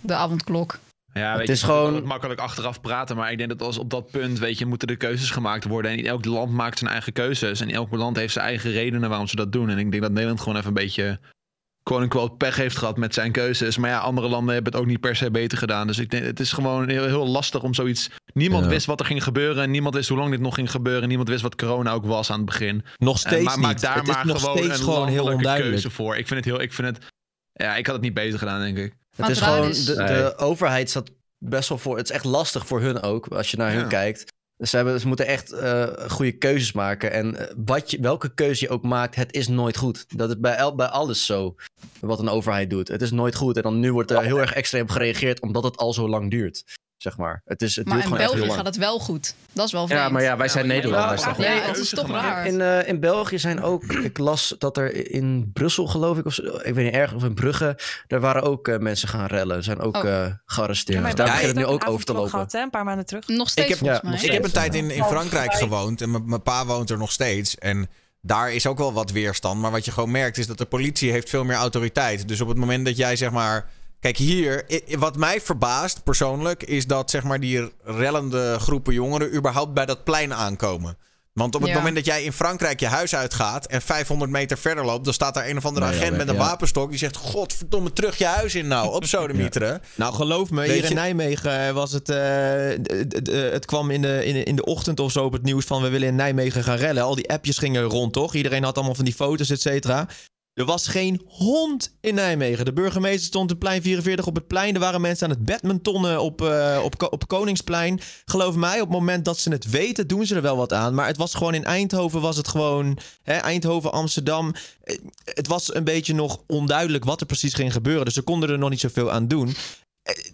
De avondklok. Ja, weet het is gewoon makkelijk achteraf praten, maar ik denk dat als op dat punt, weet je, moeten er keuzes gemaakt worden. En elk land maakt zijn eigen keuzes. En elk land heeft zijn eigen redenen waarom ze dat doen. En ik denk dat Nederland gewoon even een beetje... quote-unquote pech heeft gehad met zijn keuzes. Maar ja, andere landen hebben het ook niet per se beter gedaan. Dus ik denk, het is gewoon heel lastig om zoiets... Niemand wist wat er ging gebeuren. Niemand wist hoe lang dit nog ging gebeuren. Niemand wist wat corona ook was aan het begin. Nog steeds maar, niet. Maak daar het maar is nog gewoon steeds een gewoon heel onduidelijk keuze voor. Ik vind het heel... ja, ik had het niet beter gedaan, denk ik. Het is gewoon... de overheid staat best wel voor... Het is echt lastig voor hun ook, als je naar hun kijkt. Ze moeten echt goede keuzes maken. En welke keuze je ook maakt, het is nooit goed. Dat is bij alles zo, wat een overheid doet. Het is nooit goed. En dan nu wordt er heel erg extreem gereageerd, omdat het al zo lang duurt. Zeg maar. Het duurt gewoon echt heel lang. Maar in België gaat het wel goed. Dat is wel vreemd. Ja, maar ja, wij zijn Nederlanders. Ja, het is toch raar. In België zijn ook... Ik las dat er in Brussel, geloof ik, of in Brugge... daar waren ook mensen gaan rellen. Zijn ook gearresteerd. Ja, dus daar begint het nu ook over te lopen. Gehad, hè? Een paar maanden terug. Nog steeds, ik heb een tijd in Frankrijk gewoond. En mijn pa woont er nog steeds. En daar is ook wel wat weerstand. Maar wat je gewoon merkt, is dat de politie heeft veel meer autoriteit. Dus op het moment dat jij, zeg maar... Kijk, hier, wat mij verbaast persoonlijk... is dat, zeg maar, die rellende groepen jongeren... überhaupt bij dat plein aankomen. Want op het moment dat jij in Frankrijk je huis uitgaat... en 500 meter verder loopt... dan staat daar een of andere agent met een wapenstok... die zegt, godverdomme, terug je huis in nou. Op sodemieteren. Ja. Nou, geloof me, hier in Nijmegen was het... het kwam in de ochtend of zo op het nieuws van... we willen in Nijmegen gaan rellen. Al die appjes gingen rond, toch? Iedereen had allemaal van die foto's, et cetera. Er was geen hond in Nijmegen. De burgemeester stond in plein 44 op het plein. Er waren mensen aan het badmintonnen op Koningsplein. Geloof mij, op het moment dat ze het weten, doen ze er wel wat aan. Maar het was gewoon in Eindhoven, was het gewoon... Hè, Eindhoven, Amsterdam. Het was een beetje nog onduidelijk wat er precies ging gebeuren. Dus ze konden er nog niet zoveel aan doen.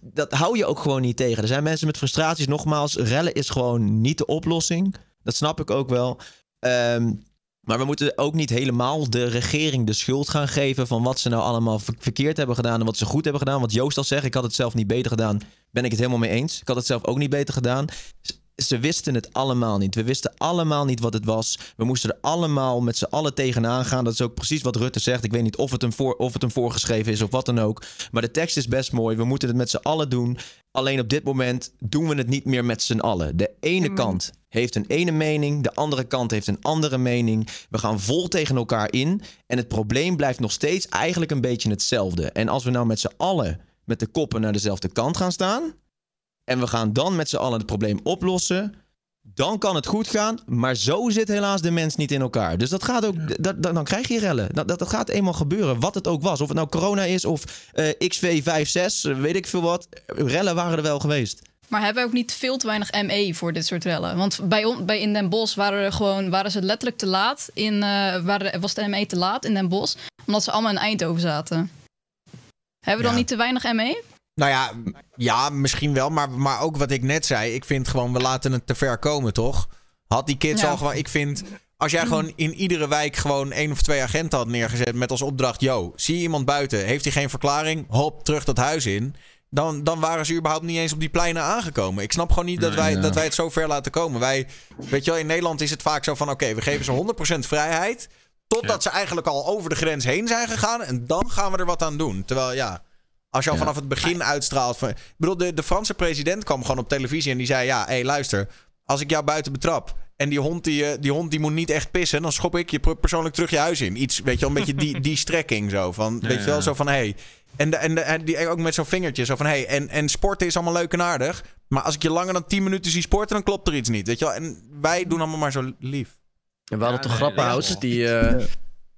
Dat hou je ook gewoon niet tegen. Er zijn mensen met frustraties. Nogmaals, rellen is gewoon niet de oplossing. Dat snap ik ook wel. Maar we moeten ook niet helemaal de regering de schuld gaan geven van wat ze nou allemaal verkeerd hebben gedaan en wat ze goed hebben gedaan. Wat Joost al zegt, ik had het zelf niet beter gedaan. Ben ik het helemaal mee eens. Ik had het zelf ook niet beter gedaan. Ze wisten het allemaal niet. We wisten allemaal niet wat het was. We moesten er allemaal met z'n allen tegenaan gaan. Dat is ook precies wat Rutte zegt. Ik weet niet of het hem voorgeschreven is of wat dan ook. Maar de tekst is best mooi. We moeten het met z'n allen doen. Alleen op dit moment doen we het niet meer met z'n allen. De ene kant heeft een ene mening. De andere kant heeft een andere mening. We gaan vol tegen elkaar in. En het probleem blijft nog steeds eigenlijk een beetje hetzelfde. En als we nou met z'n allen met de koppen naar dezelfde kant gaan staan... en we gaan dan met z'n allen het probleem oplossen... dan kan het goed gaan, maar zo zit helaas de mens niet in elkaar. Dus dat gaat ook, dan krijg je rellen. Dat gaat eenmaal gebeuren, wat het ook was. Of het nou corona is of XV56, weet ik veel wat. Rellen waren er wel geweest. Maar hebben we ook niet veel te weinig ME voor dit soort rellen? Want bij in Den Bosch waren ze letterlijk te laat. Was de ME te laat in Den Bosch? Omdat ze allemaal in Eindhoven zaten. Hebben we dan niet te weinig ME? Nou ja, misschien wel, maar ook wat ik net zei. Ik vind gewoon, we laten het te ver komen, toch? Had die kids al gewoon... Ik vind, als jij gewoon in iedere wijk gewoon 1 of 2 agenten had neergezet met als opdracht... Yo, zie je iemand buiten? Heeft hij geen verklaring? Hop, terug dat huis in. Dan waren ze überhaupt niet eens op die pleinen aangekomen. Ik snap gewoon niet dat wij het zo ver laten komen. Wij, weet je wel, in Nederland is het vaak zo van... Oké, we geven ze 100% vrijheid... totdat ze eigenlijk al over de grens heen zijn gegaan... en dan gaan we er wat aan doen. Terwijl, als je al vanaf het begin uitstraalt... Ik bedoel, de Franse president kwam gewoon op televisie en die zei... Ja, hé, luister, als ik jou buiten betrap... en die hond die moet niet echt pissen... dan schop ik je persoonlijk terug je huis in. Iets, weet je wel, een beetje die strekking zo. Van, weet je wel, zo van, hé... En die ook met zo'n vingertje, zo van... Hé, en sporten is allemaal leuk en aardig... maar als ik je langer dan 10 minuten zie sporten... dan klopt er iets niet, weet je wel. En wij doen allemaal maar zo lief. En we hadden toch grappenhouders die...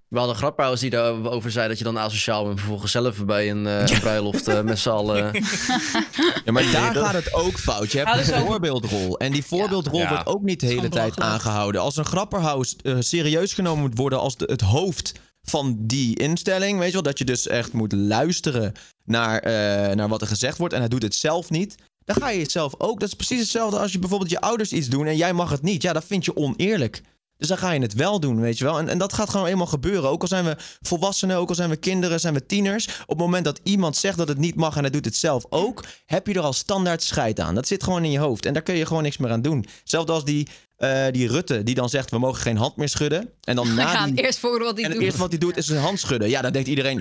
We hadden grappenhouders die daarover zeiden dat je dan asociaal bent... vervolgens zelf bij een bruiloft met z'n allen... Ja, maar daar gaat het ook fout. Je hebt een voorbeeldrol. En die voorbeeldrol wordt ook niet de hele tijd aangehouden. Als een grapperhaus serieus genomen moet worden als het hoofd van die instelling... weet je wel, dat je dus echt moet luisteren naar wat er gezegd wordt... en hij doet het zelf niet... dan ga je het zelf ook... Dat is precies hetzelfde als je bijvoorbeeld je ouders iets doen... en jij mag het niet. Ja, dat vind je oneerlijk. Dus dan ga je het wel doen, weet je wel. En dat gaat gewoon eenmaal gebeuren. Ook al zijn we volwassenen, ook al zijn we kinderen, zijn we tieners. Op het moment dat iemand zegt dat het niet mag en hij doet het zelf ook... heb je er al standaard scheid aan. Dat zit gewoon in je hoofd. En daar kun je gewoon niks meer aan doen. Zelfs als die Rutte die dan zegt, we mogen geen hand meer schudden. En dan het eerste wat hij doet is zijn hand schudden. Ja, dan denkt iedereen,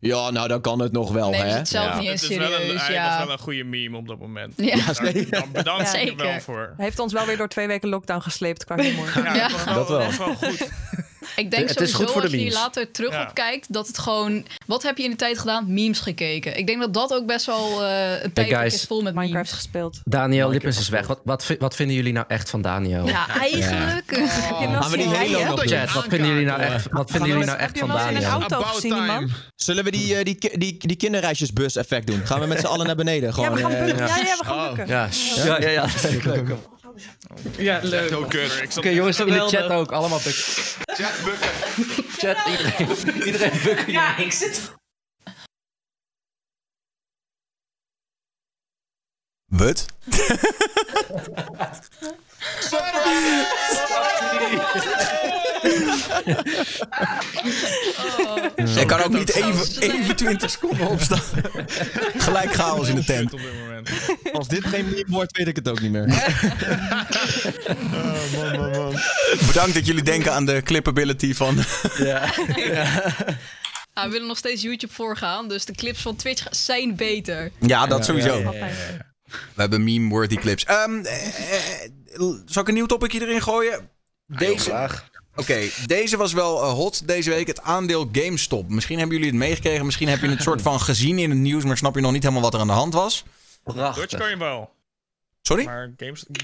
ja, nou dan kan het nog wel. Nee, hè? Het zelf niet eens serieus. Het is wel een goede meme op dat moment. Ja. Dan bedankt je wel voor. Hij heeft ons wel weer door 2 weken lockdown gesleept qua humor. Dat wel goed. Ik denk sowieso als je hier later terug op kijkt... dat het gewoon... Wat heb je in de tijd gedaan? Memes gekeken. Ik denk dat dat ook best wel een tijdje is vol met Minecraft memes. Gespeeld. Daniel Lippens is weg. Wat vinden jullie nou echt van Daniel? Ja, eigenlijk... Wat vinden jullie nou echt van Daniel? Een auto gezien, man? Zullen we die kinderreisjesbus effect doen? Gaan we met z'n allen naar beneden? Ja, we gaan bukken. Ja, leuk. Ja, leuk. Oké, jongens, in de chat ook. Allemaal bukken. Chat bukken. Chat, iedereen bukken. Ja, ik zit... Wat? Sorry! Ik kan ook niet even 20 seconden opstaan. Gelijk chaos in de tent. Als dit geen meme wordt, weet ik het ook niet meer. Man. Bedankt dat jullie denken aan de clipability van... We willen nog steeds YouTube voorgaan, dus de clips van Twitch zijn beter. Ja, dat sowieso. Ja. We hebben meme-worthy clips. Zal ik een nieuw topicje erin gooien? Deze was wel hot deze week. Het aandeel GameStop. Misschien hebben jullie het meegekregen. Misschien heb je het soort van gezien in het nieuws. Maar snap je nog niet helemaal wat er aan de hand was. Prachtig. Dogecoin wel. Sorry? Maar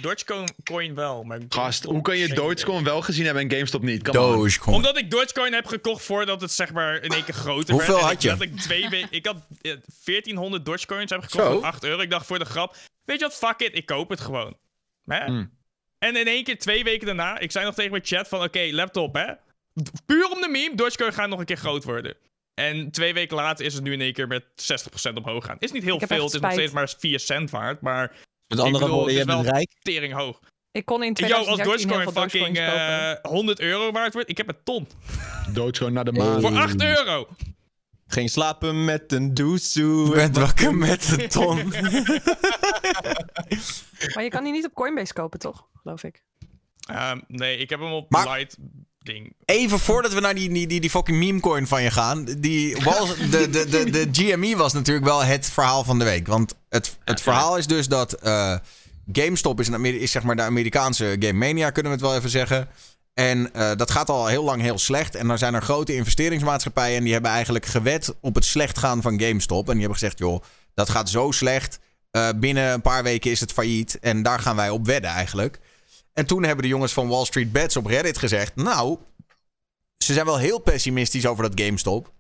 Dogecoin wel. Maar gast, hoe kan je Dogecoin wel gezien hebben en GameStop niet? Dogecoin. Omdat ik Dogecoin heb gekocht voordat het zeg maar in één keer groter werd. Hoeveel had je? Ik had 1400 Dogecoins heb gekocht voor €8. Ik dacht voor de grap, weet je wat, fuck it, ik koop het gewoon. Hè? Mm. En in één keer, 2 weken daarna, ik zei nog tegen mijn chat van oké, laptop hè. Puur om de meme, Dogecoin gaat nog een keer groot worden. En 2 weken later is het nu in één keer met 60% omhoog gaan. Is niet heel veel, het is nog steeds maar 4 cent waard, maar... Met andere woorden, je bent rijk. Tering hoog. Ik kon in 2013 heel veel Dogecoin kopen. €100 waard wordt, ik heb een ton. Dogecoin naar de maan. Voor €8. Ging slapen met een doezoe. Werd wakker met een ton. Maar je kan die niet op Coinbase kopen, toch? Geloof ik. Nee, ik heb hem op Lite... Ding. Even voordat we naar die fucking memecoin van je gaan. De GME was natuurlijk wel het verhaal van de week. Want het verhaal is dus dat GameStop is zeg maar de Amerikaanse Game Mania, kunnen we het wel even zeggen. En dat gaat al heel lang heel slecht. En dan zijn er grote investeringsmaatschappijen en die hebben eigenlijk gewed op het slecht gaan van GameStop. En die hebben gezegd, joh, dat gaat zo slecht. Binnen een paar weken is het failliet. En daar gaan wij op wedden eigenlijk. En toen hebben de jongens van Wall Street Bets op Reddit gezegd... Nou, ze zijn wel heel pessimistisch over dat GameStop.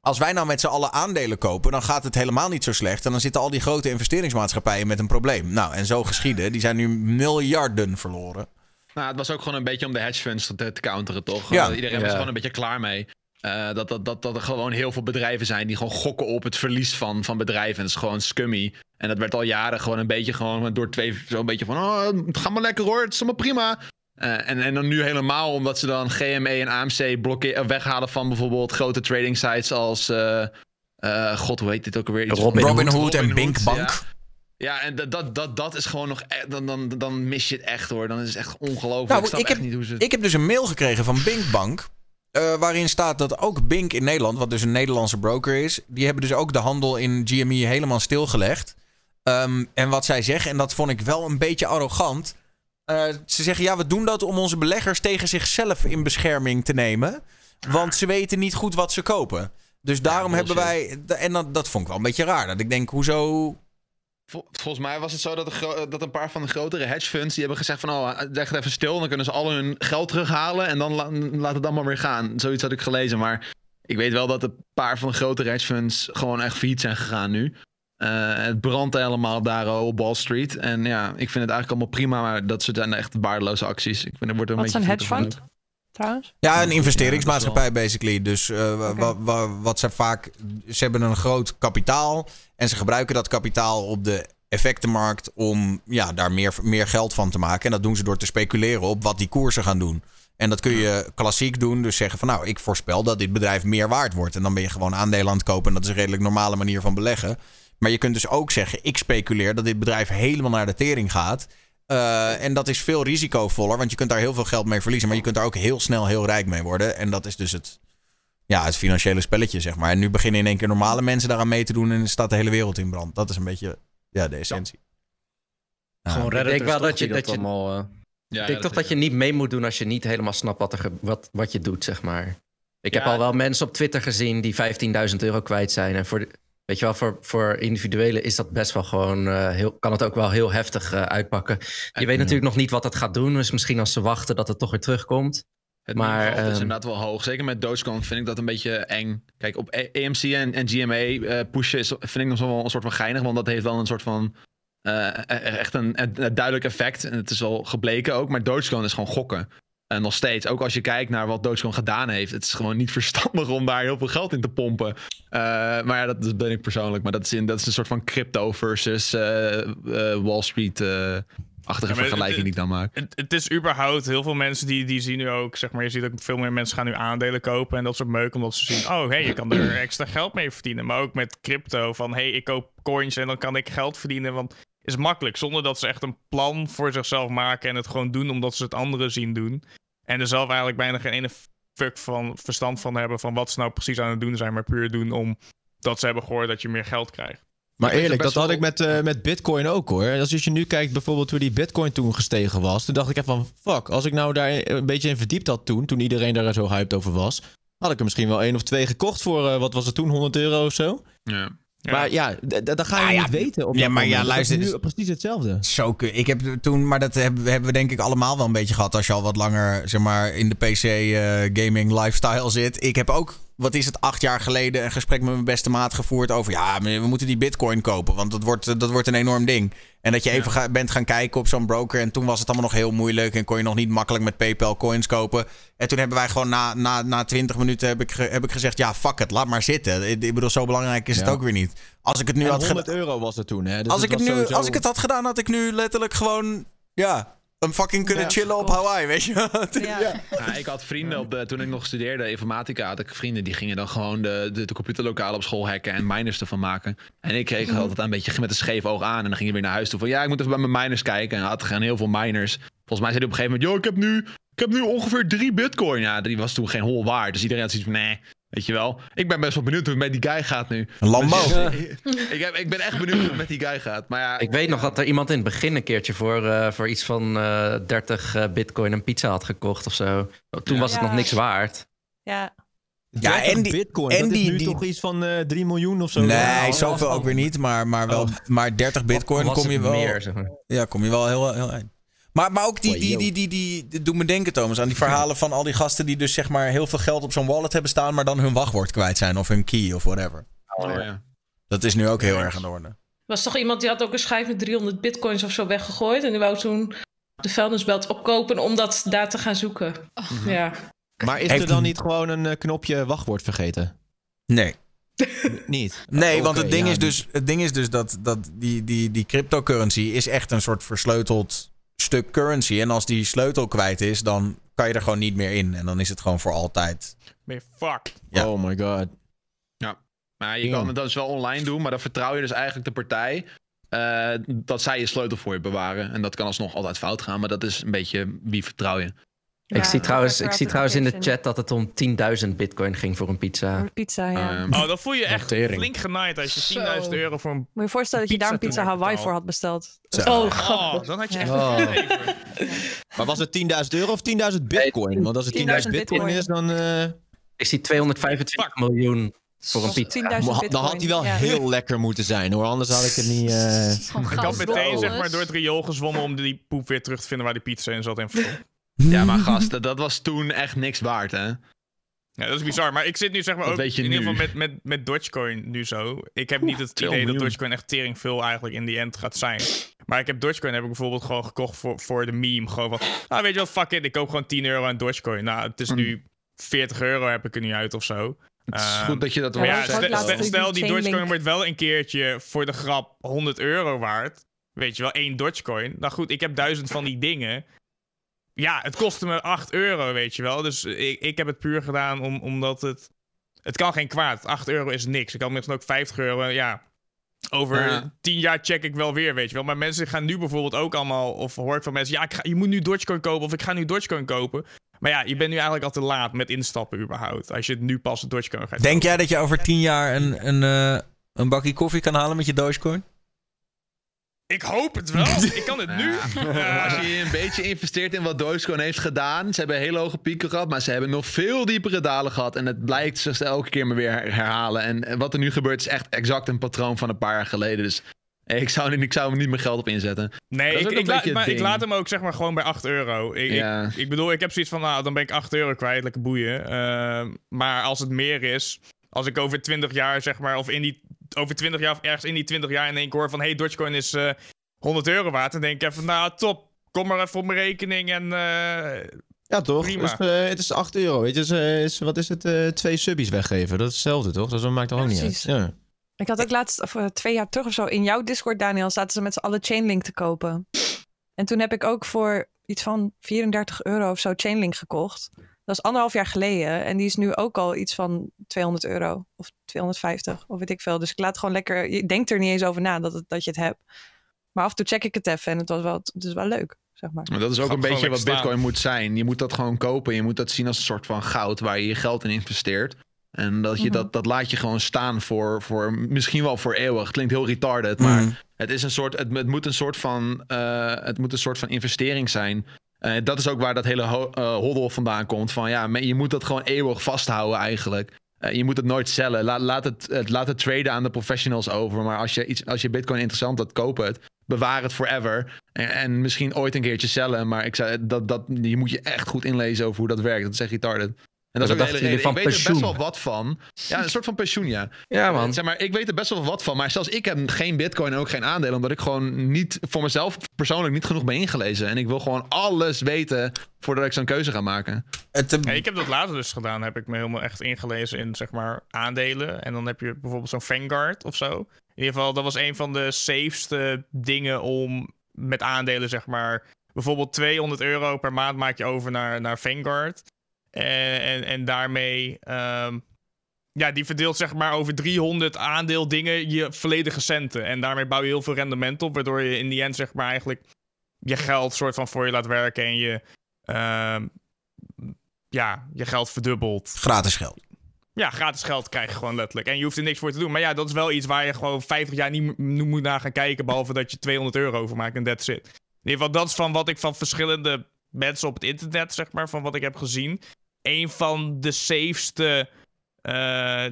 Als wij nou met z'n allen aandelen kopen... dan gaat het helemaal niet zo slecht. En dan zitten al die grote investeringsmaatschappijen met een probleem. Nou, en zo geschieden. Die zijn nu miljarden verloren. Nou, het was ook gewoon een beetje om de hedge funds te counteren, toch? Ja. Iedereen was gewoon een beetje klaar mee. Dat er gewoon heel veel bedrijven zijn... die gewoon gokken op het verlies van bedrijven. En dat is gewoon scummy. En dat werd al jaren gewoon een beetje gewoon door twee... zo'n beetje van, oh, het gaat maar lekker hoor, het is allemaal prima. En dan nu helemaal omdat ze dan GME en AMC weghalen van bijvoorbeeld grote trading sites als... God, hoe heet dit ook alweer? Robinhood en BinckBank. Ja, en dat is gewoon nog... Dan mis je het echt hoor, dan is het echt ongelooflijk. Nou, ik heb dus een mail gekregen van BinckBank... waarin staat dat ook Bink in Nederland, wat dus een Nederlandse broker is... die hebben dus ook de handel in GME helemaal stilgelegd. En wat zij zeggen, en dat vond ik wel een beetje arrogant... ze zeggen, ja, we doen dat om onze beleggers tegen zichzelf in bescherming te nemen... want ze weten niet goed wat ze kopen. Dus daarom hebben wij... En dat vond ik wel een beetje raar, dat ik denk, hoezo... Volgens mij was het zo dat een paar van de grotere hedge funds... die hebben gezegd van, oh, leg het even stil... dan kunnen ze al hun geld terughalen... en dan laat het allemaal weer gaan. Zoiets had ik gelezen, maar ik weet wel... dat een paar van de grotere hedge funds... gewoon echt failliet zijn gegaan nu. Het brandt helemaal daar op Wall Street. En ja, ik vind het eigenlijk allemaal prima... maar dat zijn echt waardeloze acties. Wat is een hedge fund? Trouwens? Ja, een investeringsmaatschappij basically. Dus wat ze vaak... Ze hebben een groot kapitaal... En ze gebruiken dat kapitaal op de effectenmarkt om daar meer geld van te maken. En dat doen ze door te speculeren op wat die koersen gaan doen. En dat kun je klassiek doen. Dus zeggen van nou, ik voorspel dat dit bedrijf meer waard wordt. En dan ben je gewoon aandelen aan het kopen. En dat is een redelijk normale manier van beleggen. Maar je kunt dus ook zeggen, ik speculeer dat dit bedrijf helemaal naar de tering gaat. En dat is veel risicovoller, want je kunt daar heel veel geld mee verliezen. Maar je kunt daar ook heel snel heel rijk mee worden. En dat is dus het financiële spelletje, zeg maar. En nu beginnen in één keer normale mensen daaraan mee te doen... en staat de hele wereld in brand. Dat is een beetje de essentie. Ja. Gewoon Reddit, ik denk wel dat je niet mee moet doen... als je niet helemaal snapt wat je doet, zeg maar. Ik heb al wel mensen op Twitter gezien... die €15.000 kwijt zijn. En voor individuelen is dat best wel gewoon... kan het ook wel heel heftig uitpakken. Je weet natuurlijk nog niet wat dat gaat doen. Dus misschien als ze wachten dat het toch weer terugkomt. Maar het is inderdaad wel hoog. Zeker met Dogecoin vind ik dat een beetje eng. Kijk, op AMC en GME pushen vind ik nog wel een soort van geinig. Want dat heeft wel een soort van... echt een duidelijk effect. En het is al gebleken ook. Maar Dogecoin is gewoon gokken. En nog steeds. Ook als je kijkt naar wat Dogecoin gedaan heeft. Het is gewoon niet verstandig om daar heel veel geld in te pompen. Maar ja, dat ben ik persoonlijk. Maar dat is een soort van crypto versus Wall Street... achtige vergelijking die ik dan maak. Het is überhaupt heel veel mensen die zien nu ook, zeg maar, je ziet ook veel meer mensen gaan nu aandelen kopen en dat soort meuk, omdat ze zien, oh hey, je kan er extra geld mee verdienen. Maar ook met crypto, van hey, ik koop coins en dan kan ik geld verdienen, want is makkelijk. Zonder dat ze echt een plan voor zichzelf maken en het gewoon doen omdat ze het anderen zien doen. En er zelf eigenlijk bijna geen ene fuck van verstand van hebben van wat ze nou precies aan het doen zijn, maar puur doen omdat ze hebben gehoord dat je meer geld krijgt. Maar eerlijk, dat had ik met Bitcoin ook hoor. Als je nu kijkt bijvoorbeeld hoe die Bitcoin toen gestegen was. Toen dacht ik echt van, fuck, als ik nou daar een beetje in verdiept had toen iedereen daar zo hyped over was. Had ik er misschien wel 1 of 2 gekocht voor, wat was het toen, €100 of zo? Ja. Maar ja, dat ga je niet weten. Op maar ja, luister. Het is nu precies hetzelfde. Zo kun je. Ik heb toen, maar dat hebben we denk ik allemaal wel een beetje gehad. Als je al wat langer, zeg maar, in de PC-gaming lifestyle zit. Ik heb ook, wat is het, 8 jaar geleden een gesprek met mijn beste maat gevoerd over... ja, we moeten die bitcoin kopen, want dat wordt een enorm ding. En dat je even bent gaan kijken op zo'n broker... en toen was het allemaal nog heel moeilijk... en kon je nog niet makkelijk met PayPal coins kopen. En toen hebben wij gewoon na 20 minuten heb ik gezegd... ja, fuck it, laat maar zitten. Ik bedoel, zo belangrijk is het ook weer niet. Als ik het nu had gedaan... €100 was het toen, hè? Dus als ik het had gedaan, had ik nu letterlijk gewoon... ja... een fucking kunnen chillen op Hawaii, weet je wat? Ja. Ja, ik had vrienden, toen ik nog studeerde informatica, had ik vrienden die gingen dan gewoon de computerlokalen op school hacken en miners ervan maken. En ik kreeg altijd een beetje met een scheef oog aan en dan ging je weer naar huis toe van ja, ik moet even bij mijn miners kijken. En had gaan heel veel miners. Volgens mij zei hij op een gegeven moment, yo, ik heb nu ongeveer 3 bitcoin. Ja, die was toen geen hol waard, dus iedereen had zoiets van nee. Weet je wel? Ik ben best wel benieuwd hoe het met die guy gaat nu. Lambo! Ik ben echt benieuwd hoe het met die guy gaat. Maar ja, ik weet nog dat er iemand in het begin een keertje voor iets van 30 bitcoin een pizza had gekocht of zo. Toen was het nog niks waard. Ja. Ja, en die bitcoin, en dat is nu toch iets van 3 miljoen of zo. Nee, zoveel ook weer niet, maar wel, maar 30 bitcoin kom je wel... meer, zeg maar. Ja, kom je wel heel eind. Maar ook die doen me denken, Thomas, aan die verhalen van al die gasten die dus zeg maar heel veel geld op zo'n wallet hebben staan, maar dan hun wachtwoord kwijt zijn of hun key of whatever. Oh, ja. Dat is nu ook heel erg aan de orde. Er was toch iemand die had ook een schijf met 300 bitcoins of zo weggegooid en die wou toen de vuilnisbelt opkopen om dat daar te gaan zoeken. Oh. Ja. Maar is er dan niet gewoon een knopje wachtwoord vergeten? Nee. Niet. Nee, want het ding is dus dat die cryptocurrency is echt een soort versleuteld stuk currency. En als die sleutel kwijt is, dan kan je er gewoon niet meer in. En dan is het gewoon voor altijd. Meer fuck. Ja. Oh my god. Ja. Maar je kan het dus wel online doen, maar dan vertrouw je dus eigenlijk de partij dat zij je sleutel voor je bewaren. En dat kan alsnog altijd fout gaan, maar dat is een beetje wie vertrouw je. Ja, ik zie trouwens in de chat dat het om 10.000 bitcoin ging voor een pizza. Voor een pizza, ja. Dan voel je echt flink genaaid als je €10.000 voor een pizza. Moet je voorstellen dat je daar een pizza Hawaii voor had besteld. Oh, god. Dan had je echt Maar was het €10.000 of 10.000 bitcoin? Want als het 10.000 bitcoin is, dan... Ik zie 225 miljoen voor een pizza. Dan had die wel heel lekker moeten zijn, hoor. Anders had ik het niet... Ik had meteen zeg maar door het riool gezwommen om die poep weer terug te vinden waar die pizza in zat en verstopt. Ja, maar gast, dat was toen echt niks waard, hè? Ja, dat is bizar. Maar ik zit nu zeg maar dat ook in ieder geval met Dogecoin nu zo. Ik heb niet het idee dat Dogecoin echt tering veel eigenlijk in die end gaat zijn. Maar ik heb Dogecoin bijvoorbeeld gewoon gekocht voor de meme. Gewoon van, weet je wat, fuck it, ik koop gewoon €10 aan Dogecoin. Nou, het is nu €40 heb ik er nu uit of zo. Het is goed dat je dat stel die Dogecoin wordt wel een keertje voor de grap €100 waard. Weet je wel, 1 Dogecoin. Nou goed, ik heb 1000 van die dingen. Ja, het kostte me €8, weet je wel. Dus ik heb het puur gedaan omdat het... Het kan geen kwaad. €8 is niks. Ik had misschien ook €50. Ja, over 10 jaar check ik wel weer, weet je wel. Maar mensen gaan nu bijvoorbeeld ook allemaal... Of hoor ik van mensen... Ja, je moet nu Dogecoin kopen. Of ik ga nu Dogecoin kopen. Maar ja, je bent nu eigenlijk al te laat met instappen überhaupt. Als je het nu pas Dogecoin gaat kopen. Denk jij dat je over 10 jaar een bakje koffie kan halen met je Dogecoin? Ik hoop het wel. Ik kan het nu. Als je een beetje investeert in wat Dogecoin heeft gedaan. Ze hebben hele hoge pieken gehad. Maar ze hebben nog veel diepere dalen gehad. En het blijkt zich elke keer maar weer herhalen. En wat er nu gebeurt is echt exact een patroon van een paar jaar geleden. Dus ik zou er niet mijn geld op inzetten. Nee, ik laat hem ook zeg maar gewoon bij €8. Ik bedoel, ik heb zoiets van, dan ben ik €8 kwijt. Lekker boeien. Maar als het meer is. Als ik over 20 jaar zeg maar, of in die... over 20 jaar of ergens in die 20 jaar in één keer hoor van... hey, Dogecoin is €100 waard. Dan denk ik even, top. Kom maar even op mijn rekening en ja, toch? Prima. Dus, het is €8, weet je. Dus, wat is het? 2 subbies weggeven. Dat is hetzelfde, toch? Dat maakt toch ook niet uit. Ja. Ik had ook laatst, of 2 jaar terug of zo... in jouw Discord, Daniel, zaten ze met z'n allen Chainlink te kopen. En toen heb ik ook voor iets van €34 of zo Chainlink gekocht. Dat is 1,5 jaar geleden. En die is nu ook al iets van €200 of €250 of weet ik veel. Dus ik laat gewoon lekker... Je denkt er niet eens over na dat je het hebt. Maar af en toe check ik het even en het is wel leuk, zeg maar. Maar dat is ook een beetje wat Bitcoin moet zijn. Je moet dat gewoon kopen. Je moet dat zien als een soort van goud waar je je geld in investeert. En dat, je dat laat je gewoon staan voor misschien wel voor eeuwig. Het klinkt heel retarded, maar het is een soort... Het moet een soort van investering zijn. Dat is ook waar dat hele hodl vandaan komt. Van, je moet dat gewoon eeuwig vasthouden eigenlijk. Je moet het nooit sellen. Laat het traden aan de professionals over. Maar als je Bitcoin interessant had, koop het. Bewaar het forever. En misschien ooit een keertje sellen. Maar ik zei, je moet je echt goed inlezen over hoe dat werkt. Dat is echt retarded. En dat is ook de hele reden. Ik weet er best wel wat van. Ja, een soort van pensioen, ja. Ja, man. Zeg maar, ik weet er best wel wat van. Maar zelfs ik heb geen Bitcoin en ook geen aandelen. Omdat ik gewoon niet voor mezelf persoonlijk niet genoeg ben ingelezen. En ik wil gewoon alles weten voordat ik zo'n keuze ga maken. Ja, ik heb dat later dus gedaan. Heb ik me helemaal echt ingelezen in, zeg maar, aandelen. En dan heb je bijvoorbeeld zo'n Vanguard of zo. In ieder geval, dat was een van de safeste dingen om met aandelen, zeg maar. Bijvoorbeeld €200 per maand maak je over naar Vanguard. En daarmee, ja, die verdeelt, zeg maar, over 300 aandeeldingen je volledige centen. En daarmee bouw je heel veel rendement op, waardoor je in die end, zeg maar, eigenlijk je geld soort van voor je laat werken en je geld verdubbelt. Gratis geld. Ja, gratis geld krijg je gewoon letterlijk. En je hoeft er niks voor te doen. Maar ja, dat is wel iets waar je gewoon 50 jaar niet moet naar gaan kijken, behalve dat je €200 voor maakt en that's it. In ieder geval, dat is van wat ik van verschillende mensen op het internet, zeg maar, van wat ik heb gezien. Een van de safeste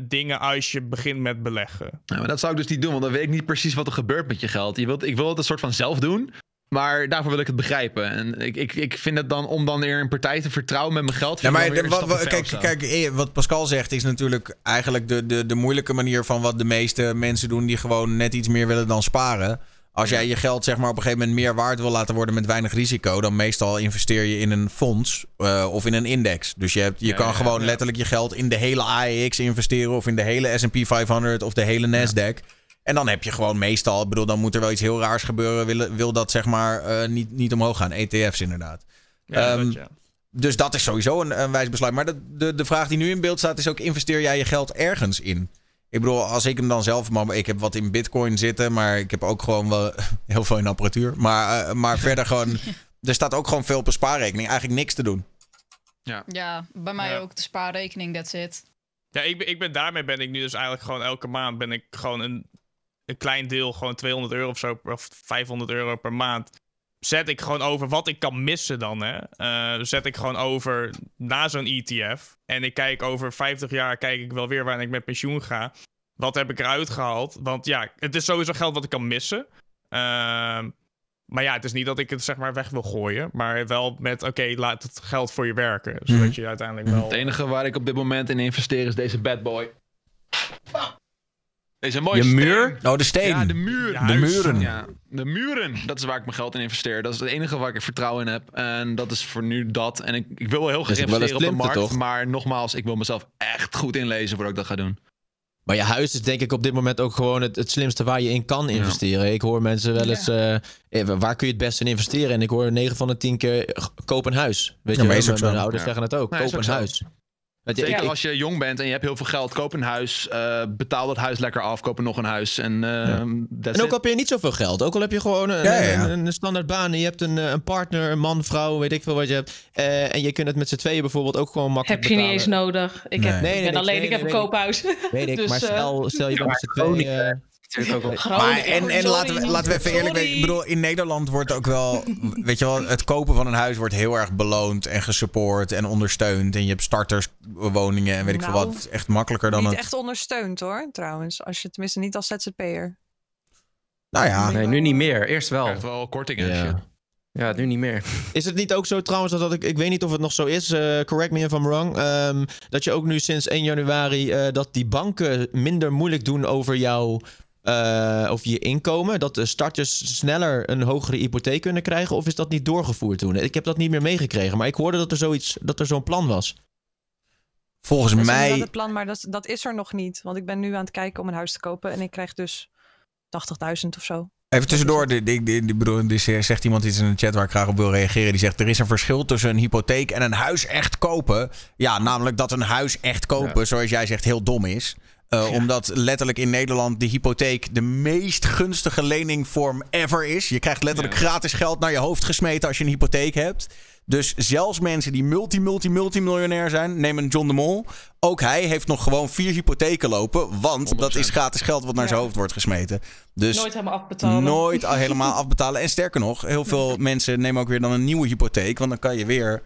dingen als je begint met beleggen. Ja, maar dat zou ik dus niet doen, want dan weet ik niet precies wat er gebeurt met je geld. Ik wil het een soort van zelf doen, maar daarvoor wil ik het begrijpen. En ik vind het dan, om dan weer een partij te vertrouwen met mijn geld... Ja, maar kijk, wat Pascal zegt is natuurlijk eigenlijk de moeilijke manier van wat de meeste mensen doen die gewoon net iets meer willen dan sparen. Als jij je geld, zeg maar, op een gegeven moment meer waard wil laten worden met weinig risico, dan meestal investeer je in een fonds of in een index. Dus je kan gewoon letterlijk je geld in de hele AEX investeren of in de hele S&P 500 of de hele Nasdaq. Ja. En dan heb je gewoon meestal, ik bedoel, dan moet er wel iets heel raars gebeuren. Wil dat, zeg maar, niet omhoog gaan. ETF's inderdaad. Ja, Dus dat is sowieso een wijs besluit. Maar de vraag die nu in beeld staat is ook, investeer jij je geld ergens in? Ik bedoel, als ik hem dan zelf... Ik heb wat in Bitcoin zitten, maar ik heb ook gewoon wel heel veel in apparatuur. Maar verder gewoon... Er staat ook gewoon veel op een spaarrekening. Eigenlijk niks te doen. Ja bij mij ook de spaarrekening, that's it. Ja, daarmee ben ik nu dus eigenlijk gewoon elke maand ben ik gewoon een klein deel, gewoon €200 of zo, of €500 per maand. Zet ik gewoon over wat ik kan missen dan, hè. Zet ik gewoon over na zo'n ETF. En ik kijk over 50 jaar, kijk ik wel weer waar ik met pensioen ga. Wat heb ik eruit gehaald? Want ja, het is sowieso geld wat ik kan missen. Maar ja, het is niet dat ik het, zeg maar, weg wil gooien. Maar wel met, oké, laat het geld voor je werken. Zodat je uiteindelijk wel... Het enige waar ik op dit moment in investeer is deze bad boy. Deze mooie steen. Muur? Oh, de steen. Ja, de muur. De muren. Ja, de muren. Dat is waar ik mijn geld in investeer. Dat is het enige waar ik vertrouwen in heb. En dat is voor nu dat. En ik wil wel heel graag investeren op de markt. Toch? Maar nogmaals, ik wil mezelf echt goed inlezen voordat ik dat ga doen. Maar je huis is, denk ik, op dit moment ook gewoon het slimste waar je in kan investeren. Ja. Ik hoor mensen wel eens... waar kun je het beste in investeren? En ik hoor 9 van de 10 keer... Koop een huis. Weet je, mijn ouders zeggen het ook. Nee, koop een huis. Zeker als je jong bent en je hebt heel veel geld, koop een huis, betaal dat huis lekker af, koop er nog een huis. En ook al heb je niet zoveel geld, ook al heb je gewoon een standaard baan en je hebt een partner, een man, vrouw, weet ik veel wat je hebt. En je kunt het met z'n tweeën bijvoorbeeld ook gewoon makkelijk betalen. Heb je niet eens nodig. Ik heb een koophuis. Weet ik, maar stel je bent met z'n tweeën... Laten we even eerlijk zijn. Ik bedoel, in Nederland wordt ook wel... Weet je wel, het kopen van een huis wordt heel erg beloond en gesupport en ondersteund. En je hebt starterswoningen en weet ik veel wat. Echt makkelijker dan Niet echt ondersteund hoor, trouwens. Als je tenminste niet als ZZP'er. Nou ja. Nee, nu niet meer. Eerst wel. Echt wel kortingen. Ja, nu niet meer. Is het niet ook zo trouwens, dat ik weet niet of het nog zo is, correct me if I'm wrong, dat je ook nu sinds 1 januari dat die banken minder moeilijk doen over jouw... of je inkomen, dat de starters sneller een hogere hypotheek kunnen krijgen, of is dat niet doorgevoerd toen? Ik heb dat niet meer meegekregen, maar ik hoorde dat er zo'n plan was. Volgens mij... Dat is een plan, maar dat is er nog niet, want ik ben nu aan het kijken om een huis te kopen en ik krijg dus 80.000 of zo. Even tussendoor, er zegt iemand iets in de chat waar ik graag op wil reageren. Die zegt, er is een verschil tussen een hypotheek en een huis echt kopen. Ja, namelijk dat een huis echt kopen, zoals jij zegt, heel dom is. Omdat letterlijk in Nederland de hypotheek de meest gunstige leningvorm ever is. Je krijgt letterlijk gratis geld naar je hoofd gesmeten als je een hypotheek hebt. Dus zelfs mensen die multimiljonair zijn, neem een John de Mol. Ook hij heeft nog gewoon 4 hypotheken lopen, want 100%. Dat is gratis geld wat naar zijn hoofd wordt gesmeten. Dus nooit helemaal afbetalen. En sterker nog, heel veel mensen nemen ook weer dan een nieuwe hypotheek, want dan kan je weer...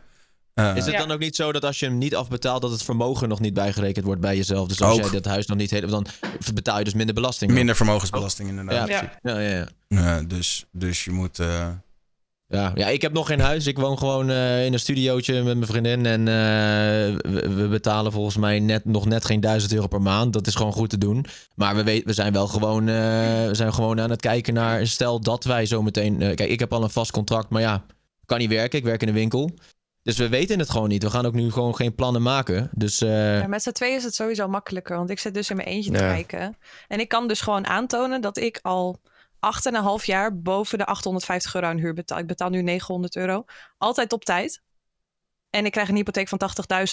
Is het dan ook niet zo dat als je hem niet afbetaalt, dat het vermogen nog niet bijgerekend wordt bij jezelf? Dus als jij dat huis nog niet heeft, dan betaal je dus minder belasting. Minder vermogensbelasting inderdaad. Ja. Dus je moet... Ja, ik heb nog geen huis. Ik woon gewoon in een studiootje met mijn vriendin. En we betalen volgens mij nog net geen €1000 per maand. Dat is gewoon goed te doen. Maar we zijn gewoon aan het kijken naar... Stel dat wij zo meteen... kijk, ik heb al een vast contract, maar ja, kan niet werken. Ik werk in een winkel. Dus we weten het gewoon niet. We gaan ook nu gewoon geen plannen maken. Dus, ja, met z'n tweeën is het sowieso makkelijker. Want ik zit dus in mijn eentje te kijken. En ik kan dus gewoon aantonen dat ik al... 8,5 jaar boven de €850 aan huur betaal. Ik betaal nu €900. Altijd op tijd. En ik krijg een hypotheek van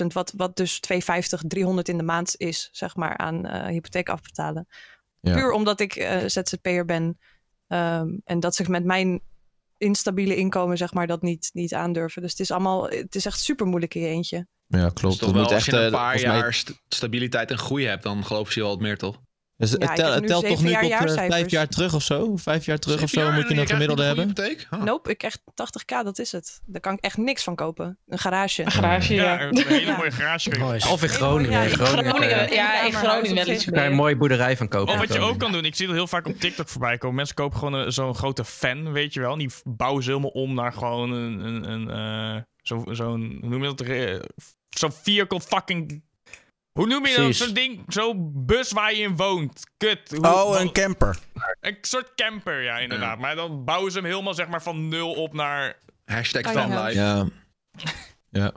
80.000. Wat dus 250, 300 in de maand is, zeg maar, aan hypotheek afbetalen. Ja. Puur omdat ik ZZP'er ben. En dat zich met mijn instabiele inkomen, zeg maar, dat niet aandurven. Dus het is echt super moeilijk in je eentje. Ja, klopt. Dus als je een paar jaar stabiliteit en groei hebt, dan geloven ze je wel wat meer, toch? Dus het telt toch nu tot 5 jaar terug of zo? 5 jaar terug of zo moet je dat gemiddelde hebben? Huh. Nope, ik krijg 80.000, dat is het. Daar kan ik echt niks van kopen. Een garage. Een hele mooie garage. Of in Groningen. In Groningen. Daar kan je een mooie boerderij van kopen. Wat je ook kan doen, ik zie dat heel vaak op TikTok voorbij komen. Mensen kopen gewoon zo'n grote fan, weet je wel. Die bouwen ze helemaal om naar gewoon zo'n... Hoe noem je dat? Zo'n vierkant fucking... Hoe noem je dat zo'n ding? Zo'n bus waar je in woont. Kut. Een camper. Een soort camper, ja, inderdaad. Ja. Maar dan bouwen ze hem helemaal, zeg maar, van nul op naar... #vanlife. Ja. Ja.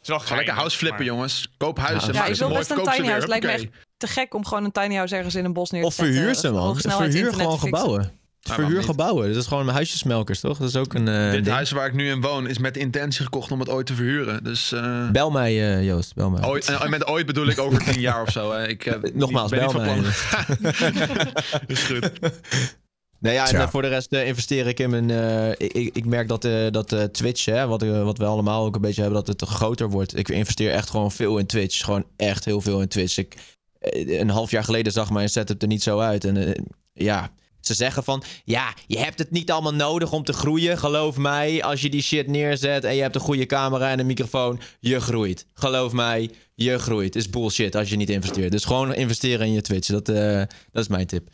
Ga lekker house flippen, maar... jongens. Koop huizen. Ja, ik wil best een tiny house. Lijkt me echt te gek om gewoon een tiny house ergens in een bos neer te zetten. Of verhuur ze, man. Verhuur gewoon gebouwen. Verhuurgebouwen. Dat is gewoon huisjesmelkers, toch? Dat is ook een... Dit huis waar ik nu in woon is met intentie gekocht om het ooit te verhuren. Dus, bel mij, Joost. Bel mij. Met ooit bedoel ik over 10 jaar of zo. Hè. Nogmaals, bel mij. Is goed. Nou ja, en voor de rest investeer ik in mijn... ik merk dat Twitch, hè, wat we allemaal ook een beetje hebben, dat het groter wordt. Ik investeer echt gewoon veel in Twitch. Gewoon echt heel veel in Twitch. Een half jaar geleden zag mijn setup er niet zo uit. En ze zeggen van, ja, je hebt het niet allemaal nodig om te groeien. Geloof mij, als je die shit neerzet en je hebt een goede camera en een microfoon, je groeit. Geloof mij, je groeit. Is bullshit als je niet investeert. Dus gewoon investeren in je Twitch. Dat is mijn tip.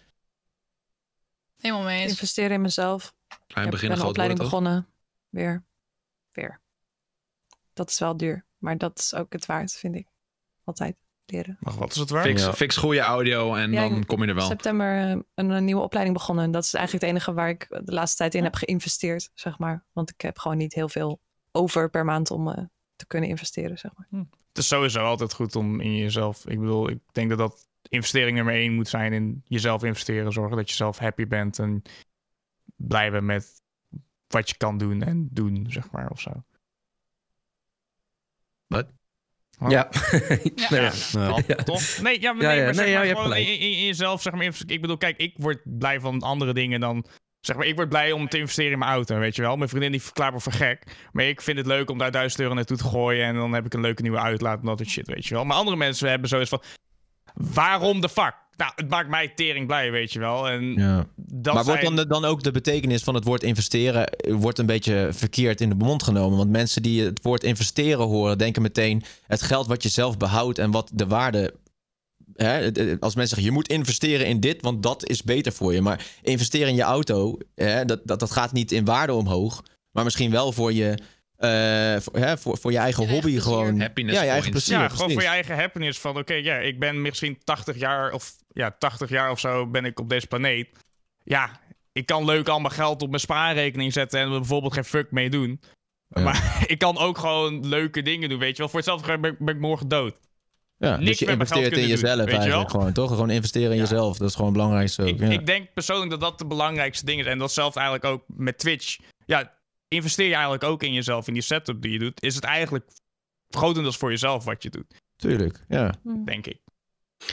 Helemaal mee eens. Investeren in mezelf. Ik ben een opleiding begonnen. Weer. Dat is wel duur, maar dat is ook het waard, vind ik. Altijd. Maar wat is het waard? Fix goede audio en dan kom je er wel. In september een nieuwe opleiding begonnen. En dat is eigenlijk het enige waar ik de laatste tijd in heb geïnvesteerd, zeg maar. Want ik heb gewoon niet heel veel over per maand om te kunnen investeren, zeg maar. Het is sowieso altijd goed om in jezelf... Ik bedoel, ik denk dat investering nummer 1 moet zijn in jezelf investeren. Zorgen dat je zelf happy bent en blijven met wat je kan doen en doen, zeg maar, of zo. Wat? Oh. Ja. Toch? Nee, je hebt gelijk. In jezelf, zeg maar, ik bedoel, kijk, ik word blij van andere dingen dan, zeg maar, ik word blij om te investeren in mijn auto, weet je wel. Mijn vriendin die verklaart me voor gek, maar ik vind het leuk om daar €1000 naartoe te gooien en dan heb ik een leuke nieuwe uitlaat en dat soort shit, weet je wel. Maar andere mensen hebben zoiets van, waarom de fuck? Nou, het maakt mij tering blij, weet je wel. En dat maar wordt dan ook de betekenis van het woord investeren... wordt een beetje verkeerd in de mond genomen. Want mensen die het woord investeren horen... denken meteen het geld wat je zelf behoudt... en wat de waarde... Hè, als mensen zeggen, je moet investeren in dit... want dat is beter voor je. Maar investeren in je auto... Hè, dat gaat niet in waarde omhoog. Maar misschien wel voor je... voor je eigen hobby gewoon. Ja, je eigen plezier. Ja, gewoon voor je eigen happiness. Van oké, ik ben misschien 80 jaar of zo ben ik op deze planeet. Ja, ik kan leuk al mijn geld op mijn spaarrekening zetten en er bijvoorbeeld geen fuck mee doen. Ja. Maar ik kan ook gewoon leuke dingen doen, weet je wel. Voor hetzelfde ben ik morgen dood. Ja, niks dus je investeert in jezelf doen, eigenlijk gewoon, toch? Gewoon investeren in jezelf, dat is gewoon het belangrijkste. Ik denk persoonlijk dat de belangrijkste ding is. En datzelfde eigenlijk ook met Twitch. Ja, investeer je eigenlijk ook in jezelf, in die setup die je doet, is het eigenlijk grotendeels voor jezelf wat je doet. Tuurlijk, ja. Denk ik.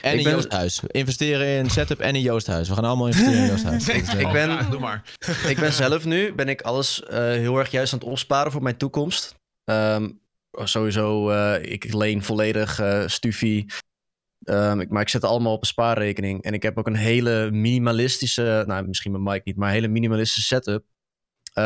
En in Joost huis. Investeren in setup en in Joost huis. We gaan allemaal investeren in Joost huis. Ik ben alles heel erg juist aan het opsparen voor mijn toekomst. Sowieso, ik leen volledig Stufie. Maar ik zet het allemaal op een spaarrekening. En ik heb ook een hele minimalistische, nou misschien mijn mic niet, maar een hele minimalistische setup.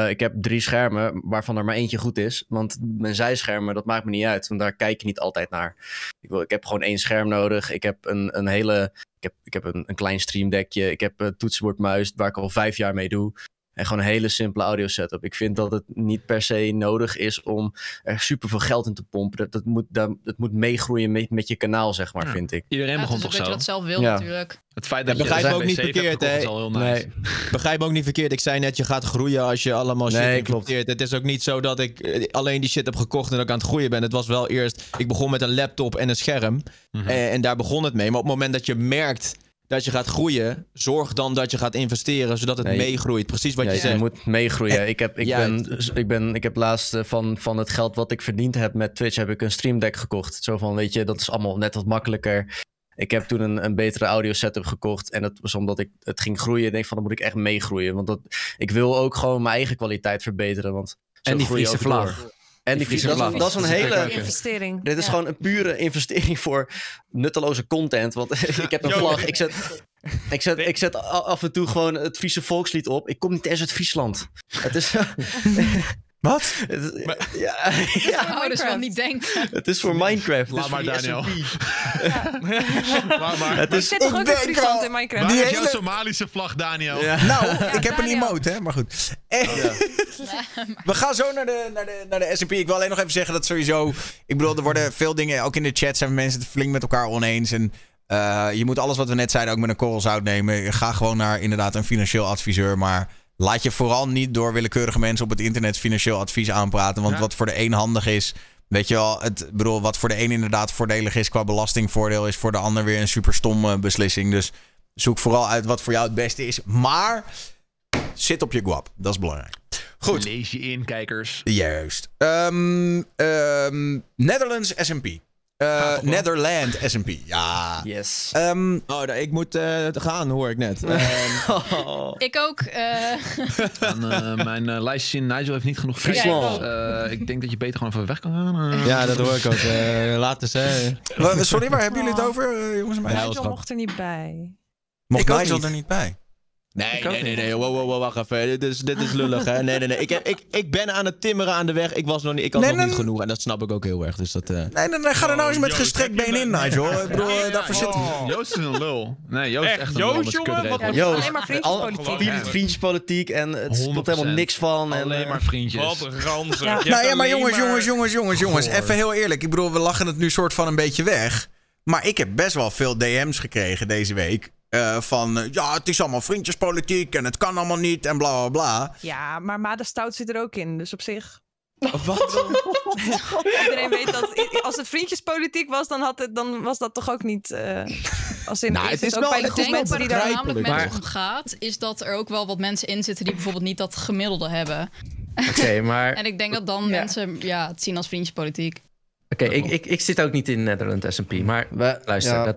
Ik heb 3 schermen, waarvan er maar eentje goed is. Want mijn zijschermen, dat maakt me niet uit. Want daar kijk je niet altijd naar. Ik heb gewoon 1 scherm nodig. Ik heb een klein streamdekje. Ik heb een toetsenbordmuis, waar ik al 5 jaar mee doe. En gewoon een hele simpele audio setup. Ik vind dat het niet per se nodig is om er super veel geld in te pompen. Dat moet meegroeien met je kanaal, zeg maar, vind ik. Iedereen begon toch zo. Dat je dat zelf wil, natuurlijk. Het feit dat begrijp me ook niet verkeerd, hè? Nee. Begrijp me ook niet verkeerd. Ik zei net, je gaat groeien als je allemaal shit importeert. Het is ook niet zo dat ik alleen die shit heb gekocht en dat ik aan het groeien ben. Het was wel eerst, ik begon met een laptop en een scherm. Mm-hmm. En daar begon het mee. Maar op het moment dat je merkt dat je gaat groeien, zorg dan dat je gaat investeren, zodat het meegroeit. Precies wat je zegt. Je moet meegroeien. Ik heb laatst van het geld wat ik verdiend heb met Twitch, heb ik een streamdeck gekocht. Zo van, weet je, dat is allemaal net wat makkelijker. Ik heb toen een betere audio setup gekocht. En dat was omdat het ging groeien. En denk van, dan moet ik echt meegroeien. Want ik wil ook gewoon mijn eigen kwaliteit verbeteren. Want en die Friese vlag. En die Friese vlag. Dat is een hele investering. Dit is gewoon een pure investering voor nutteloze content. Want ik heb een vlag. Ik zet af en toe gewoon het Friese volkslied op. Ik kom niet eens uit Friesland. Het is... Wat? Het is wel niet denken. Het is voor Minecraft. Laat maar, Daniel. Er zit toch ook een Friesland in Minecraft? Waar is jouw Somalische vlag, Daniel? Ja. Nou, ik heb een emote, hè? Maar goed. We gaan zo naar de SMP. Ik wil alleen nog even zeggen dat sowieso... Ik bedoel, er worden veel dingen... Ook in de chat zijn mensen het flink met elkaar oneens. En je moet alles wat we net zeiden ook met een korrel zout nemen. Ga gewoon naar inderdaad een financieel adviseur, maar... Laat je vooral niet door willekeurige mensen op het internet financieel advies aanpraten. Want wat voor de een handig is, weet je wel, wat voor de een inderdaad voordelig is qua belastingvoordeel, is voor de ander weer een super stomme beslissing. Dus zoek vooral uit wat voor jou het beste is. Maar zit op je guap. Dat is belangrijk. Goed. Lees je in, kijkers. Juist. Netherlands SMP. Netherland S&P, ja. Yes. Ik moet gaan, hoor ik net. Ik ook. Mijn lijstje zien, Nigel heeft niet genoeg Friesland. Ik denk dat je beter gewoon even weg kan gaan. Ja, dat hoor ik ook. Later zijn. Sorry, waar hebben jullie het over, jongens? Nigel mocht er niet bij. Mocht Nigel er niet bij? Nee. Wow, wacht even. Dit is lullig, hè. Nee. Ik ben aan het timmeren aan de weg. Ik was nog niet... Ik had nog niet genoeg. En dat snap ik ook heel erg. Dus dat... Nee, ga er nou eens met gestrekt been in, Nigel. Ik bedoel, daarvoor zitten we. Joost is een lul. Nee, Joost is echt een lul. Joost, alleen maar vriendjespolitiek. Vriendjespolitiek en het stond helemaal niks van. Alleen maar vriendjes. Wat een ranzig. Nou ja, maar jongens. Even heel eerlijk. Ik bedoel, we lachen het nu soort van een beetje weg. Maar ik heb best wel veel DM's gekregen deze week. Het is allemaal vriendjespolitiek en het kan allemaal niet en bla bla bla. Ja, maar Made Stout zit er ook in, dus op zich. Wat? Iedereen weet dat als het vriendjespolitiek was, dan was dat toch ook niet... Als in, het is ook wel, bij de groep mensen die daar namelijk mee omgaat, is dat er ook wel wat mensen in zitten die bijvoorbeeld niet dat gemiddelde hebben. Oké, maar... En ik denk dat dan mensen het zien als vriendjespolitiek. Oké, ik zit ook niet in Netherlands S&P, maar luister,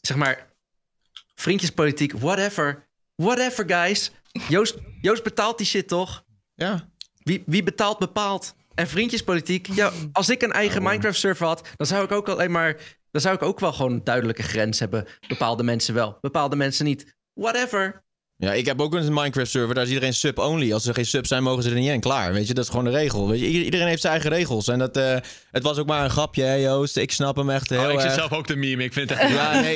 zeg maar... Vriendjespolitiek, whatever. Whatever, guys. Joost betaalt die shit, toch? Ja. Wie betaalt, bepaalt. En vriendjespolitiek. Ja, als ik een eigen Minecraft-server had, dan zou ik ook alleen maar... Dan zou ik ook wel gewoon een duidelijke grens hebben. Bepaalde mensen wel, bepaalde mensen niet. Whatever. Ja, ik heb ook een Minecraft-server. Daar is iedereen sub-only. Als er geen sub zijn, mogen ze er niet in. Klaar, weet je. Dat is gewoon de regel. Weet je, iedereen heeft zijn eigen regels. En dat... Het was ook maar een grapje, hè, Joost. Ik snap hem echt heel erg. Ik zit zelf ook de meme. Ik vind het echt...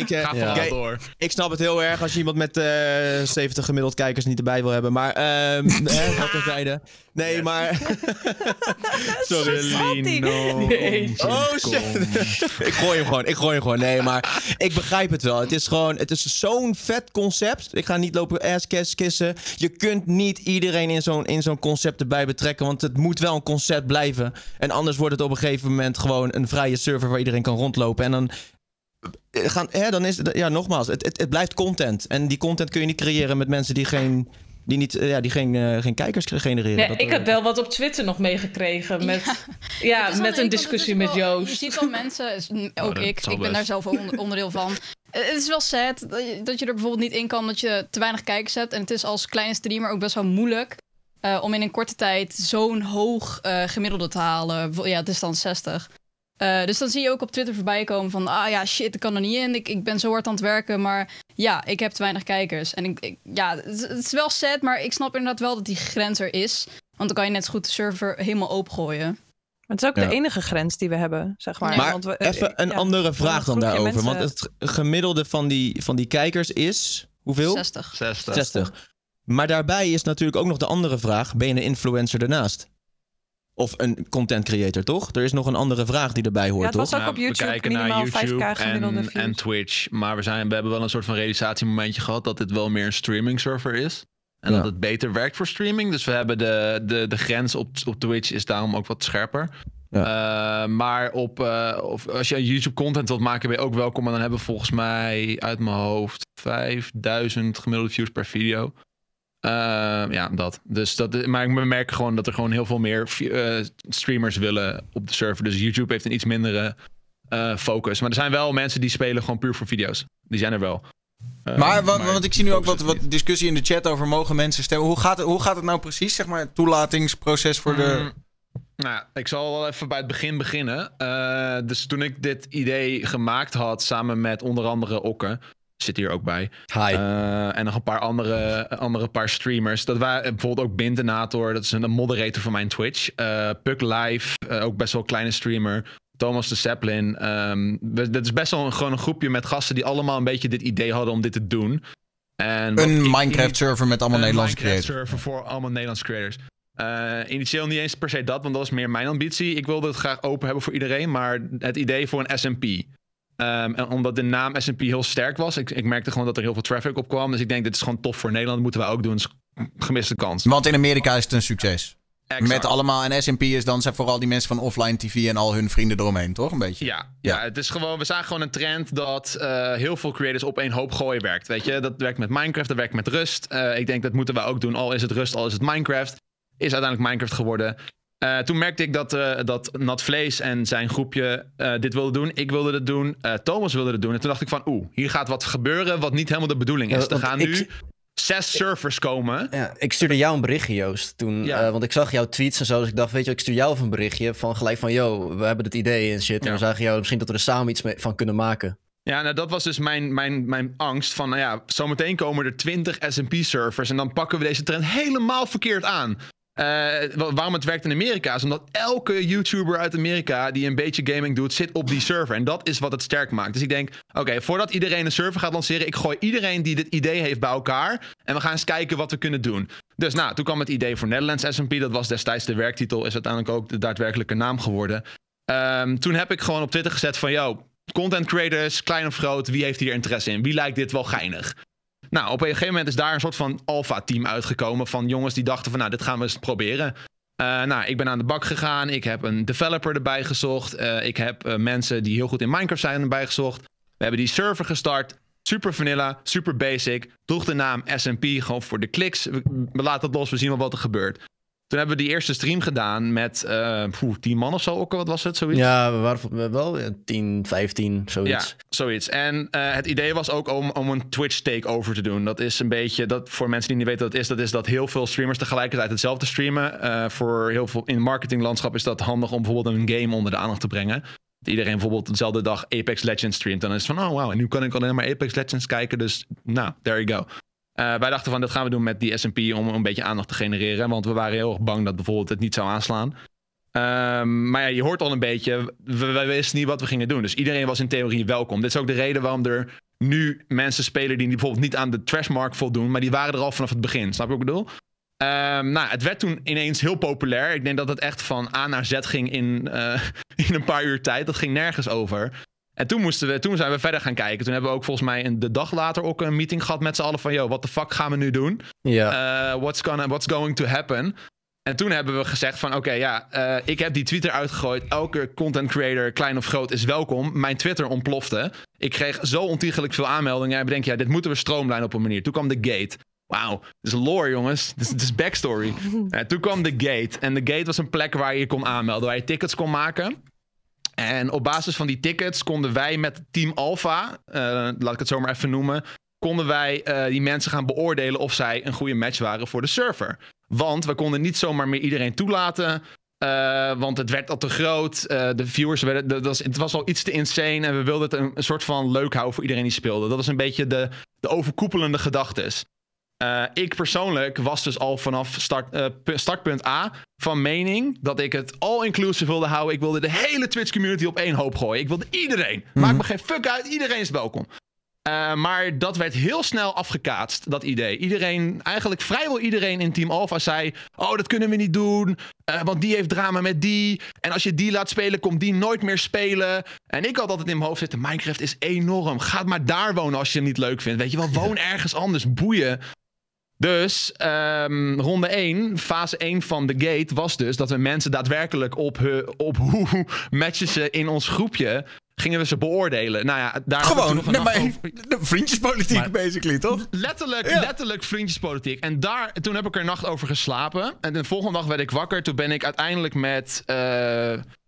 Ga vooral door. Ik snap het heel erg als je iemand met 70 gemiddeld kijkers niet erbij wil hebben. Maar... wat een zijde. Nee, maar... Sorry, Lino. Oh, shit. Ik gooi hem gewoon. Nee, maar ik begrijp het wel. Het is gewoon... Het is zo'n vet concept. Ik ga niet lopen kissen. Je kunt niet iedereen in zo'n concept erbij betrekken. Want het moet wel een concept blijven. En anders wordt het op een gegeven moment gewoon een vrije server waar iedereen kan rondlopen. En dan is het... Ja, nogmaals, het blijft content. En die content kun je niet creëren met mensen die geen kijkers genereren. Nee, ik had wel wat op Twitter nog meegekregen met een discussie met Joost. Je ziet wel mensen, ook ik ben daar zelf ook onderdeel van. Het is wel sad dat je er bijvoorbeeld niet in kan dat je te weinig kijkers hebt. En het is als kleine streamer ook best wel moeilijk om in een korte tijd zo'n hoog gemiddelde te halen. Ja, het is dan 60. Dus dan zie je ook op Twitter voorbij komen van... shit, ik kan er niet in. Ik ben zo hard aan het werken, maar ja, ik heb te weinig kijkers. En het is wel sad, maar ik snap inderdaad wel dat die grens er is. Want dan kan je net zo goed de server helemaal opengooien. Maar het is ook de enige grens die we hebben, zeg maar. Maar want we, even een andere vraag dan daarover. Mensen... Want het gemiddelde van die kijkers is... Hoeveel? 60. Maar daarbij is natuurlijk ook nog de andere vraag... Ben je een influencer daarnaast? Of een content creator, toch? Er is nog een andere vraag die erbij hoort, toch? Ja, het was ook op YouTube. We kijken naar YouTube 5K en Twitch. Maar we hebben wel een soort van realisatiemomentje gehad... dat dit wel meer een streaming server is. En dat het beter werkt voor streaming. Dus we hebben de grens op Twitch is daarom ook wat scherper. Ja. Maar als je YouTube content wilt maken, ben je ook welkom. Maar dan hebben we volgens mij uit mijn hoofd 5000 gemiddelde views per video. Dat. Dus dat. Maar we merken gewoon dat er gewoon heel veel meer streamers willen op de server. Dus YouTube heeft een iets mindere focus. Maar er zijn wel mensen die spelen gewoon puur voor video's. Die zijn er wel. Maar ik zie nu ook wat discussie in de chat over mogen mensen stemmen. Hoe gaat het nou precies, zeg maar, het toelatingsproces voor de... Nou, ik zal wel even bij het begin beginnen. Dus toen ik dit idee gemaakt had, samen met onder andere Okke, zit hier ook bij. Hi. En nog een paar andere paar streamers. Dat waren bijvoorbeeld ook Bintenator, dat is een moderator van mijn Twitch. Puck Live, ook best wel een kleine streamer. Thomas de Zeppelin. Dat is best wel gewoon een groepje met gasten die allemaal een beetje dit idee hadden om dit te doen. En een Minecraft-server met allemaal Nederlandse creators. Een Minecraft-server voor allemaal Nederlandse creators. Initieel niet eens per se dat, want dat was meer mijn ambitie. Ik wilde het graag open hebben voor iedereen, maar het idee voor een SMP. En omdat de naam SMP heel sterk was, ik merkte gewoon dat er heel veel traffic op kwam. Dus ik denk, dit is gewoon tof voor Nederland, dat moeten we ook doen. Dat is gemiste kans. Want in Amerika is het een succes. Exact. Met allemaal, en SMP is dan zijn vooral die mensen van offline TV en al hun vrienden eromheen, toch? Een beetje. Ja, het is gewoon, we zagen gewoon een trend dat heel veel creators op één hoop gooien werkt. Weet je, dat werkt met Minecraft, dat werkt met Rust. Ik denk dat moeten we ook doen, al is het Rust, al is het Minecraft. Is uiteindelijk Minecraft geworden. Toen merkte ik dat Natvlees en zijn groepje dit wilden doen. Ik wilde het doen, Thomas wilde het doen. En toen dacht ik van, hier gaat wat gebeuren wat niet helemaal de bedoeling is. Er gaan nu 6 servers komen. Ja, ik stuurde jou een berichtje, Joost, toen. Ja. Want ik zag jouw tweets en zo. Dus ik dacht, weet je, ik stuur jou even een berichtje van gelijk van, yo, we hebben dit idee en shit. En we zagen jou misschien dat we er samen iets mee van kunnen maken. Ja, nou dat was dus mijn angst van, nou ja, zometeen komen er 20 SMP-servers en dan pakken we deze trend helemaal verkeerd aan. Waarom het werkt in Amerika is omdat elke YouTuber uit Amerika die een beetje gaming doet, zit op die server. En dat is wat het sterk maakt. Dus ik denk, oké, voordat iedereen een server gaat lanceren, ik gooi iedereen die dit idee heeft bij elkaar. En we gaan eens kijken wat we kunnen doen. Dus nou, toen kwam het idee voor Netherlands SMP. Dat was destijds de werktitel, is uiteindelijk ook de daadwerkelijke naam geworden. Toen heb ik gewoon op Twitter gezet van, yo, content creators, klein of groot, wie heeft hier interesse in? Wie lijkt dit wel geinig? Nou, op een gegeven moment is daar een soort van alpha-team uitgekomen van jongens die dachten van, nou, dit gaan we eens proberen. Ik ben aan de bak gegaan, ik heb een developer erbij gezocht, ik heb mensen die heel goed in Minecraft zijn erbij gezocht. We hebben die server gestart, super vanilla, super basic, droeg de naam SMP gewoon voor de kliks. We laten het los, we zien wel wat er gebeurt. Toen hebben we die eerste stream gedaan met 10 man of zo, Okke, wat was het, zoiets? Ja, we waren wel 10, 15, zoiets. Ja, zoiets. En het idee was ook om een Twitch takeover te doen. Dat is een beetje, dat voor mensen die niet weten wat het is, dat is dat heel veel streamers tegelijkertijd hetzelfde streamen. Voor heel veel in het marketinglandschap is dat handig om bijvoorbeeld een game onder de aandacht te brengen. Dat iedereen bijvoorbeeld dezelfde dag Apex Legends streamt. Dan is het van, oh wow, en nu kan ik alleen maar Apex Legends kijken, dus nou, there you go. Wij dachten van, dat gaan we doen met die SMP om een beetje aandacht te genereren. Want we waren heel erg bang dat bijvoorbeeld het niet zou aanslaan. Maar ja, je hoort al een beetje, we wisten niet wat we gingen doen. Dus iedereen was in theorie welkom. Dit is ook de reden waarom er nu mensen spelen die bijvoorbeeld niet aan de trashmarkt voldoen. Maar die waren er al vanaf het begin, snap je wat ik bedoel? Het werd toen ineens heel populair. Ik denk dat het echt van A naar Z ging in een paar uur tijd. Dat ging nergens over. En toen zijn we verder gaan kijken. Toen hebben we ook volgens mij de dag later ook een meeting gehad met z'n allen van, yo, what the fuck gaan we nu doen? Ja. What's going to happen? En toen hebben we gezegd van, ik heb die Twitter uitgegooid. Elke content creator, klein of groot, is welkom. Mijn Twitter ontplofte. Ik kreeg zo ontiegelijk veel aanmeldingen. En ik denk, ja, dit moeten we stroomlijnen op een manier. Toen kwam de gate. Wauw, dit is lore, jongens. Dit is backstory. Toen kwam de gate. En de gate was een plek waar je kon aanmelden, waar je tickets kon maken. En op basis van die tickets konden wij met Team Alpha, laat ik het zo maar even noemen, konden wij die mensen gaan beoordelen of zij een goede match waren voor de server. Want we konden niet zomaar meer iedereen toelaten, want het werd al te groot. De viewers werden, het was al iets te insane en we wilden het een soort van leuk houden voor iedereen die speelde. Dat was een beetje de overkoepelende gedachtes. Ik persoonlijk was dus al vanaf startpunt A van mening dat ik het all-inclusive wilde houden. Ik wilde de hele Twitch-community op één hoop gooien. Ik wilde iedereen. Mm-hmm. Maakt me geen fuck uit. Iedereen is welkom. Maar dat werd heel snel afgekaatst, dat idee. Iedereen, eigenlijk vrijwel iedereen in Team Alpha zei... Oh, dat kunnen we niet doen, want die heeft drama met die. En als je die laat spelen, komt die nooit meer spelen. En ik had altijd in mijn hoofd zitten, Minecraft is enorm. Ga maar daar wonen als je hem niet leuk vindt. Weet je wel, woon ergens anders, boeien. Dus ronde 1, fase 1 van de gate was dus... dat we mensen daadwerkelijk op hoe matchen ze in ons groepje... gingen we ze beoordelen. Nou ja, daar gewoon, vriendjespolitiek maar, basically, toch? Letterlijk vriendjespolitiek. En toen heb ik er een nacht over geslapen. En de volgende dag werd ik wakker. Toen ben ik uiteindelijk met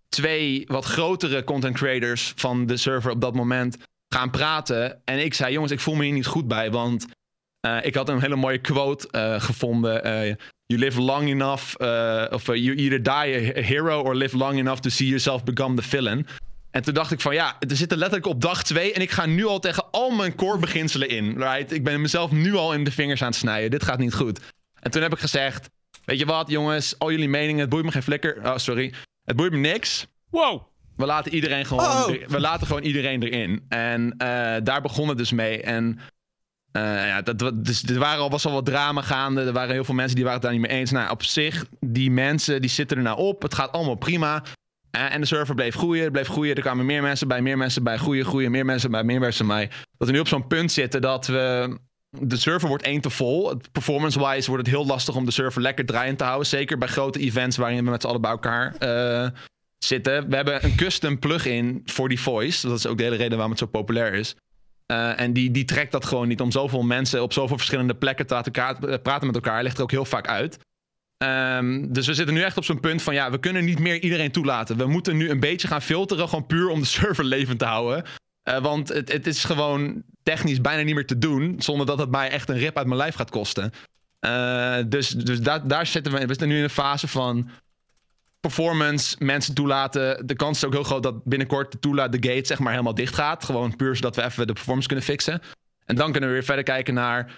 2 wat grotere content creators van de server op dat moment gaan praten. En ik zei, jongens, ik voel me hier niet goed bij, want ik had een hele mooie quote gevonden. You live long enough, of you either die a hero or live long enough to see yourself become the villain. En toen dacht ik van ja, er zitten letterlijk op dag 2... en ik ga nu al tegen al mijn core beginselen in. Right? Ik ben mezelf nu al in de vingers aan het snijden. Dit gaat niet goed. En toen heb ik gezegd... Weet je wat jongens, al jullie meningen, het boeit me geen flikker. Oh, sorry. Het boeit me niks. Wow. We laten iedereen gewoon, iedereen erin. En daar begon het dus mee. En was al wat drama gaande. Er waren heel veel mensen die waren het daar niet mee eens. Nou, op zich, die mensen die zitten er nou op. Het gaat allemaal prima. En de server bleef groeien. Er kwamen meer mensen bij, groeien, meer mensen bij. Dat we nu op zo'n punt zitten dat de server wordt 1 te vol. Performance-wise wordt het heel lastig om de server lekker draaiend te houden. Zeker bij grote events waarin we met z'n allen bij elkaar zitten. We hebben een custom plugin voor die voice. Dat is ook de hele reden waarom het zo populair is. En die trekt dat gewoon niet om zoveel mensen op zoveel verschillende plekken te laten praten met elkaar. Hij legt er ook heel vaak uit. Dus we zitten nu echt op zo'n punt van ja, we kunnen niet meer iedereen toelaten. We moeten nu een beetje gaan filteren, gewoon puur om de server levend te houden. Want het is gewoon technisch bijna niet meer te doen, zonder dat het mij echt een rip uit mijn lijf gaat kosten. Dus daar zitten we in. We zitten nu in een fase van performance, mensen toelaten. De kans is ook heel groot dat binnenkort de gate zeg maar helemaal dicht gaat. Gewoon puur zodat we even de performance kunnen fixen. En dan kunnen we weer verder kijken naar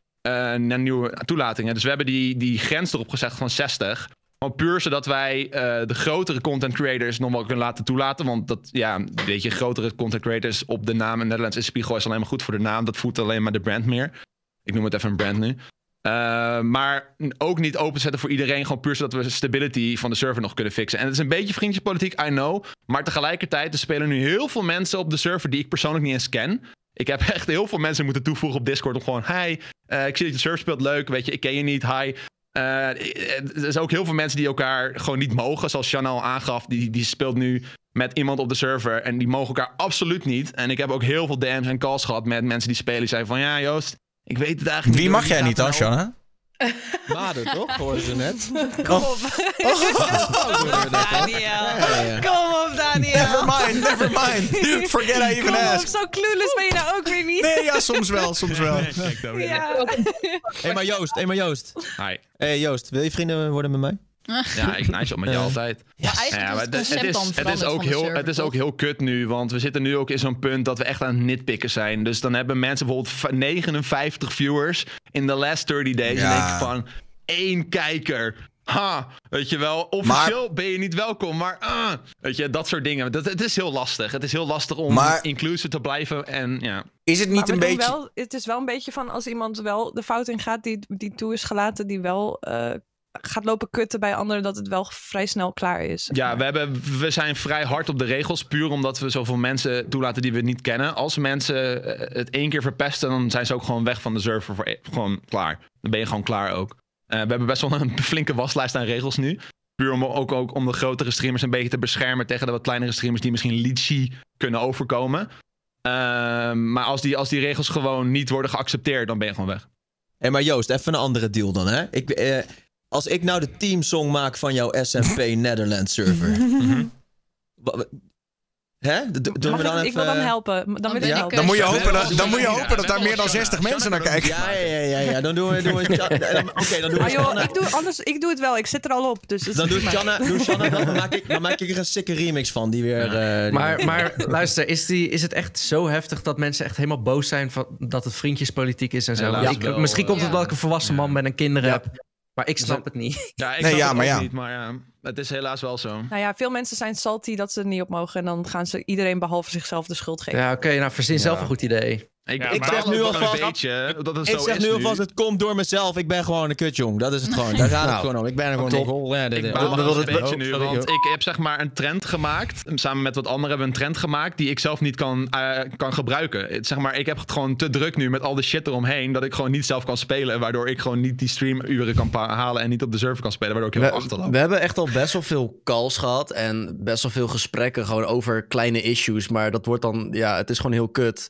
nieuwe toelatingen. Dus we hebben die grens erop gezet van 60. Gewoon puur zodat wij de grotere content creators nog wel kunnen laten toelaten. Want dat, ja, weet je, grotere content creators op de naam in Nederlands is Spiegel is alleen maar goed voor de naam. Dat voedt alleen maar de brand meer. Ik noem het even een brand nu. Maar ook niet openzetten voor iedereen. Gewoon puur zodat we de stability van de server nog kunnen fixen. En het is een beetje vriendjespolitiek, I know. Maar tegelijkertijd, er spelen nu heel veel mensen op de server die ik persoonlijk niet eens ken. Ik heb echt heel veel mensen moeten toevoegen op Discord om gewoon... Hi, ik zie dat je surf speelt, leuk, weet je, ik ken je niet, hi. Er zijn ook heel veel mensen die elkaar gewoon niet mogen. Zoals Chanel aangaf, die speelt nu met iemand op de server en die mogen elkaar absoluut niet. En ik heb ook heel veel DM's en calls gehad met mensen die spelen. Die zeiden van, ja Joost, ik weet het eigenlijk niet. Wie mag jij niet dan, Chanel? Baden, toch? Hoorden ze net. Kom op, Daniel. Never mind. Dude, forget I even asked. Zo clueless ben je nou ook weer niet. Nee, ja, soms wel. Nee, ja. Hey, maar Joost. Hi. Hey, Joost, wil je vrienden worden met mij? Ja, ik nice op met je altijd. Ja, het is ook heel kut nu, want we zitten nu ook in zo'n punt dat we echt aan het nitpikken zijn. Dus dan hebben mensen bijvoorbeeld 59 viewers in the last 30 days. Ja. En denk van, 1 kijker. Ha, weet je wel, officieel ben je niet welkom, maar weet je, dat soort dingen. Het is heel lastig. Het is heel lastig om inclusive te blijven en ja. Is het niet een beetje... Wel, het is wel een beetje van als iemand wel de fout in gaat die toe is gelaten, die wel... gaat lopen kutten bij anderen, dat het wel vrij snel klaar is. Ja, we zijn vrij hard op de regels, puur omdat we zoveel mensen toelaten die we niet kennen. Als mensen het 1 keer verpesten, dan zijn ze ook gewoon weg van de server. Gewoon klaar. Dan ben je gewoon klaar ook. We hebben best wel een flinke waslijst aan regels nu. Puur om ook om de grotere streamers een beetje te beschermen tegen de wat kleinere streamers die misschien lychee kunnen overkomen. Maar als die regels gewoon niet worden geaccepteerd, dan ben je gewoon weg. Hey, maar Joost, even een andere deal dan, hè? Als ik nou de teamsong maak van jouw SMP Netherlands server. Mm-hmm. Hè? Ik wil dan helpen. Dan moet je hopen dat daar meer dan 60 mensen naar kijken. Ja. Dan doen we... Ik doe het wel. Ik zit er al op. Dus dan maak ik er een sikke remix van. Die weer... Maar luister, is het echt zo heftig dat mensen echt helemaal boos zijn van dat het vriendjespolitiek is en zo? Misschien komt het omdat ik een volwassen man ben en kinderen heb. Maar ik snap het niet. Ja, ik snap het niet, maar ja. Het is helaas wel zo. Nou ja, veel mensen zijn salty dat ze er niet op mogen. En dan gaan ze iedereen behalve zichzelf de schuld geven. Ja, oké. Nou, verzin zelf een goed idee. Ik zeg nu alvast, het komt door mezelf. Ik ben gewoon een kutjong. Dat is het gewoon. Daar gaat het gewoon om. Ik ben er gewoon Ik baal wel een beetje nu, want ik heb zeg maar een trend gemaakt. Samen met wat anderen hebben we een trend gemaakt die ik zelf niet kan gebruiken. Zeg maar, ik heb het gewoon te druk nu met al de shit eromheen dat ik gewoon niet zelf kan spelen. Waardoor ik gewoon niet die streamuren kan halen en niet op de server kan spelen. Waardoor ik heel achterloop. We hebben echt al best wel veel calls gehad en best wel veel gesprekken gewoon over kleine issues. Maar dat wordt dan, ja, het is gewoon heel kut.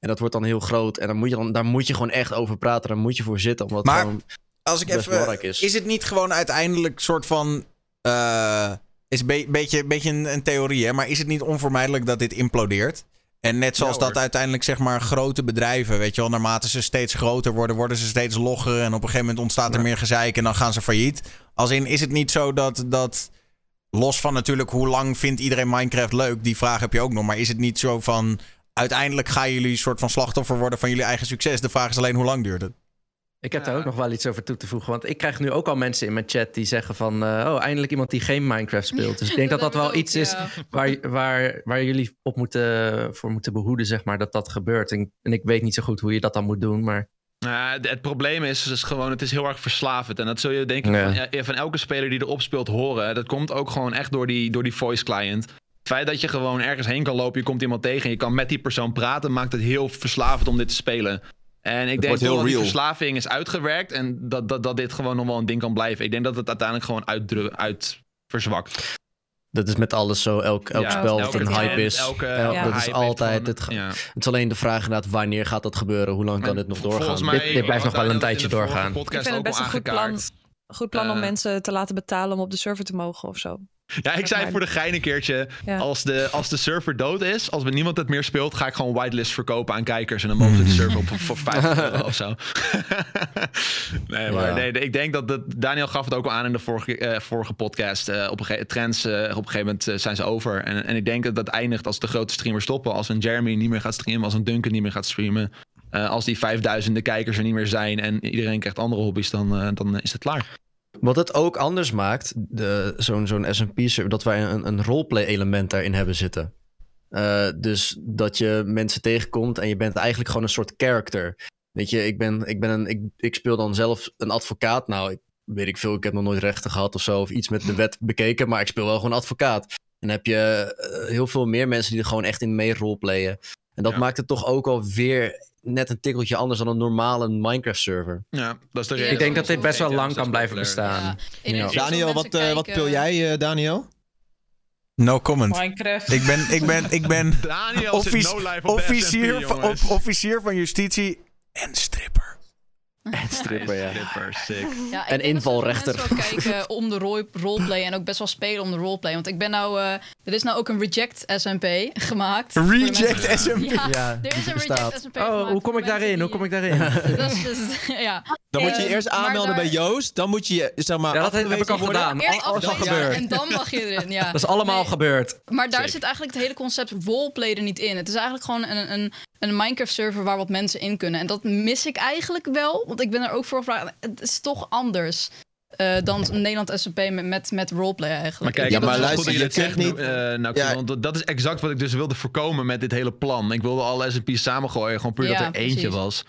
En dat wordt dan heel groot. En dan moet je daar moet je gewoon echt over praten. Daar moet je voor zitten. Omdat maar als ik even belangrijk is. Is het niet gewoon uiteindelijk soort van... is een beetje een theorie, hè? Maar is het niet onvermijdelijk dat dit implodeert? En net zoals dat uiteindelijk zeg maar grote bedrijven... weet je wel, naarmate ze steeds groter worden... worden ze steeds logger. En op een gegeven moment ontstaat er meer gezeik. En dan gaan ze failliet. Als in, is het niet zo dat los van natuurlijk hoe lang vindt iedereen Minecraft leuk... die vraag heb je ook nog. Maar is het niet zo van... uiteindelijk gaan jullie een soort van slachtoffer worden van jullie eigen succes. De vraag is alleen, hoe lang duurt het? Ik heb daar ook nog wel iets over toe te voegen. Want ik krijg nu ook al mensen in mijn chat die zeggen van... eindelijk iemand die geen Minecraft speelt. Dus ik denk dat wel iets is waar jullie op voor moeten behoeden, zeg maar, dat gebeurt. En ik weet niet zo goed hoe je dat dan moet doen, maar... het probleem is gewoon, het is heel erg verslavend. En dat zul je denk ik van elke speler die erop speelt horen. Dat komt ook gewoon echt door die voice client. Het feit dat je gewoon ergens heen kan lopen, je komt iemand tegen en je kan met die persoon praten, maakt het heel verslavend om dit te spelen. En ik denk dat die verslaving is uitgewerkt en dat dit gewoon nog wel een ding kan blijven. Ik denk dat het uiteindelijk gewoon verzwakt. Dat is met alles zo, elk spel wat een hype is. Dat is altijd. Het is alleen de vraag inderdaad, wanneer gaat dat gebeuren? Hoe lang kan dit nog doorgaan? Dit blijft nog wel een tijdje doorgaan. Ik vind het best een goed plan om mensen te laten betalen om op de server te mogen of zo. Ja, ik zei voor de gein een keertje, als de server dood is, als niemand het meer speelt, ga ik gewoon whitelist verkopen aan kijkers en dan mogen ze de server op voor €5 of zo. Ik denk dat Daniel gaf het ook al aan in de vorige podcast. Op een gegeven moment zijn ze over. En ik denk dat dat eindigt als de grote streamers stoppen, als een Jeremy niet meer gaat streamen, als een Duncan niet meer gaat streamen. Als die 5000 kijkers er niet meer zijn en iedereen krijgt andere hobby's, dan is het klaar. Wat het ook anders maakt, zo'n SMP-server, dat wij een roleplay-element daarin hebben zitten. Dus dat je mensen tegenkomt en je bent eigenlijk gewoon een soort character. Weet je, ik speel dan zelf een advocaat. Nou, ik heb nog nooit rechten gehad of zo, of iets met de wet bekeken, maar ik speel wel gewoon advocaat. En dan heb je heel veel meer mensen die er gewoon echt in mee roleplayen. En dat maakt het toch ook alweer... net een tikkeltje anders dan een normale Minecraft-server. Ja, dat is de reden. Ik denk dat dit best wel lang kan blijven bestaan. Ja. Daniel, wat pil jij, Daniel? No comment. Minecraft. Ik ben officier van justitie en stripper. En stripper, ja. En invalrechter. Ik ben best wel kijken om de roleplay en ook best wel spelen om de roleplay. Want ik ben nou... er is nou ook een Reject SMP gemaakt. Reject SMP? Ja, er is een Reject SMP gemaakt. Hoe kom ik daarin? Dan moet je eerst aanmelden bij Joost. Dan moet je, zeg maar... Ja, dat heb ik al gedaan. Alles al gebeurd. En dan mag je erin, ja. Dat is allemaal gebeurd. Maar daar zit eigenlijk het hele concept roleplay er niet in. Het is eigenlijk gewoon een Minecraft-server waar wat mensen in kunnen. En dat mis ik eigenlijk wel. Want ik ben er ook voor gevraagd. Het is toch anders dan Nederland SMP met roleplay eigenlijk. Maar kijk, maar luister, je zegt niet... want dat is exact wat ik dus wilde voorkomen met dit hele plan. Ik wilde alle SMP's samengooien. Gewoon puur dat er eentje was.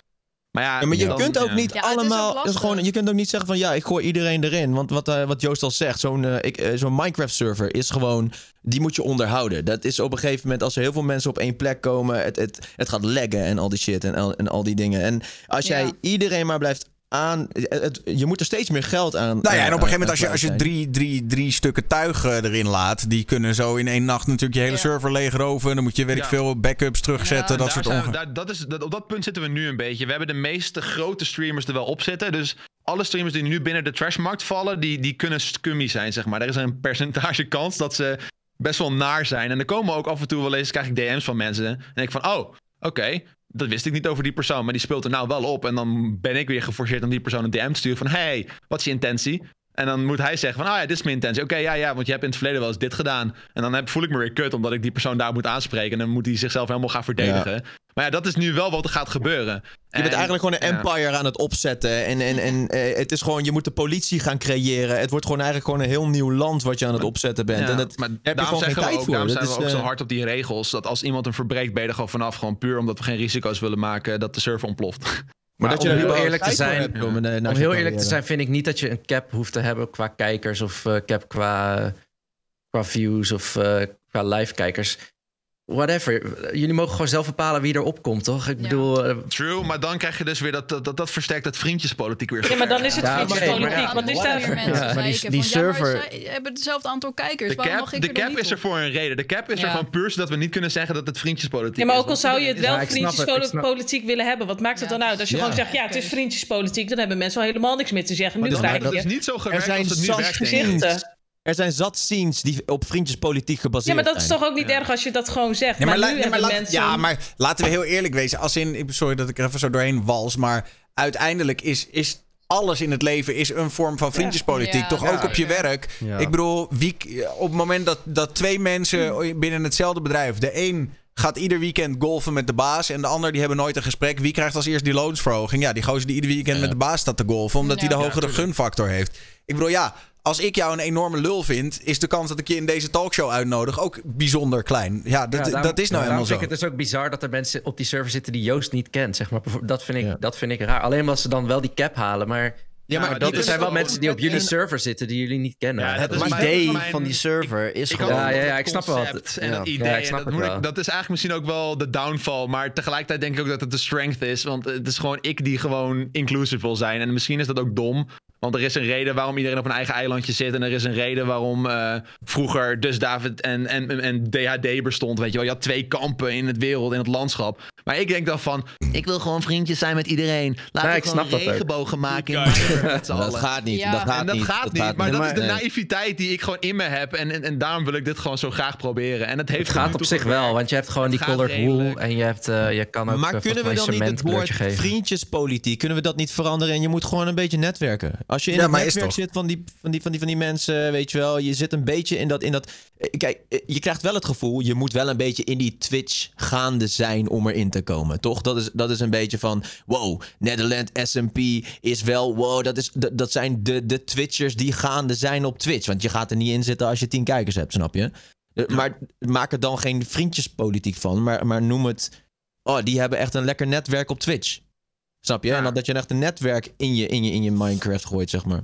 Maar je kunt ook niet allemaal... Het is gewoon, je kunt ook niet zeggen van ik gooi iedereen erin. Want wat Joost al zegt, zo'n Minecraft-server is gewoon... Die moet je onderhouden. Dat is op een gegeven moment, als er heel veel mensen op één plek komen... Het gaat laggen en al die shit en al die dingen. En als jij iedereen maar blijft aan... je moet er steeds meer geld aan... Nou ja, en op een gegeven moment als je drie stukken tuig erin laat... die kunnen zo in één nacht natuurlijk je hele server leegroven. Dan moet je, weet ik veel, backups terugzetten. Op dat punt zitten we nu een beetje. We hebben de meeste grote streamers er wel op zitten. Dus alle streamers die nu binnen de trashmarkt vallen... die kunnen scummy zijn, zeg maar. Er is een percentage kans dat ze... best wel naar zijn. En er komen ook af en toe wel eens, krijg ik DM's van mensen. En denk ik van, oh, oké, dat wist ik niet over die persoon. Maar die speelt er nou wel op. En dan ben ik weer geforceerd om die persoon een DM te sturen van, hey, wat is je intentie? En dan moet hij zeggen van, oh ja, dit is mijn intentie. Oké, want je hebt in het verleden wel eens dit gedaan. En dan voel ik me weer kut, omdat ik die persoon daar moet aanspreken. En dan moet hij zichzelf helemaal gaan verdedigen. Ja. Maar ja, dat is nu wel wat er gaat gebeuren. Je bent eigenlijk gewoon een empire aan het opzetten. En het is gewoon, je moet de politie gaan creëren. Het wordt gewoon eigenlijk gewoon een heel nieuw land wat je aan het opzetten bent. Ja, en dat, maar heb daarom je gewoon geen tijd voor. Daarom zijn we ook zo hard op die regels. Dat als iemand hem verbreekt, ben je er gewoon vanaf. Gewoon puur omdat we geen risico's willen maken dat de server ontploft. Maar dat om heel eerlijk te zijn, vind ik niet dat je een cap hoeft te hebben qua kijkers of cap qua views of qua live kijkers. Whatever. Jullie mogen gewoon zelf bepalen wie erop komt, toch? Ik bedoel... True, maar dan krijg je dus weer dat versterkt dat vriendjespolitiek weer. Ja, maar dan is het vriendjespolitiek. Wat is daar weer mensen kijken? Die server... Ze hebben hetzelfde aantal kijkers. De cap is er voor een reden. De cap is er gewoon puur zodat we niet kunnen zeggen dat het vriendjespolitiek is. Ja, maar ook al zou je het wel vriendjespolitiek willen hebben. Wat maakt het dan uit? Als je gewoon zegt, ja, het is vriendjespolitiek, dan hebben mensen al helemaal niks meer te zeggen. Nu krijg je... Dat is niet zo gewerkt als het nu werkt. Er zijn zat scenes die op vriendjespolitiek gebaseerd zijn. Ja, maar dat is toch ook niet erg als je dat gewoon zegt. Nee, maar laten we heel eerlijk wezen. Als in, sorry dat ik er even zo doorheen wals, maar uiteindelijk is alles in het leven is een vorm van vriendjespolitiek. Ja. Toch ook op je werk. Ja. Ik bedoel, op het moment dat twee mensen binnen hetzelfde bedrijf, de een gaat ieder weekend golfen met de baas en de ander die hebben nooit een gesprek. Wie krijgt als eerst die loonsverhoging? Ja, die gozer die ieder weekend met de baas staat te golfen, omdat hij de hogere gunfactor heeft. Ik bedoel, ja... Als ik jou een enorme lul vind, is de kans dat ik je in deze talkshow uitnodig ook bijzonder klein. Ja, dat is nou helemaal zo. Ik vind het dus ook bizar dat er mensen op die server zitten die Joost niet kent, zeg maar. Dat vind ik raar. Alleen omdat ze dan wel die cap halen, maar... Ja, maar er zijn wel mensen die op jullie server zitten die jullie niet kennen. Ja, het idee van die server is gewoon... Ja, ik snap wel. Dat is eigenlijk misschien ook wel de downfall. Maar tegelijkertijd denk ik ook dat het de strength is. Want het is gewoon ik die gewoon inclusive wil zijn. En misschien is dat ook dom. Want er is een reden waarom iedereen op een eigen eilandje zit. En er is een reden waarom vroeger dus David en DHD bestond. Weet je wel, je had twee kampen in het wereld, in het landschap. Maar ik denk dan van, ik wil gewoon vriendjes zijn met iedereen. Laten we gewoon regenbogen maken. Dat gaat niet. Dat gaat niet. Maar dat is de naïviteit die ik gewoon in me heb. En daarom wil ik dit gewoon zo graag proberen. En het gaat op zich wel, want je hebt gewoon die colored wool. En je kan ook... Maar kunnen we dan niet het woord vriendjespolitiek, kunnen we dat niet veranderen? En je moet gewoon een beetje netwerken. Als je in het netwerk zit van die mensen, weet je wel, je zit een beetje in dat... Kijk, je krijgt wel het gevoel, je moet wel een beetje in die Twitch gaande zijn om erin te komen, toch? Dat is een beetje van, wow, Nederland, SMP is wel, wow, dat zijn de Twitchers die gaande zijn op Twitch. Want je gaat er niet in zitten als je 10 kijkers hebt, snap je? Maar maak er dan geen vriendjespolitiek van, maar noem het... Oh, die hebben echt een lekker netwerk op Twitch. Snap je? Ja. En dat je echt een netwerk in je Minecraft gooit, zeg maar.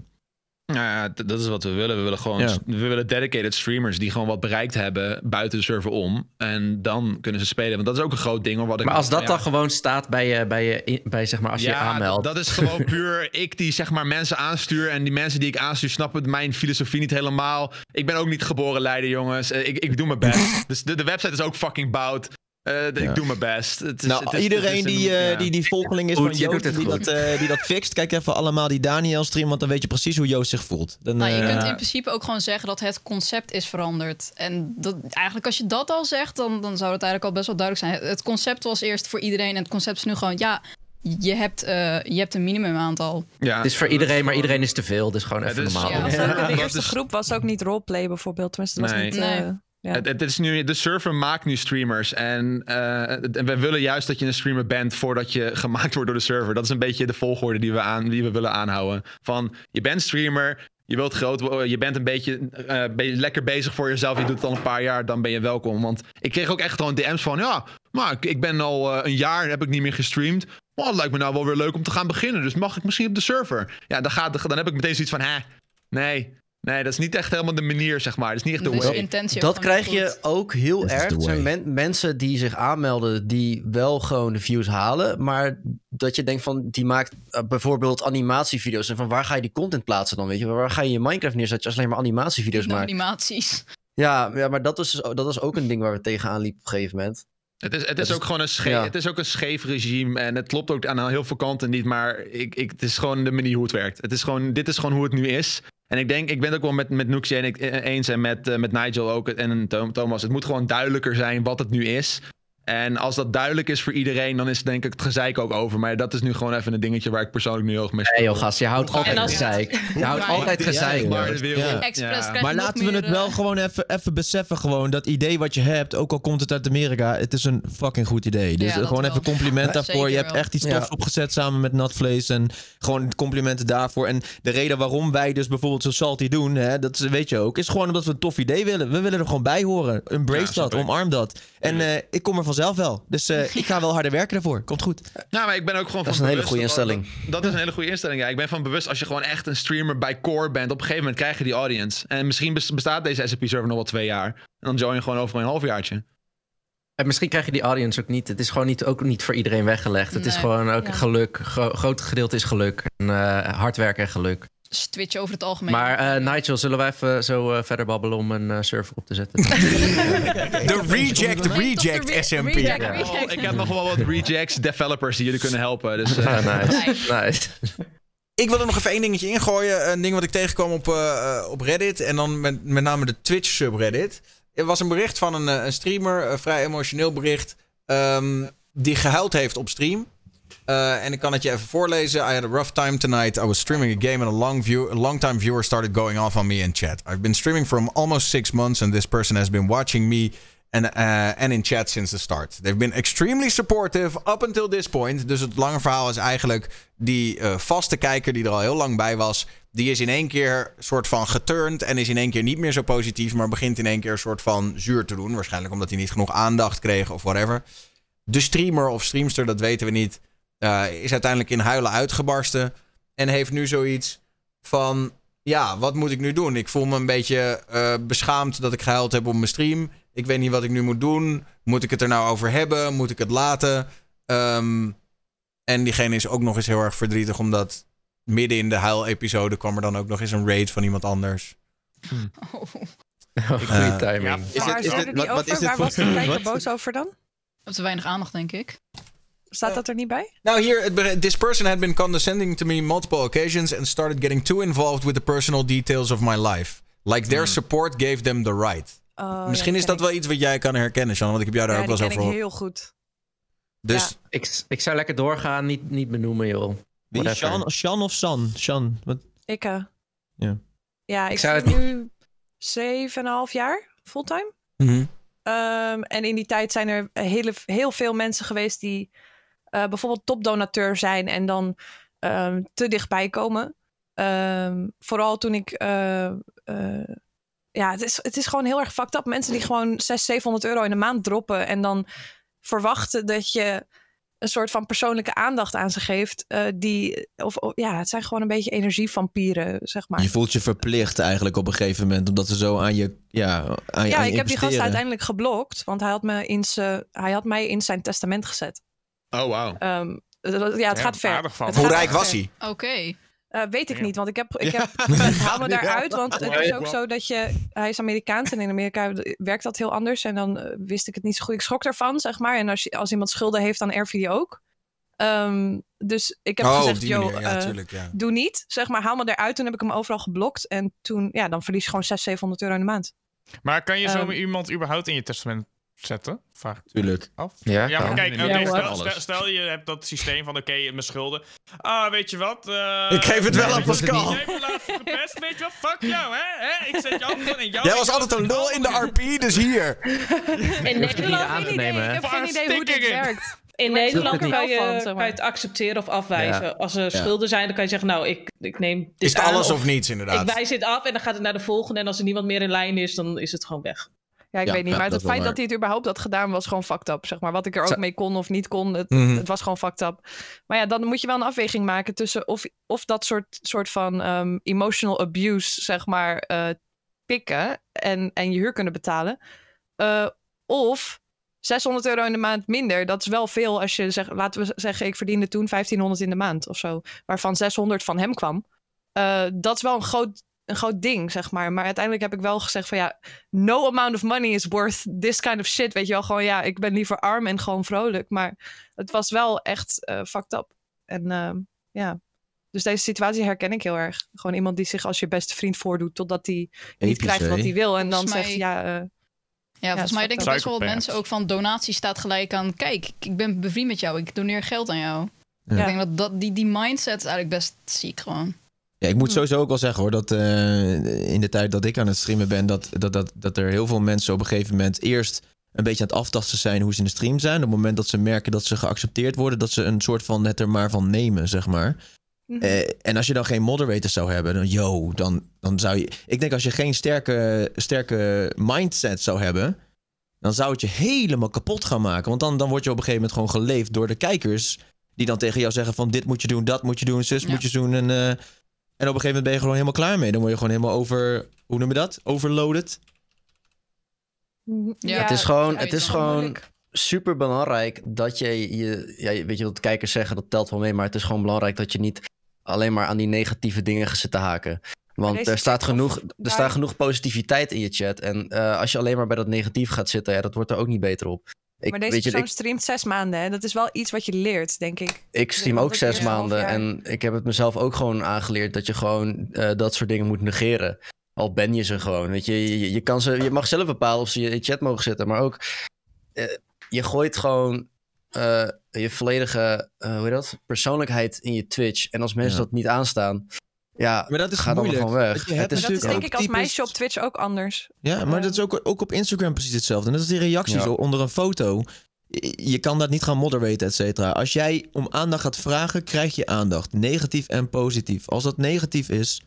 Nou ja, dat is wat we willen. We willen gewoon dedicated streamers die gewoon wat bereikt hebben buiten de server om. En dan kunnen ze spelen. Want dat is ook een groot ding. Hoor, maar als dat dan gewoon staat bij zeg maar als je aanmeldt. Dat is gewoon puur ik die zeg maar mensen aanstuur. En die mensen die ik aanstuur snappen mijn filosofie niet helemaal. Ik ben ook niet geboren leider, jongens. Ik doe mijn best. Dus de website is ook fucking bout. Ik doe mijn best. Iedereen die volgeling is van Joost die dat fixt, kijk even allemaal die Daniel stream, want dan weet je precies hoe Joost zich voelt. Je kunt in principe ook gewoon zeggen dat het concept is veranderd. En dat, eigenlijk als je dat al zegt, dan zou dat eigenlijk al best wel duidelijk zijn. Het concept was eerst voor iedereen en het concept is nu gewoon, je hebt een minimumaantal. Ja, het is voor iedereen, maar iedereen is te veel. Dus gewoon even normaal. De eerste groep was ook niet roleplay bijvoorbeeld. Tenminste, dat was niet... Ja. Het is nu, de server maakt nu streamers en we willen juist dat je een streamer bent voordat je gemaakt wordt door de server. Dat is een beetje de volgorde die we willen aanhouden. Van, je bent streamer, je wilt groot, je bent een beetje lekker bezig voor jezelf, je doet het al een paar jaar, dan ben je welkom. Want ik kreeg ook echt gewoon DM's van, ik ben al een jaar, heb ik niet meer gestreamd. Maar het lijkt me nou wel weer leuk om te gaan beginnen, dus mag ik misschien op de server? Ja, dan heb ik meteen zoiets van, nee, dat is niet echt helemaal de manier, zeg maar. Dat is niet echt de way. Dat krijg je ook heel erg. Er zijn mensen die zich aanmelden die wel gewoon de views halen, maar dat je denkt van, die maakt bijvoorbeeld animatievideo's. En van waar ga je die content plaatsen dan, weet je? Waar ga je Minecraft neerzetten als alleen maar animatievideo's maakt? Animaties. Ja, maar dat was ook een ding waar we tegenaan liepen op een gegeven moment. Het is ook gewoon een scheef, ja. Het is ook een scheef regime en het klopt ook aan heel veel kanten niet, maar het is gewoon de manier hoe het werkt. Dit is gewoon hoe het nu is. En ik denk, ik ben het ook wel met Noeksie en eens en met Nigel ook en Thomas. Het moet gewoon duidelijker zijn wat het nu is. En als dat duidelijk is voor iedereen, dan is denk ik het gezeik ook over. Maar dat is nu gewoon even een dingetje waar ik persoonlijk nu heel erg mee zit. Nee joh, gast, je houdt altijd gezeik. Je houdt altijd gezeik. Maar laten we het wel gewoon even beseffen gewoon dat idee wat je hebt, ook al komt het uit Amerika, het is een fucking goed idee. Dus ja, gewoon even compliment daarvoor. Je hebt echt iets tofs opgezet samen met Natvlees en gewoon complimenten daarvoor. En de reden waarom wij dus bijvoorbeeld zo salty doen, hè, dat weet je ook, is gewoon omdat we een tof idee willen. We willen er gewoon bij horen. Embrace dat, omarm dat. En ik kom er vanzelf wel. Dus ik ga wel harder werken daarvoor. Komt goed. Nou, maar ik ben ook gewoon van bewust. Dat is een hele goede instelling. Dat is een hele goede instelling, ja. Ik ben van bewust, als je gewoon echt een streamer bij core bent, op een gegeven moment krijg je die audience. En misschien bestaat deze SMP-server nog wel 2 jaar. En dan join je gewoon over een halfjaartje. En misschien krijg je die audience ook niet. Het is gewoon ook niet voor iedereen weggelegd. Het is gewoon ook geluk. Groot gedeelte is geluk. En, hard werken en geluk. Twitch over het algemeen. Maar Nigel, zullen wij even zo verder babbelen om een server op te zetten? De reject SMP. Ik heb nog wel wat rejects, developers die jullie kunnen helpen. Dus, nice. Ik wil er nog even 1 dingetje ingooien. Een ding wat ik tegenkwam op Reddit. En dan met name de Twitch subreddit. Er was een bericht van een streamer. Een vrij emotioneel bericht. Die gehuild heeft op stream. En ik kan het je even voorlezen. I had a rough time tonight. I was streaming a game and a long-time viewer started going off on me in chat. I've been streaming for almost 6 months and this person has been watching me and in chat since the start. They've been extremely supportive up until this point. Dus het lange verhaal is eigenlijk die vaste kijker die er al heel lang bij was, die is in 1 keer soort van geturnd en is in 1 keer niet meer zo positief, maar begint in 1 keer een soort van zuur te doen. Waarschijnlijk omdat hij niet genoeg aandacht kreeg of whatever. De streamer of streamster, dat weten we niet. Is uiteindelijk in huilen uitgebarsten. En heeft nu zoiets van, ja, wat moet ik nu doen? Ik voel me een beetje beschaamd dat ik gehuild heb op mijn stream. Ik weet niet wat ik nu moet doen. Moet ik het er nou over hebben? Moet ik het laten? En diegene is ook nog eens heel erg verdrietig, omdat midden in de huilepisode kwam er dan ook nog eens een raid van iemand anders. Goede timing. Ja, waar was de kijker boos over dan? Op te weinig aandacht, denk ik. Staat dat er niet bij? Nou, hier, this person had been condescending to me multiple occasions and started getting too involved with the personal details of my life. Like their support gave them the right. Misschien is dat wel iets wat jij kan herkennen, Sean, want ik heb jou daar ook wel eens over gehoord. Ja, dat ken ik heel goed. Dus ja. Ik zou lekker doorgaan, niet benoemen, joh. Wie, Sean of San? Sean, wat? Ja, ik zit nu 7,5 jaar fulltime. Mm-hmm. En in die tijd zijn er heel veel mensen geweest die bijvoorbeeld topdonateur zijn en dan te dichtbij komen. Vooral toen ik... het is gewoon heel erg fucked up. Mensen die gewoon 600-700 euro in de maand droppen en dan verwachten dat je een soort van persoonlijke aandacht aan ze geeft. Het zijn gewoon een beetje energievampieren, zeg maar. Je voelt je verplicht eigenlijk op een gegeven moment, omdat ze zo aan je... aan ik heb die gast uiteindelijk geblokt, want hij had mij in zijn testament gezet. Oh, wauw. Het gaat ver. Hoe rijk was hij? Oké. Weet ik niet, want ik haal me daaruit, want het is ook zo dat hij is Amerikaans en in Amerika werkt dat heel anders en dan wist ik het niet zo goed. Ik schrok ervan, zeg maar, en als iemand schulden heeft, dan erf je die ook. Dus ik heb gezegd, doe niet, zeg maar, haal me daaruit. Toen heb ik hem overal geblokt en toen, ja, dan verlies je gewoon 600-700 euro in de maand. Maar kan je zomaar iemand überhaupt in je testament zetten? Vraag ik natuurlijk af. Ja, maar kijk, stel je hebt dat systeem van mijn schulden. Weet je wat? Ik geef het wel aan Pascal. Jij hebt laatst gepest, weet je wat? Fuck jou, hè? Ik zet jou gewoon in jou. Jij was altijd een lul in de RP, dus hier. Ik heb geen idee hoe dit werkt. In Nederland kan je het accepteren of afwijzen. Ja. Als er schulden zijn, dan kan je zeggen, nou, ik neem dit. Is het alles of niets, inderdaad? Ik wijs dit af en dan gaat het naar de volgende. En als er niemand meer in lijn is, dan is het gewoon weg. Ja, ik weet niet. Maar het feit dat hij het überhaupt had gedaan, was gewoon fucked up. Zeg maar. Wat ik er ook mee kon of niet kon, het was gewoon fucked up. Maar ja, dan moet je wel een afweging maken tussen of dat soort van emotional abuse, zeg maar, pikken en je huur kunnen betalen. Of 600 euro in de maand minder, dat is wel veel als je zegt, laten we zeggen, ik verdiende toen 1500 in de maand of zo, waarvan 600 van hem kwam. Dat is wel een groot een groot ding, zeg maar. Maar uiteindelijk heb ik wel gezegd van ja, no amount of money is worth this kind of shit, weet je wel. Gewoon ja, ik ben liever arm en gewoon vrolijk. Maar het was wel echt fucked up. En ja, dus deze situatie herken ik heel erg. Gewoon iemand die zich als je beste vriend voordoet totdat hij niet krijgt wat hij wil. En dan zegt ja... ja, volgens mij denken best wel wat mensen ook van donatie staat gelijk aan... Kijk, ik ben bevriend met jou, ik doneer geld aan jou. Ja. Ik denk dat, die mindset is eigenlijk best ziek gewoon. Ja, ik moet sowieso ook wel zeggen hoor, dat in de tijd dat ik aan het streamen ben... Dat er heel veel mensen op een gegeven moment eerst een beetje aan het aftasten zijn hoe ze in de stream zijn. Op het moment dat ze merken dat ze geaccepteerd worden... dat ze een soort van net er maar van nemen, zeg maar... en als je dan geen moderator zou hebben, dan zou je... Ik denk als je geen sterke mindset zou hebben, dan zou het je helemaal kapot gaan maken. Want dan word je op een gegeven moment gewoon geleefd door de kijkers die dan tegen jou zeggen van dit moet je doen, dat moet je doen, zus moet je doen. En op een gegeven moment ben je gewoon helemaal klaar mee. Dan word je gewoon helemaal hoe noem je dat? Overloaded. Ja, het is gewoon super belangrijk dat je weet je wat kijkers zeggen, dat telt wel mee, maar het is gewoon belangrijk dat je niet alleen maar aan die negatieve dingen zit te haken. Want er staat genoeg positiviteit in je chat. En als je alleen maar bij dat negatief gaat zitten, ja, dat wordt er ook niet beter op. Maar deze persoon streamt 6 maanden, hè? Dat is wel iets wat je leert, denk ik. Ik stream ook 6 maanden en ik heb het mezelf ook gewoon aangeleerd dat je gewoon dat soort dingen moet negeren. Al ben je ze gewoon, weet je. Je mag zelf bepalen of ze in chat mogen zitten, maar ook... je gooit gewoon je volledige persoonlijkheid in je Twitch. En als mensen dat niet aanstaan, maar dat is gaat allemaal gewoon weg. Dat is denk ik als meisje op Twitch ook anders. Ja, maar dat is ook op Instagram precies hetzelfde. En dat is die reacties onder een foto. Je kan dat niet gaan moderaten, et cetera. Als jij om aandacht gaat vragen, krijg je aandacht. Negatief en positief. Als dat negatief is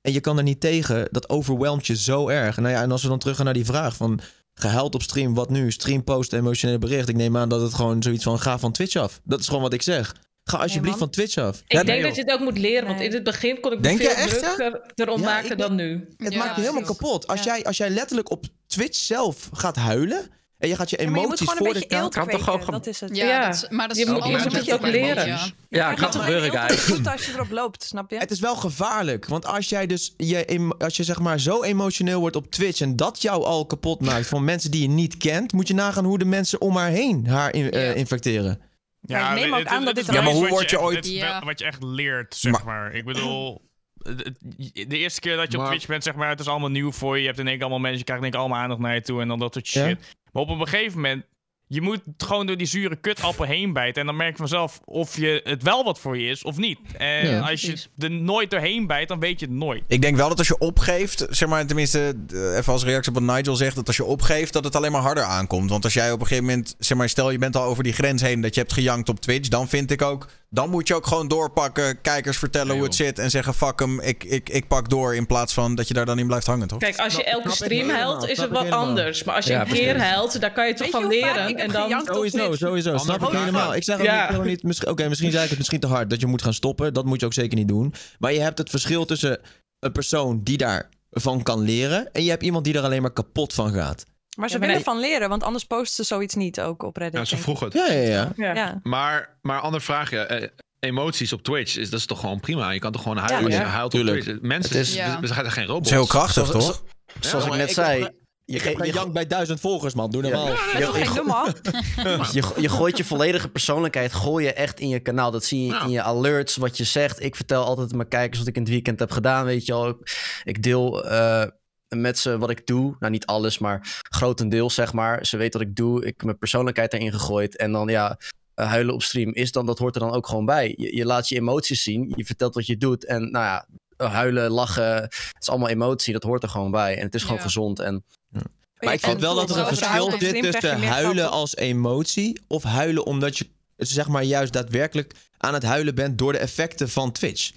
en je kan er niet tegen, dat overweldigt je zo erg. Nou ja, en als we dan teruggaan naar die vraag van... Gehuild op stream, wat nu? Stream, post, emotionele bericht. Ik neem aan dat het gewoon zoiets van, ga van Twitch af. Dat is gewoon wat ik zeg. Ga alsjeblieft van Twitch af. Ik denk dat je het ook moet leren, want in het begin kon ik me veel drukker erom maken dan nu. Het maakt me helemaal kapot. Als jij letterlijk op Twitch zelf gaat huilen... en je gaat je emoties voor de kaart... kan toch ook dat is het. Ja, dat moet je ook leren. Ja, gaat gebeuren, guys. Het als je erop loopt, snap je? Het is wel gevaarlijk, want als jij als je zeg maar zo emotioneel wordt op Twitch... en dat jou al kapot maakt van mensen die je niet kent... moet je nagaan hoe de mensen om haar heen haar infecteren. Ja, neem ook aan dat dit... Ja, maar hoe word je ooit... Wat je echt leert, zeg maar. Ik bedoel... De eerste keer dat je op Twitch bent, zeg maar, het is allemaal nieuw voor je. Je hebt in één keer allemaal mensen, je krijgt in één keer allemaal aandacht naar je toe en dan dat soort shit. Maar op een gegeven moment, je moet gewoon door die zure kutappel heen bijten en dan merk je vanzelf of je het wel wat voor je is of niet. En als je er nooit doorheen bijt, dan weet je het nooit. Ik denk wel dat als je opgeeft, zeg maar, tenminste, even als reactie op wat Nigel zegt, dat als je opgeeft, dat het alleen maar harder aankomt. Want als jij op een gegeven moment, zeg maar, stel je bent al over die grens heen dat je hebt gejankt op Twitch, dan vind ik ook... Dan moet je ook gewoon doorpakken, kijkers vertellen hoe het zit... en zeggen, fuck hem, ik pak door... in plaats van dat je daar dan in blijft hangen, toch? Kijk, als je elke stream huilt, is het wat anders. Maar als je een keer huilt, daar kan je toch van leren. En dan... Sowieso, snap ik helemaal. Ik zeg ook niet... Misschien zei ik het misschien te hard dat je moet gaan stoppen. Dat moet je ook zeker niet doen. Maar je hebt het verschil tussen een persoon die daarvan kan leren... en je hebt iemand die er alleen maar kapot van gaat. Maar ze willen van leren, want anders posten ze zoiets niet ook op Reddit. Ja, ze vroeg het. Ja. Maar ander vraagje. Emoties op Twitch, dat is toch gewoon prima? Je kan toch gewoon huilen? Ja. Huilt op Twitch. Mensen, we zijn geen robots. Het is heel krachtig, toch? Zoals ik net zei... Je jankt bij 1000 volgers, man. Doe normaal. Je gooit je volledige persoonlijkheid gooi je echt in je kanaal. Dat zie je in je alerts, wat je zegt. Ik vertel altijd mijn kijkers wat ik in het weekend heb gedaan, weet je al. Ik deel... met ze wat ik doe. Nou, niet alles, maar grotendeels, zeg maar. Ze weet wat ik doe. Ik heb mijn persoonlijkheid erin gegooid. En dan, huilen op stream is dan... Dat hoort er dan ook gewoon bij. Je laat je emoties zien. Je vertelt wat je doet. En, huilen, lachen. Het is allemaal emotie. Dat hoort er gewoon bij. En het is gewoon gezond. En... Maar ik vind wel dat er een verschil zit tussen huilen als emotie... of huilen omdat je, zeg maar, juist daadwerkelijk aan het huilen bent... door de effecten van Twitch.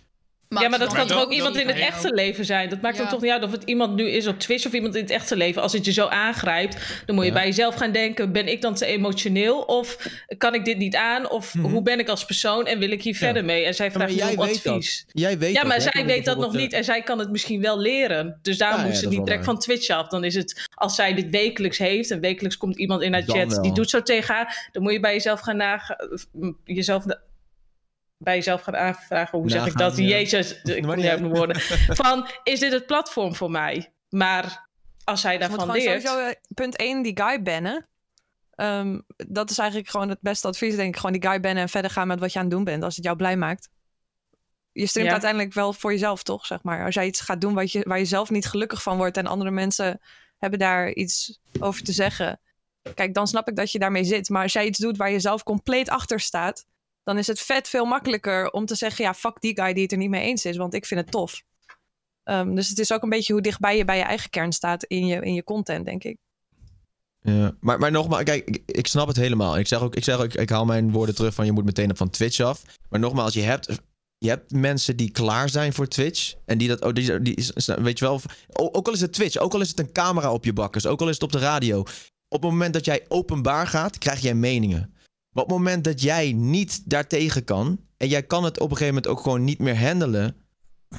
Ja, maar dat kan toch ook iemand in het echte leven zijn? Dat maakt dan toch niet uit of het iemand nu is op Twitch of iemand in het echte leven. Als het je zo aangrijpt, dan moet je bij jezelf gaan denken... ben ik dan te emotioneel of kan ik dit niet aan? Of hoe ben ik als persoon en wil ik hier verder mee? En zij vraagt om advies. Jij weet maar dat, zij weet dat nog niet en zij kan het misschien wel leren. Dus daarom moet ze niet direct van Twitch af. Dan is het, als zij dit wekelijks heeft en wekelijks komt iemand in haar chat... die doet zo tegen haar, dan moet je bij jezelf gaan nagaan... bij jezelf gaat aanvragen, hoe zeg ik dat? Ja. Jezus, ik kom niet uit mijn woorden. Van, is dit het platform voor mij? Maar als hij daarvan leert... Sowieso, punt 1, die guy bannen. Dat is eigenlijk gewoon het beste advies, denk ik. Gewoon die guy bannen en verder gaan met wat je aan het doen bent. Als het jou blij maakt. Je streamt uiteindelijk wel voor jezelf, toch? Zeg maar. Als jij iets gaat doen waar je zelf niet gelukkig van wordt... en andere mensen hebben daar iets over te zeggen... Kijk, dan snap ik dat je daarmee zit. Maar als jij iets doet waar je zelf compleet achter staat... dan is het vet veel makkelijker om te zeggen... ja, fuck die guy die het er niet mee eens is, want ik vind het tof. Dus het is ook een beetje hoe dichtbij je bij je eigen kern staat... in je content, denk ik. Ja, maar nogmaals, kijk, ik snap het helemaal. Ik zeg ook, ik haal mijn woorden terug van... je moet meteen van Twitch af. Maar nogmaals, je hebt mensen die klaar zijn voor Twitch. En die dat... Die, weet je wel... Ook al is het Twitch, ook al is het een camera op je bakkers... ook al is het op de radio... Op het moment dat jij openbaar gaat, krijg jij meningen. Maar op het moment dat jij niet daartegen kan... en jij kan het op een gegeven moment ook gewoon niet meer handelen...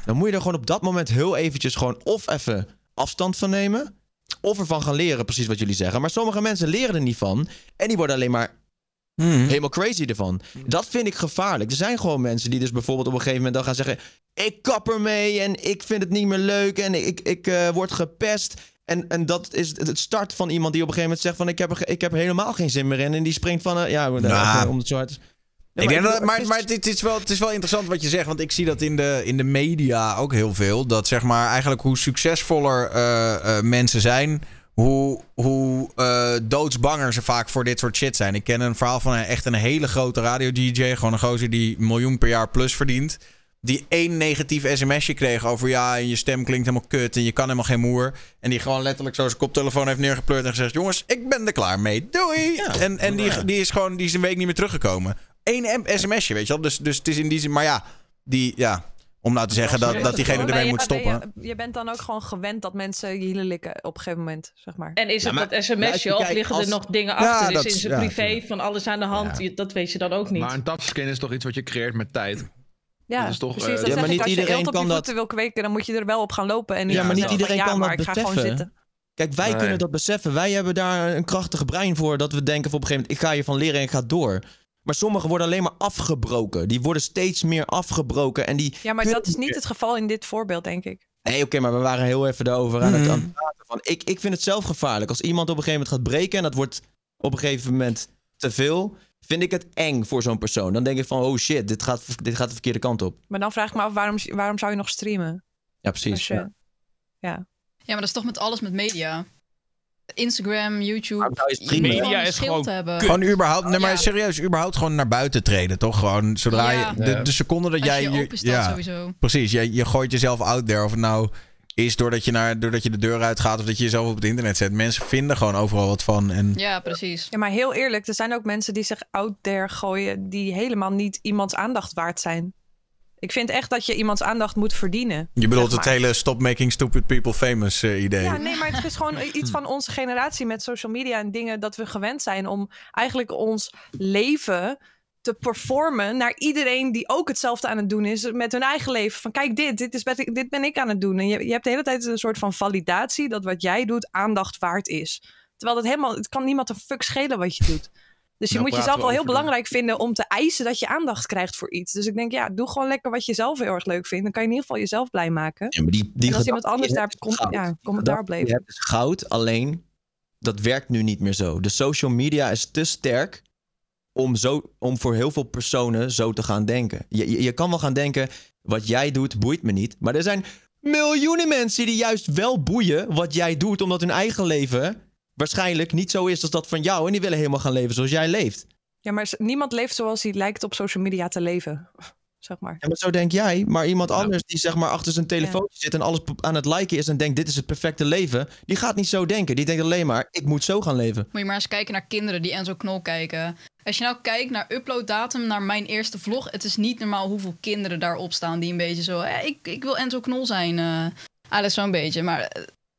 dan moet je er gewoon op dat moment heel eventjes gewoon... of even afstand van nemen... of ervan gaan leren, precies wat jullie zeggen. Maar sommige mensen leren er niet van... en die worden alleen maar helemaal crazy ervan. Dat vind ik gevaarlijk. Er zijn gewoon mensen die dus bijvoorbeeld op een gegeven moment... dan gaan zeggen, ik kap ermee en ik vind het niet meer leuk... en ik word gepest... En dat is het start van iemand die op een gegeven moment zegt van... ik heb er helemaal geen zin meer in. En die springt van... om het zo hard... Maar het is wel interessant wat je zegt. Want ik zie dat in de media ook heel veel. Dat zeg maar eigenlijk hoe succesvoller mensen zijn... hoe doodsbanger ze vaak voor dit soort shit zijn. Ik ken een verhaal van echt een hele grote radio-dj. Gewoon een gozer die miljoen per jaar plus verdient. Die één negatief sms'je kreeg over... ja, en je stem klinkt helemaal kut en je kan helemaal geen moer. En die gewoon letterlijk zo zijn koptelefoon heeft neergepleurd... en gezegd, jongens, ik ben er klaar mee, doei! Ja, en die is een week niet meer teruggekomen. Eén sms'je, weet je wel? Dus het is in die zin... Maar ja, om nou te zeggen dat diegene ermee moet stoppen. Je bent dan ook gewoon gewend dat mensen je hielen likken op een gegeven moment, zeg maar. En is het dat sms'je of liggen er nog dingen achter? Ja, is in zijn privé van alles aan de hand? Ja. Dat weet je dan ook niet. Maar een touchscreen is toch iets wat je creëert met tijd? Ja, dat is toch, precies, dat maar niet als iedereen je kan op je dat wil kweken, dan moet je er wel op gaan lopen. En maar niet iedereen kan dat beseffen. Kijk, wij kunnen dat beseffen. Wij hebben daar een krachtig brein voor dat we denken van op een gegeven moment... ik ga hiervan leren en ik ga door. Maar sommigen worden alleen maar afgebroken. Die worden steeds meer afgebroken. En die maar dat is niet het geval in dit voorbeeld, denk ik. Nee, oké, maar we waren heel even daarover aan het praten. Van, ik vind het zelf gevaarlijk. Als iemand op een gegeven moment gaat breken en dat wordt op een gegeven moment te veel... vind ik het eng voor zo'n persoon. Dan denk ik van, oh shit, dit gaat de verkeerde kant op. Maar dan vraag ik me af, waarom zou je nog streamen? Ja, precies. Ja, maar dat is toch met alles met media. Instagram, YouTube. Je moet gewoon een schild gewoon hebben. Gewoon überhaupt, serieus, überhaupt gewoon naar buiten treden, toch? Gewoon, zodra je... De seconde dat jij... je open staat sowieso. Precies, je gooit jezelf out there. Of het nou is doordat je de deur uitgaat of dat je jezelf op het internet zet. Mensen vinden gewoon overal wat van. En... Ja, precies. Ja, maar heel eerlijk, er zijn ook mensen die zich out there gooien... die helemaal niet iemands aandacht waard zijn. Ik vind echt dat je iemands aandacht moet verdienen. Je bedoelt het hele stop making stupid people famous idee. Ja, nee, maar het is gewoon iets van onze generatie met social media en dingen... dat we gewend zijn om eigenlijk ons leven... te performen naar iedereen die ook hetzelfde aan het doen is... met hun eigen leven. Van kijk, dit ben ik aan het doen. En je hebt de hele tijd een soort van validatie... dat wat jij doet aandacht waard is. Terwijl het kan niemand een fuck schelen wat je doet. Dus je moet jezelf wel heel belangrijk vinden... om te eisen dat je aandacht krijgt voor iets. Dus ik denk, doe gewoon lekker wat je zelf heel erg leuk vindt. Dan kan je in ieder geval jezelf blij maken. Ja, maar en als iemand anders daar commentaar bleef. Het is goud, alleen dat werkt nu niet meer zo. De social media is te sterk... Om voor heel veel personen zo te gaan denken. Je kan wel gaan denken, wat jij doet boeit me niet. Maar er zijn miljoenen mensen die juist wel boeien wat jij doet... omdat hun eigen leven waarschijnlijk niet zo is als dat van jou... en die willen helemaal gaan leven zoals jij leeft. Ja, maar niemand leeft zoals hij lijkt op social media te leven. Zeg maar. Ja, maar zo denk jij, maar iemand anders die zeg maar achter zijn telefoon zit... en alles aan het liken is en denkt dit is het perfecte leven... die gaat niet zo denken. Die denkt alleen maar, ik moet zo gaan leven. Moet je maar eens kijken naar kinderen die Enzo Knol kijken... Als je nou kijkt naar uploaddatum, naar mijn eerste vlog... het is niet normaal hoeveel kinderen daarop staan... die een beetje zo, ik wil Enzo Knol zijn. Eigenlijk zo'n beetje, maar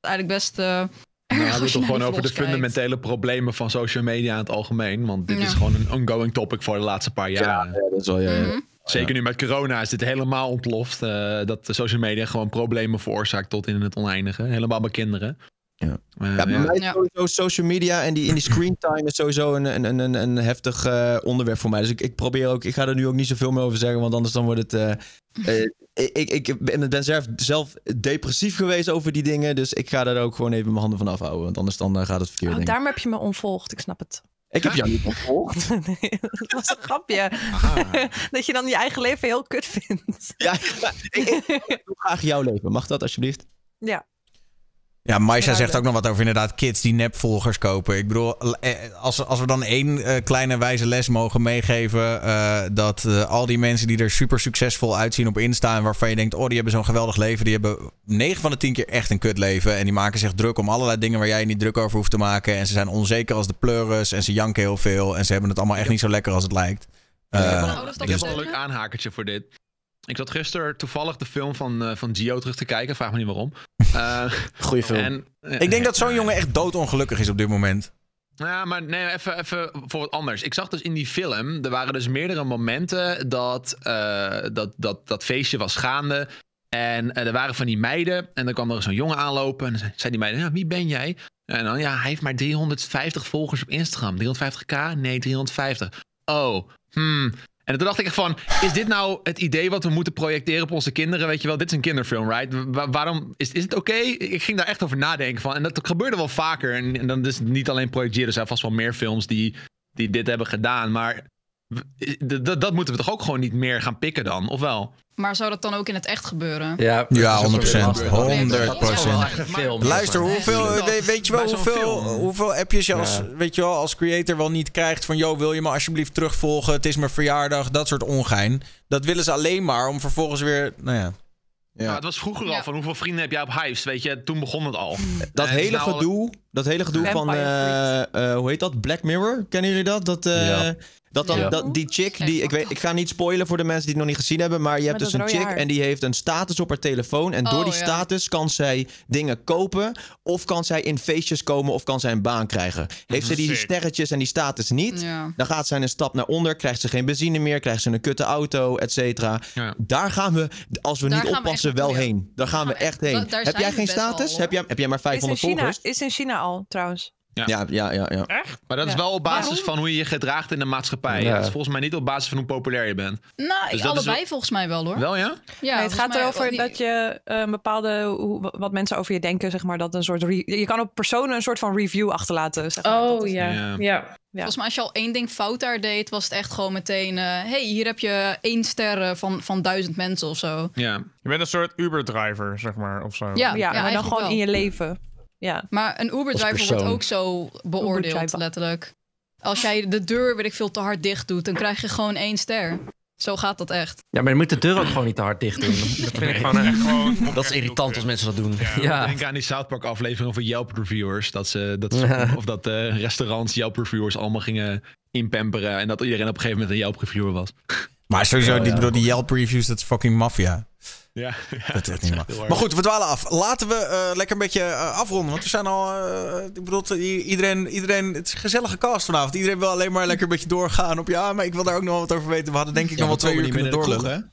eigenlijk best... Nou, het gaat toch gewoon over de fundamentele problemen van social media in het algemeen. Want dit is gewoon een ongoing topic voor de laatste paar jaar. Ja, dat is wel zeker nu met corona is dit helemaal ontploft. Dat social media gewoon problemen veroorzaakt tot in het oneindige. Helemaal bij kinderen. Ja, ja, bij mij is sowieso social media en die screen time is sowieso een heftig onderwerp voor mij. Dus ik probeer ook, ik ga er nu ook niet zoveel meer over zeggen, want anders dan wordt het... Ik ben zelf depressief geweest over die dingen, dus ik ga daar ook gewoon even mijn handen van afhouden, want anders dan gaat het verkeerd. Oh, daarom heb je me onvolgd, ik snap het. Ik heb jou niet ontvolgd. Nee, dat was een grapje. Dat je dan je eigen leven heel kut vindt. Ja, ik wil graag jouw leven. Mag dat alsjeblieft? Ja. Ja, Maisha zegt ook nog wat over inderdaad kids die nepvolgers kopen. Ik bedoel, als we dan één kleine wijze les mogen meegeven... Dat al die mensen die er super succesvol uitzien op Insta... en waarvan je denkt, oh, die hebben zo'n geweldig leven... die hebben 9 van de 10 keer echt een kut leven. En die maken zich druk om allerlei dingen waar jij je niet druk over hoeft te maken. En ze zijn onzeker als de pleuris. En ze janken heel veel. En ze hebben het allemaal echt niet zo lekker als het lijkt. Ik heb wel een leuk aanhakertje voor dit. Ik zat gisteren toevallig de film van Gio terug te kijken. Vraag me niet waarom. Goeie film. Ik denk dat zo'n jongen echt doodongelukkig is op dit moment. Ja, maar nee, even voor wat anders. Ik zag dus in die film, er waren dus meerdere momenten dat feestje was gaande. En er waren van die meiden. En dan kwam er zo'n jongen aanlopen. En dan zei die meiden, ja, wie ben jij? En dan, ja, hij heeft maar 350 volgers op Instagram. 350k? Nee, 350. Oh, En toen dacht ik echt van, is dit nou het idee wat we moeten projecteren op onze kinderen? Weet je wel, dit is een kinderfilm, right? Waarom, is het oké? Ik ging daar echt over nadenken van. En dat gebeurde wel vaker. En dan is het niet alleen projecteren. Er zijn vast wel meer films die dit hebben gedaan. Maar dat moeten we toch ook gewoon niet meer gaan pikken dan, of wel? Maar zou dat dan ook in het echt gebeuren? Ja 100%. Luister, hoeveel appjes je als creator wel niet krijgt van... joh, wil je me alsjeblieft terugvolgen, het is mijn verjaardag, dat soort ongein. Dat willen ze alleen maar om vervolgens weer... Nou ja. Ja. Nou, het was vroeger al van hoeveel vrienden heb jij op Hives, weet je, toen begon het al. Dat hele gedoe van, hoe heet dat, Black Mirror, kennen jullie dat? Die chick, ik ga niet spoilen voor de mensen die het nog niet gezien hebben, maar je hebt dus een chick en die heeft een status op haar telefoon en door die status kan zij dingen kopen of kan zij in feestjes komen of kan zij een baan krijgen. Heeft ze die sterretjes en die status niet, dan gaat zij een stap naar onder, krijgt ze geen benzine meer, krijgt ze een kutte auto, et cetera. Ja. Daar gaan we, als we niet oppassen, we wel heen. Daar gaan we echt heen. Heb jij geen status? Heb jij maar 500 volgers? Is in China al, trouwens. Ja. Echt? Maar dat is wel op basis van hoe je je gedraagt in de maatschappij. Ja. Dat is volgens mij niet op basis van hoe populair je bent. Nou, dus allebei wel... volgens mij wel hoor. Wel ja? Ja, nee, het gaat erover dat je een bepaalde... wat mensen over je denken, zeg maar. Dat een soort je kan op personen een soort van review achterlaten. Zeg maar. Ja. Volgens mij als je al één ding fout daar deed... was het echt gewoon meteen... hier heb je 1 ster van 1000 mensen of zo. Ja. Je bent een soort Uber-driver, zeg maar. Of zo. Ja, en dan gewoon in je leven. Ja. Maar een Uber-driver wordt ook zo beoordeeld, letterlijk. Als jij de deur, weet ik veel, te hard dicht doet... dan krijg je gewoon 1 ster. Zo gaat dat echt. Ja, maar je moet de deur ook gewoon niet te hard dicht doen. Dat is irritant als mensen dat doen. Ja. Denk aan die South Park aflevering over Yelp-reviewers. Dat restaurants Yelp-reviewers allemaal gingen inpamperen... en dat iedereen op een gegeven moment een Yelp-reviewer was. Maar sowieso, die Yelp-reviews, dat is fucking maffia. Ja, dat is echt niet waar. Maar goed, we dwalen af. Laten we lekker een beetje afronden. Want we zijn al... ik bedoel, iedereen... Het is een gezellige cast vanavond. Iedereen wil alleen maar lekker een beetje doorgaan op... Ja, maar ik wil daar ook nog wat over weten. We hadden denk ik nog wel 2 uur kunnen doorlullen.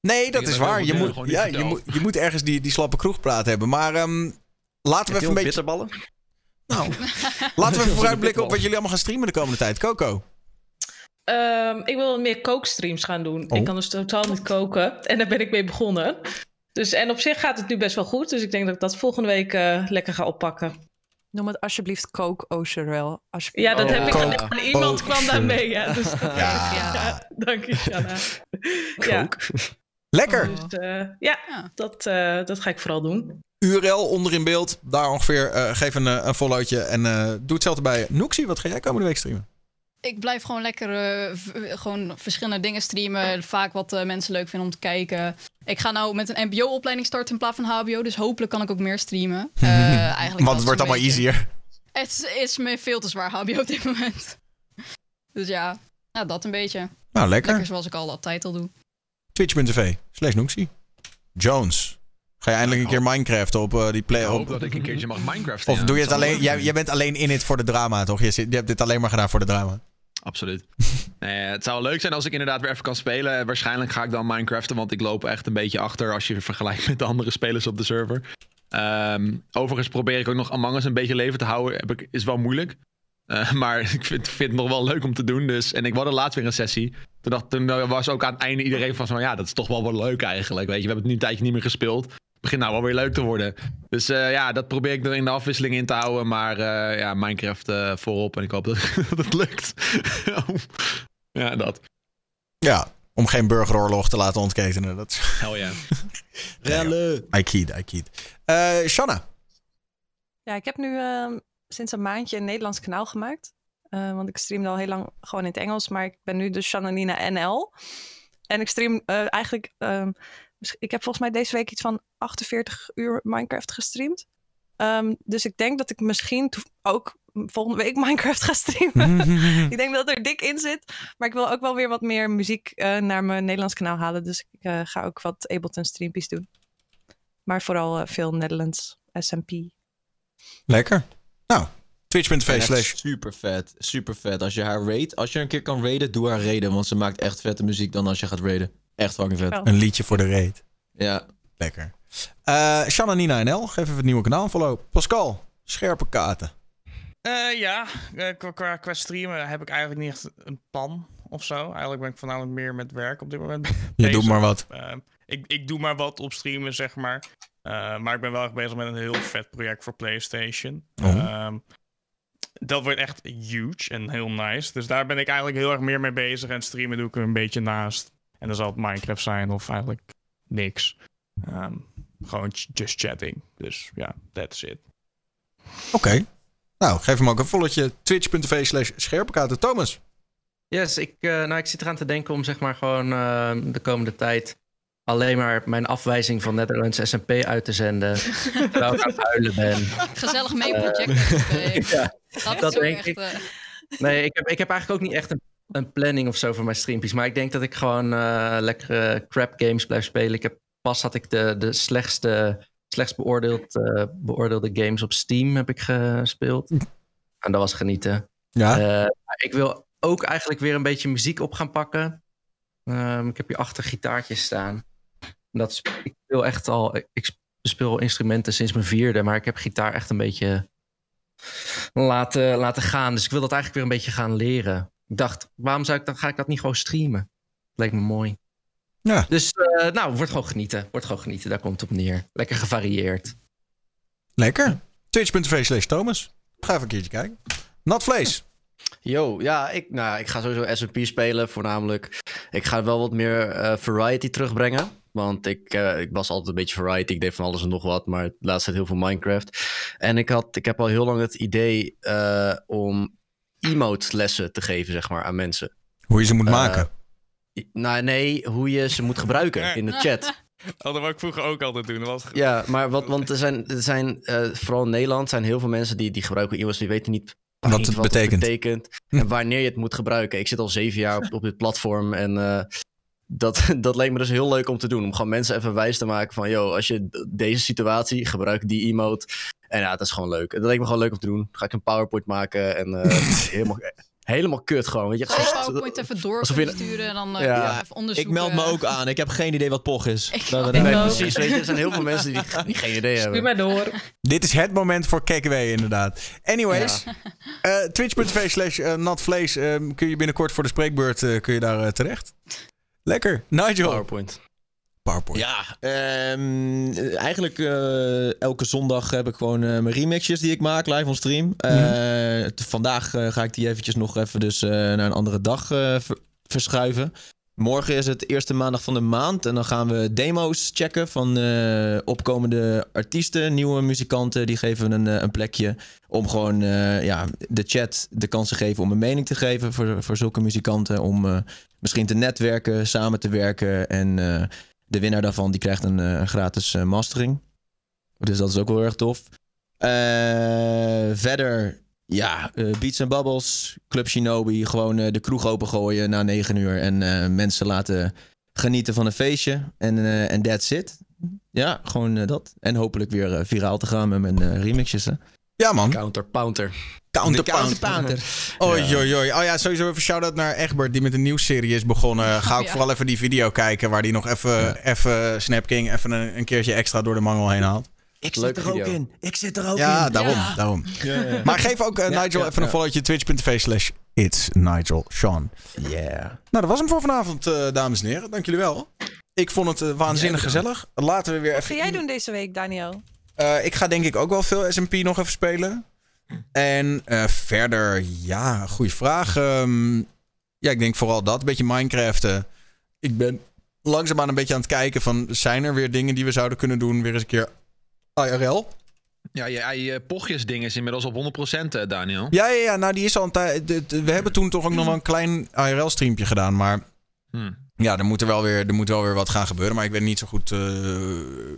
Nee, dat is waar. Je moet ergens die slappe kroegpraat hebben. Maar laten we even een beetje... bitterballen? Nou, laten we even vooruitblikken op wat jullie allemaal gaan streamen de komende tijd. Coco? Ik wil meer kookstreams gaan doen. Oh. Ik kan dus totaal niet koken. En daar ben ik mee begonnen. Dus, en op zich gaat het nu best wel goed. Dus ik denk dat ik dat volgende week lekker ga oppakken. Noem het alsjeblieft Coke Ocerel. Ja, dat heb ik gedaan. Iemand kwam daar mee. Ja, dus dank je, Shanna. Lekker! Dus, dat ga ik vooral doen. URL onder in beeld. Daar ongeveer. Geef een followtje. En doe hetzelfde bij Noxie. Wat ga jij komende week streamen? Ik blijf gewoon lekker gewoon verschillende dingen streamen. Vaak wat mensen leuk vinden om te kijken. Ik ga nou met een mbo-opleiding starten in plaats van hbo. Dus hopelijk kan ik ook meer streamen. Want het wordt allemaal easier. Het is me veel te zwaar hbo op dit moment. Dus ja, nou, dat een beetje. Nou, lekker. Lekker zoals ik altijd al doe. Twitch.tv/Noxie. Jones. Ga je eindelijk een keer Minecraft op die play? Ik hoop dat ik een keertje mag Minecraft. Of doe je het alleen? Jij bent alleen in het voor de drama, toch? Je hebt dit alleen maar gedaan voor de drama. Absoluut. Het zou leuk zijn als ik inderdaad weer even kan spelen. Waarschijnlijk ga ik dan Minecraften, want ik loop echt een beetje achter als je vergelijkt met de andere spelers op de server. Overigens probeer ik ook nog Among Us een beetje leven te houden. Is wel moeilijk. Maar ik vind het nog wel leuk om te doen. Dus. En ik had laatst weer een sessie. Toen was ook aan het einde iedereen van... Ja, dat is toch wel wat leuk eigenlijk. Weet je. We hebben het nu een tijdje niet meer gespeeld. Het begint nou wel weer leuk te worden. Dus ja, dat probeer ik er in de afwisseling in te houden. Maar ja, Minecraft voorop. En ik hoop dat het lukt. Ja, dat. Ja, om geen burgeroorlog te laten ontketenen. Dat... Hell yeah. Rellen. I kid, I kid. Shanna. Ja, ik heb nu... sinds een maandje een Nederlands kanaal gemaakt. Want ik streamde al heel lang gewoon in het Engels. Maar ik ben nu dus Shannanina NL. En ik stream eigenlijk... ik heb volgens mij deze week iets van 48 uur Minecraft gestreamd. Dus ik denk dat ik misschien ook volgende week Minecraft ga streamen. Ik denk dat er dik in zit. Maar ik wil ook wel weer wat meer muziek naar mijn Nederlands kanaal halen. Dus ik ga ook wat Ableton streampjes doen. Maar vooral veel Nederlands, SMP. Lekker. Nou, twitch.tv/. Super vet. Als je haar raidt, als je een keer kan raiden, doe haar raiden. Want ze maakt echt vette muziek dan als je gaat raiden. Echt fucking vet. Een liedje voor de raid. Ja. Lekker. Shannanina NL, geef even het nieuwe kanaal een follow. Pascal, scherpe katen. Qua streamen heb ik eigenlijk niet echt een plan of zo. Eigenlijk ben ik voornamelijk meer met werk op dit moment. Je doet maar wat. Ik doe maar wat op streamen, zeg maar. Maar ik ben wel echt bezig met een heel vet project voor PlayStation. Oh. Dat wordt echt huge en heel nice. Dus daar ben ik eigenlijk heel erg meer mee bezig. En streamen doe ik er een beetje naast. En dan zal het Minecraft zijn of eigenlijk niks. Gewoon just chatting. Dus ja, that's it. Oké. Nou, geef hem ook een volletje. Twitch.tv/scherpekater. Thomas. Yes, ik zit eraan te denken om zeg maar gewoon de komende tijd... alleen maar mijn afwijzing van Netherlands SMP uit te zenden. Terwijl ik aan het huilen ben. Gezellig mee project. Ja, dat denk echt, ik. Nee, ik heb eigenlijk ook niet echt een planning of zo voor mijn streampjes. Maar ik denk dat ik gewoon lekkere crap games blijf spelen. Pas had ik de slechtst beoordeelde games op Steam heb ik gespeeld. En dat was genieten. Ja. Ik wil ook eigenlijk weer een beetje muziek op gaan pakken. Ik heb hier achter gitaartjes staan. Ik speel instrumenten sinds mijn 4e, maar ik heb gitaar echt een beetje laten gaan. Dus ik wil dat eigenlijk weer een beetje gaan leren. Ik dacht, waarom ga ik dat niet gewoon streamen? Leek me mooi. Ja. Dus wordt gewoon genieten. Daar komt het op neer. Lekker gevarieerd. Lekker. Twitch.tv/Thomas. Ga even een keertje kijken. Natvlees. Yo, ja, ik ga sowieso SMP spelen, voornamelijk. Ik ga wel wat meer variety terugbrengen. Want ik was altijd een beetje variety. Ik deed van alles en nog wat, maar laatst tijd heel veel Minecraft. En ik heb al heel lang het idee om emote-lessen te geven, zeg maar, aan mensen. Hoe je ze moet maken? Hoe je ze moet gebruiken in de chat. Oh, dat wou ik vroeger ook altijd doen. Ja, maar want er zijn vooral in Nederland zijn heel veel mensen die gebruiken emotes, die weten niet... Wat het betekent en wanneer je het moet gebruiken. Ik zit al 7 jaar op dit platform en dat leek me dus heel leuk om te doen. Om gewoon mensen even wijs te maken van... yo, als je deze situatie gebruikt, die emote. En ja, dat is gewoon leuk. Dat leek me gewoon leuk om te doen. Dan ga ik een PowerPoint maken en helemaal kut gewoon. Weet je, PowerPoint even door sturen en dan even onderzoeken. Ik meld me ook aan. Ik heb geen idee wat POG is. Precies. Weet je, er zijn heel veel mensen die geen idee hebben. Stuur mij door. Dit is het moment voor KKW inderdaad. Anyways. Ja. Twitch.tv/natvlees. Kun je binnenkort voor de spreekbeurt terecht. Lekker. Nigel. PowerPoint. Ja, eigenlijk elke zondag heb ik gewoon mijn remixjes die ik maak live on stream. Vandaag ga ik die eventjes nog even dus naar een andere dag verschuiven. Morgen is het eerste maandag van de maand en dan gaan we demo's checken van opkomende artiesten, nieuwe muzikanten. Die geven een plekje om gewoon de chat de kans te geven om een mening te geven voor zulke muzikanten. Om misschien te netwerken, samen te werken en... de winnaar daarvan die krijgt een gratis mastering. Dus dat is ook wel erg tof. Verder, Beats & Bubbles, Club Shinobi. Gewoon de kroeg opengooien na 9 uur. En mensen laten genieten van een feestje. En that's it. Ja, gewoon dat. En hopelijk weer viraal te gaan met mijn remixjes. Hè. Ja, man. Counterpounder. Oi. Oh ja, sowieso even shout-out naar Egbert, die met een nieuwsserie is begonnen. Ga ook vooral even die video kijken, waar die nog even Snapking even een keertje extra door de mangel heen haalt. Ik zit er ook in. Daarom, ja, daarom. Yeah. Maar geef ook Nigel even een followtje. Twitch.tv/itsnigelsean. Yeah. Nou, dat was hem voor vanavond, dames en heren. Dank jullie wel. Ik vond het waanzinnig gezellig. Laten we weer even... Wat ga jij doen deze week, Daniel? Ik ga denk ik ook wel veel SMP nog even spelen. En verder, ja, goede vraag. Ja, ik denk vooral dat. Een beetje Minecraften. Ik ben langzaamaan een beetje aan het kijken van... zijn er weer dingen die we zouden kunnen doen? Weer eens een keer IRL. Ja, je pochjesding is inmiddels op 100%, Daniel. Ja, nou die is al een tijd... We hebben toen toch ook nog wel een klein IRL-streampje gedaan, maar... Ja, er moet wel weer wat gaan gebeuren. Maar ik weet niet zo goed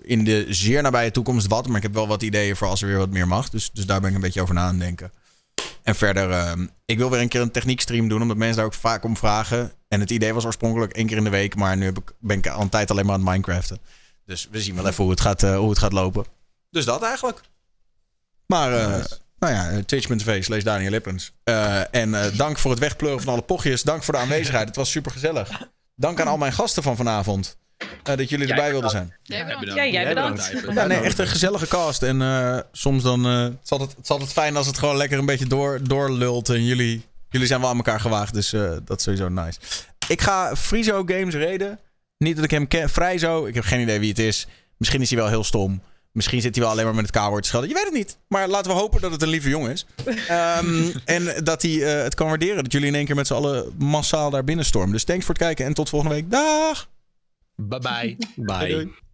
in de zeer nabije toekomst wat. Maar ik heb wel wat ideeën voor als er weer wat meer mag. Dus daar ben ik een beetje over na aan het denken. En verder, ik wil weer een keer een techniekstream doen. Omdat mensen daar ook vaak om vragen. En het idee was oorspronkelijk 1 keer in de week. Maar nu ben ik al een tijd alleen maar aan het Minecraften. Dus we zien wel even hoe het gaat lopen. Dus dat eigenlijk. Maar, nou ja, twitch.tv/Daniel Lippens. Dank voor het wegpleuren van alle pochjes. Dank voor de aanwezigheid. Het was super gezellig. Dank aan al mijn gasten van vanavond. Dat jullie erbij wilden zijn. Jij bedankt. Ja, nee, echt een gezellige cast. En soms dan... het is altijd fijn als het gewoon lekker een beetje doorlult. En jullie zijn wel aan elkaar gewaagd. Dus dat is sowieso nice. Ik ga Frizo Games raiden. Niet dat ik hem ken. Frizo, ik heb geen idee wie het is. Misschien is hij wel heel stom. Misschien zit hij wel alleen maar met het K-woord te schelden. Je weet het niet. Maar laten we hopen dat het een lieve jongen is. En dat hij het kan waarderen. Dat jullie in één keer met z'n allen massaal daar binnen stormen. Dus thanks voor het kijken en tot volgende week. Dag! Bye bye. Bye. Doei.